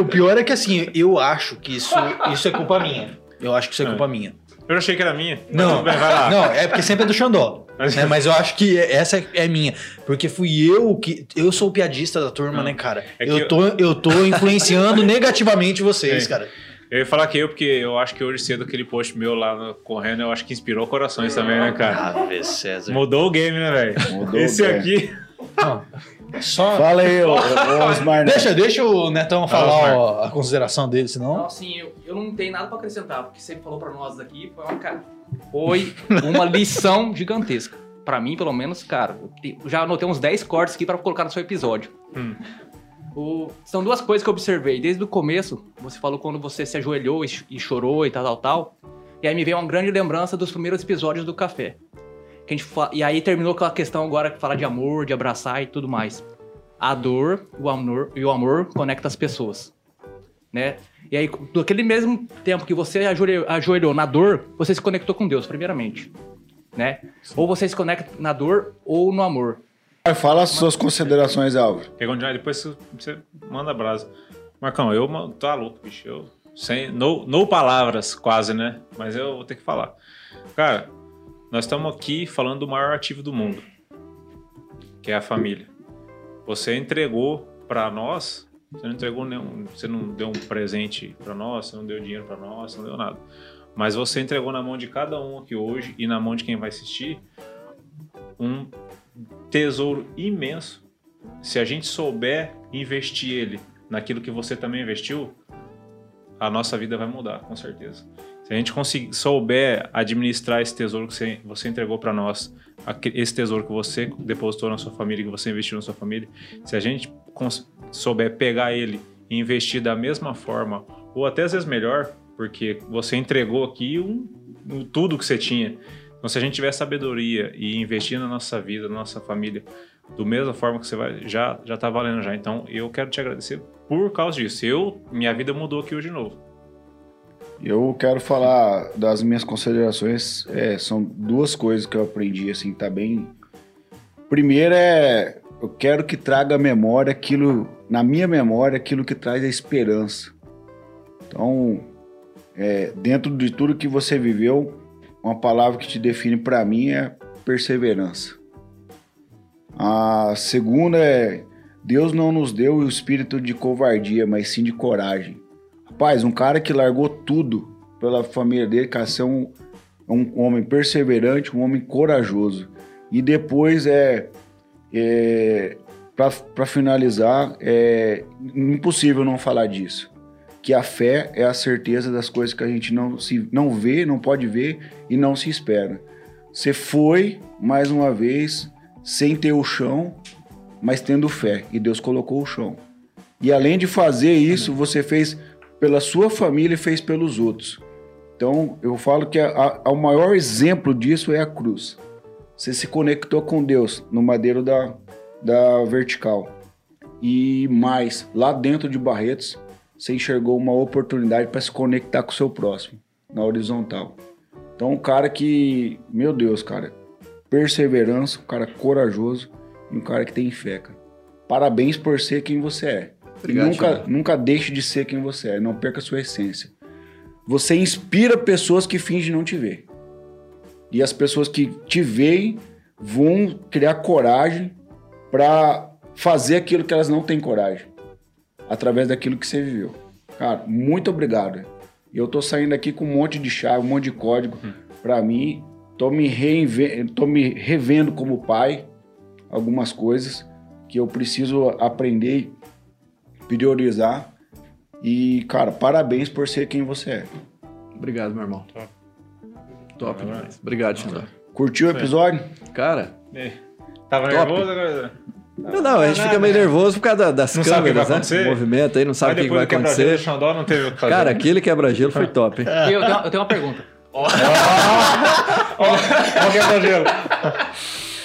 o pior é que assim, eu acho que isso, isso é culpa minha. Eu acho que isso é culpa é. minha. Eu achei que era minha. Não, bem, vai lá. Não, é porque sempre é do Xandó. Né? Mas eu acho que essa é minha. Porque fui eu que... Eu sou o piadista da turma, não. né, cara? É eu, tô, eu... eu tô influenciando negativamente vocês, é. cara. Eu ia falar que eu, porque eu acho que hoje cedo aquele post meu lá no, correndo, eu acho que inspirou corações também, né, cara? Ave César. Mudou o game, né, velho? Mudou Esse o game. aqui... Não. Só... Fala aí, ô, ô, Osmar Neto. Deixa, deixa o Netão falar ah, a consideração dele, senão... Não, assim, eu, eu não tenho nada pra acrescentar, porque você falou pra nós aqui, foi uma, cara, foi uma lição gigantesca. Pra mim, pelo menos, cara, eu te, já anotei uns dez cortes aqui pra colocar no seu episódio. Hum. O, são duas coisas que eu observei. Desde o começo, você falou quando você se ajoelhou e, e chorou e tal, tal, tal. E aí me veio uma grande lembrança dos primeiros episódios do Café. Que a gente fala, e aí terminou aquela questão agora que fala de amor, de abraçar e tudo mais. A dor, o amor e o amor conecta as pessoas, né? E aí, naquele mesmo tempo que você ajoelhou, ajoelhou na dor, você se conectou com Deus, primeiramente, né? Sim. Ou você se conecta na dor ou no amor. Fala as suas considerações, Álvaro. Depois você manda brasa. Marcão, eu tá louco, bicho. Eu, sem, no, no palavras, quase, né? Mas eu vou ter que falar. Cara... Nós estamos aqui falando do maior ativo do mundo, que é a família. Você entregou para nós, você não entregou nenhum, você não deu um presente para nós, você não deu dinheiro para nós, você não deu nada. Mas você entregou na mão de cada um aqui hoje e na mão de quem vai assistir um tesouro imenso. Se a gente souber investir ele naquilo que você também investiu, a nossa vida vai mudar, com certeza. Se a gente conseguir, souber administrar esse tesouro que você, você entregou para nós, esse tesouro que você depositou na sua família, que você investiu na sua família, se a gente souber pegar ele e investir da mesma forma, ou até às vezes melhor, porque você entregou aqui um, um, tudo que você tinha. Então, se a gente tiver sabedoria e investir na nossa vida, na nossa família, do mesma forma que você vai, já, já tá valendo já. Então, eu quero te agradecer por causa disso. Eu, minha vida mudou aqui hoje de novo. Eu quero falar das minhas considerações, é, são duas coisas que eu aprendi, assim, tá bem... Primeiro é, eu quero que traga a memória, aquilo, na minha memória, aquilo que traz a esperança. Então, é, dentro de tudo que você viveu, uma palavra que te define para mim é perseverança. A segunda é, Deus não nos deu o espírito de covardia, mas sim de coragem. Rapaz, um cara que largou tudo pela família dele, cara, ser um, um homem perseverante, um homem corajoso. E depois, é, é para finalizar, é impossível não falar disso. Que a fé é a certeza das coisas que a gente não, se, não vê, não pode ver e não se espera. Você foi, mais uma vez, sem ter o chão, mas tendo fé. E Deus colocou o chão. E além de fazer isso, você fez pela sua família e fez pelos outros. Então, eu falo que a, a, o maior exemplo disso é a cruz. Você se conectou com Deus no madeiro da, da vertical. E mais, lá dentro de Barretos, você enxergou uma oportunidade para se conectar com o seu próximo, na horizontal. Então, um cara que, meu Deus, cara, perseverança, um cara corajoso e um cara que tem fé, cara. Parabéns por ser quem você é. Obrigado, nunca, nunca deixe de ser quem você é, não perca a sua essência. Você inspira pessoas que fingem não te ver. E as pessoas que te veem vão criar coragem para fazer aquilo que elas não têm coragem, através daquilo que você viveu. Cara, muito obrigado. Eu tô saindo aqui com um monte de chave, um monte de código hum. para mim. Tô me, reinve... tô me revendo como pai, algumas coisas que eu preciso aprender, priorizar. E, cara, parabéns por ser quem você é. Obrigado, meu irmão. Top, Top demais. Obrigado, Xandão. Curtiu o episódio? Cara... É. Tava top. Nervoso agora? Não, não, não, a gente nada, fica meio né? nervoso por causa das não câmeras, né? O movimento aí, não sabe o que vai acontecer. Do Xandó, não teve o que fazer. Cara, aquele quebra-gelo foi top, hein? Eu, tenho, eu tenho uma pergunta. Ó, o quebra-gelo.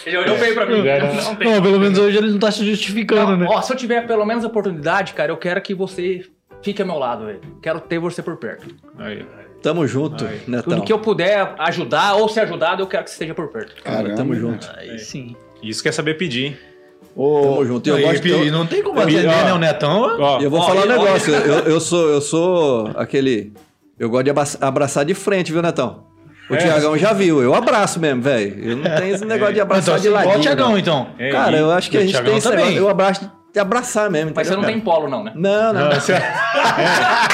Ele olhou bem pra mim. Não, não, não, pelo menos hoje ele não tá se justificando, não, né? Ó, se eu tiver pelo menos a oportunidade, cara, eu quero que você fique ao meu lado, velho. Quero ter você por perto. Aí. Tamo junto, aí. Netão. Tudo que eu puder ajudar ou ser ajudado, eu quero que você esteja por perto. Cara, caramba, tamo junto. Aí sim. Isso quer saber pedir, hein? Oh, tamo junto. Eu gosto de... Não tem como atender, né, o Netão? Ó, eu vou ó, falar ó, um negócio. Ó, eu, eu, sou, eu sou aquele... Eu gosto de abraçar de frente, viu, Netão? O é, Tiagão já viu, eu abraço mesmo, velho. Eu não tenho esse negócio de abraçar então, de ladinho. Ó o Tiagão, então. É, cara, eu acho que a gente Thiagão tem esse negócio. Eu abraço de abraçar mesmo. Mas você não cara? Tem polo, não, né? Não, não. não, não. Você... É.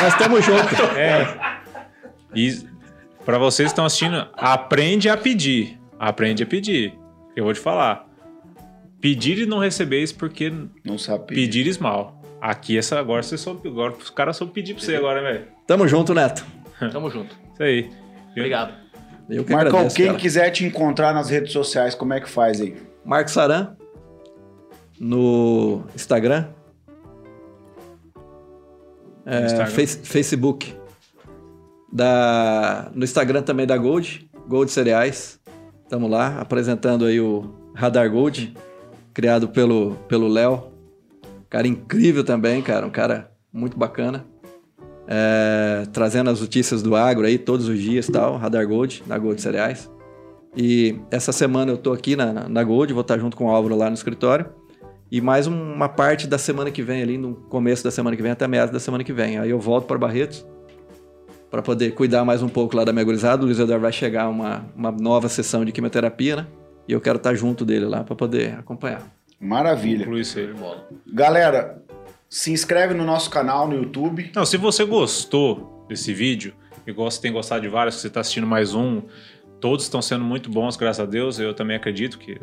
Nós estamos juntos. É. E pra vocês que estão assistindo, aprende a pedir. Aprende a pedir. Eu vou te falar. Pedir e não recebeis porque não sabe pedir. Pedires mal. Aqui, essa agora, você soube, agora os caras só pedir pra você agora, velho. Tamo junto, Neto. Tamo junto. Isso aí. Obrigado. Eu que Marcão, agradeço, quem cara. Quiser te encontrar nas redes sociais, como é que faz aí? Marco Saran, no Instagram, é, Instagram. Face, Facebook, da, no Instagram também da Gold, Gold Cereais. Tamo lá, apresentando aí o Radar Gold, criado pelo pelo Léo, cara incrível também, cara, um cara muito bacana, é, trazendo as notícias do agro aí todos os dias, tal, Radar Gold, na Gold Cereais. E essa semana eu tô aqui na, na Gold, vou estar junto com o Álvaro lá no escritório, e mais uma parte da semana que vem ali, no começo da semana que vem até meados da semana que vem, aí eu volto para Barretos, para poder cuidar mais um pouco lá da minha gurizada. O Luiz Eduardo vai chegar uma, uma nova sessão de quimioterapia, né? E eu quero estar junto dele lá para poder acompanhar. Maravilha. Inclui isso aí. Galera, se inscreve no nosso canal no YouTube. Não, se você gostou desse vídeo, e gosta, tem gostado de vários, se você está assistindo mais um, todos estão sendo muito bons, graças a Deus. Eu também acredito que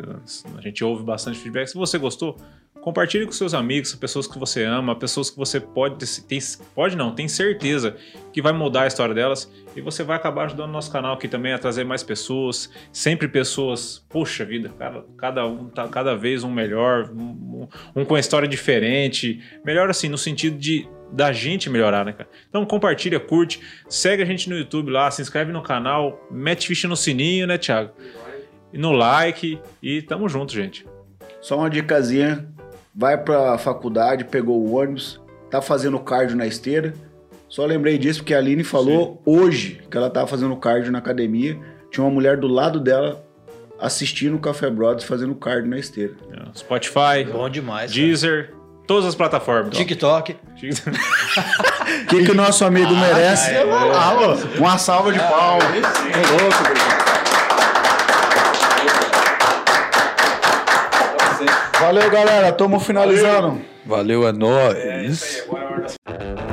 a gente ouve bastante feedback. Se você gostou, compartilhe com seus amigos, pessoas que você ama, pessoas que você pode, tem, pode não, tem certeza que vai mudar a história delas, e você vai acabar ajudando o nosso canal aqui também a trazer mais pessoas, sempre pessoas, poxa vida, cada, cada um tá cada vez um melhor, um, um com a história diferente, melhor assim, no sentido de da gente melhorar, né, cara? Então compartilha, curte, segue a gente no YouTube lá, se inscreve no canal, mete ficha no sininho, né, Thiago? No like, e tamo junto, gente. Só uma dicasinha. Vai pra faculdade, pegou o ônibus, tá fazendo cardio na esteira. Só lembrei disso porque a Aline falou Sim. hoje que ela tava fazendo cardio na academia. Tinha uma mulher do lado dela assistindo o Café Brothers fazendo cardio na esteira. Spotify, bom demais, Deezer, cara. Todas as plataformas. TikTok. O que, que o nosso amigo ah, merece? É, é, é. Uma salva de palmas. É, é louco, obrigado. Valeu, galera. Tamo finalizando. Valeu, é nóis. É isso aí, agora é hora da...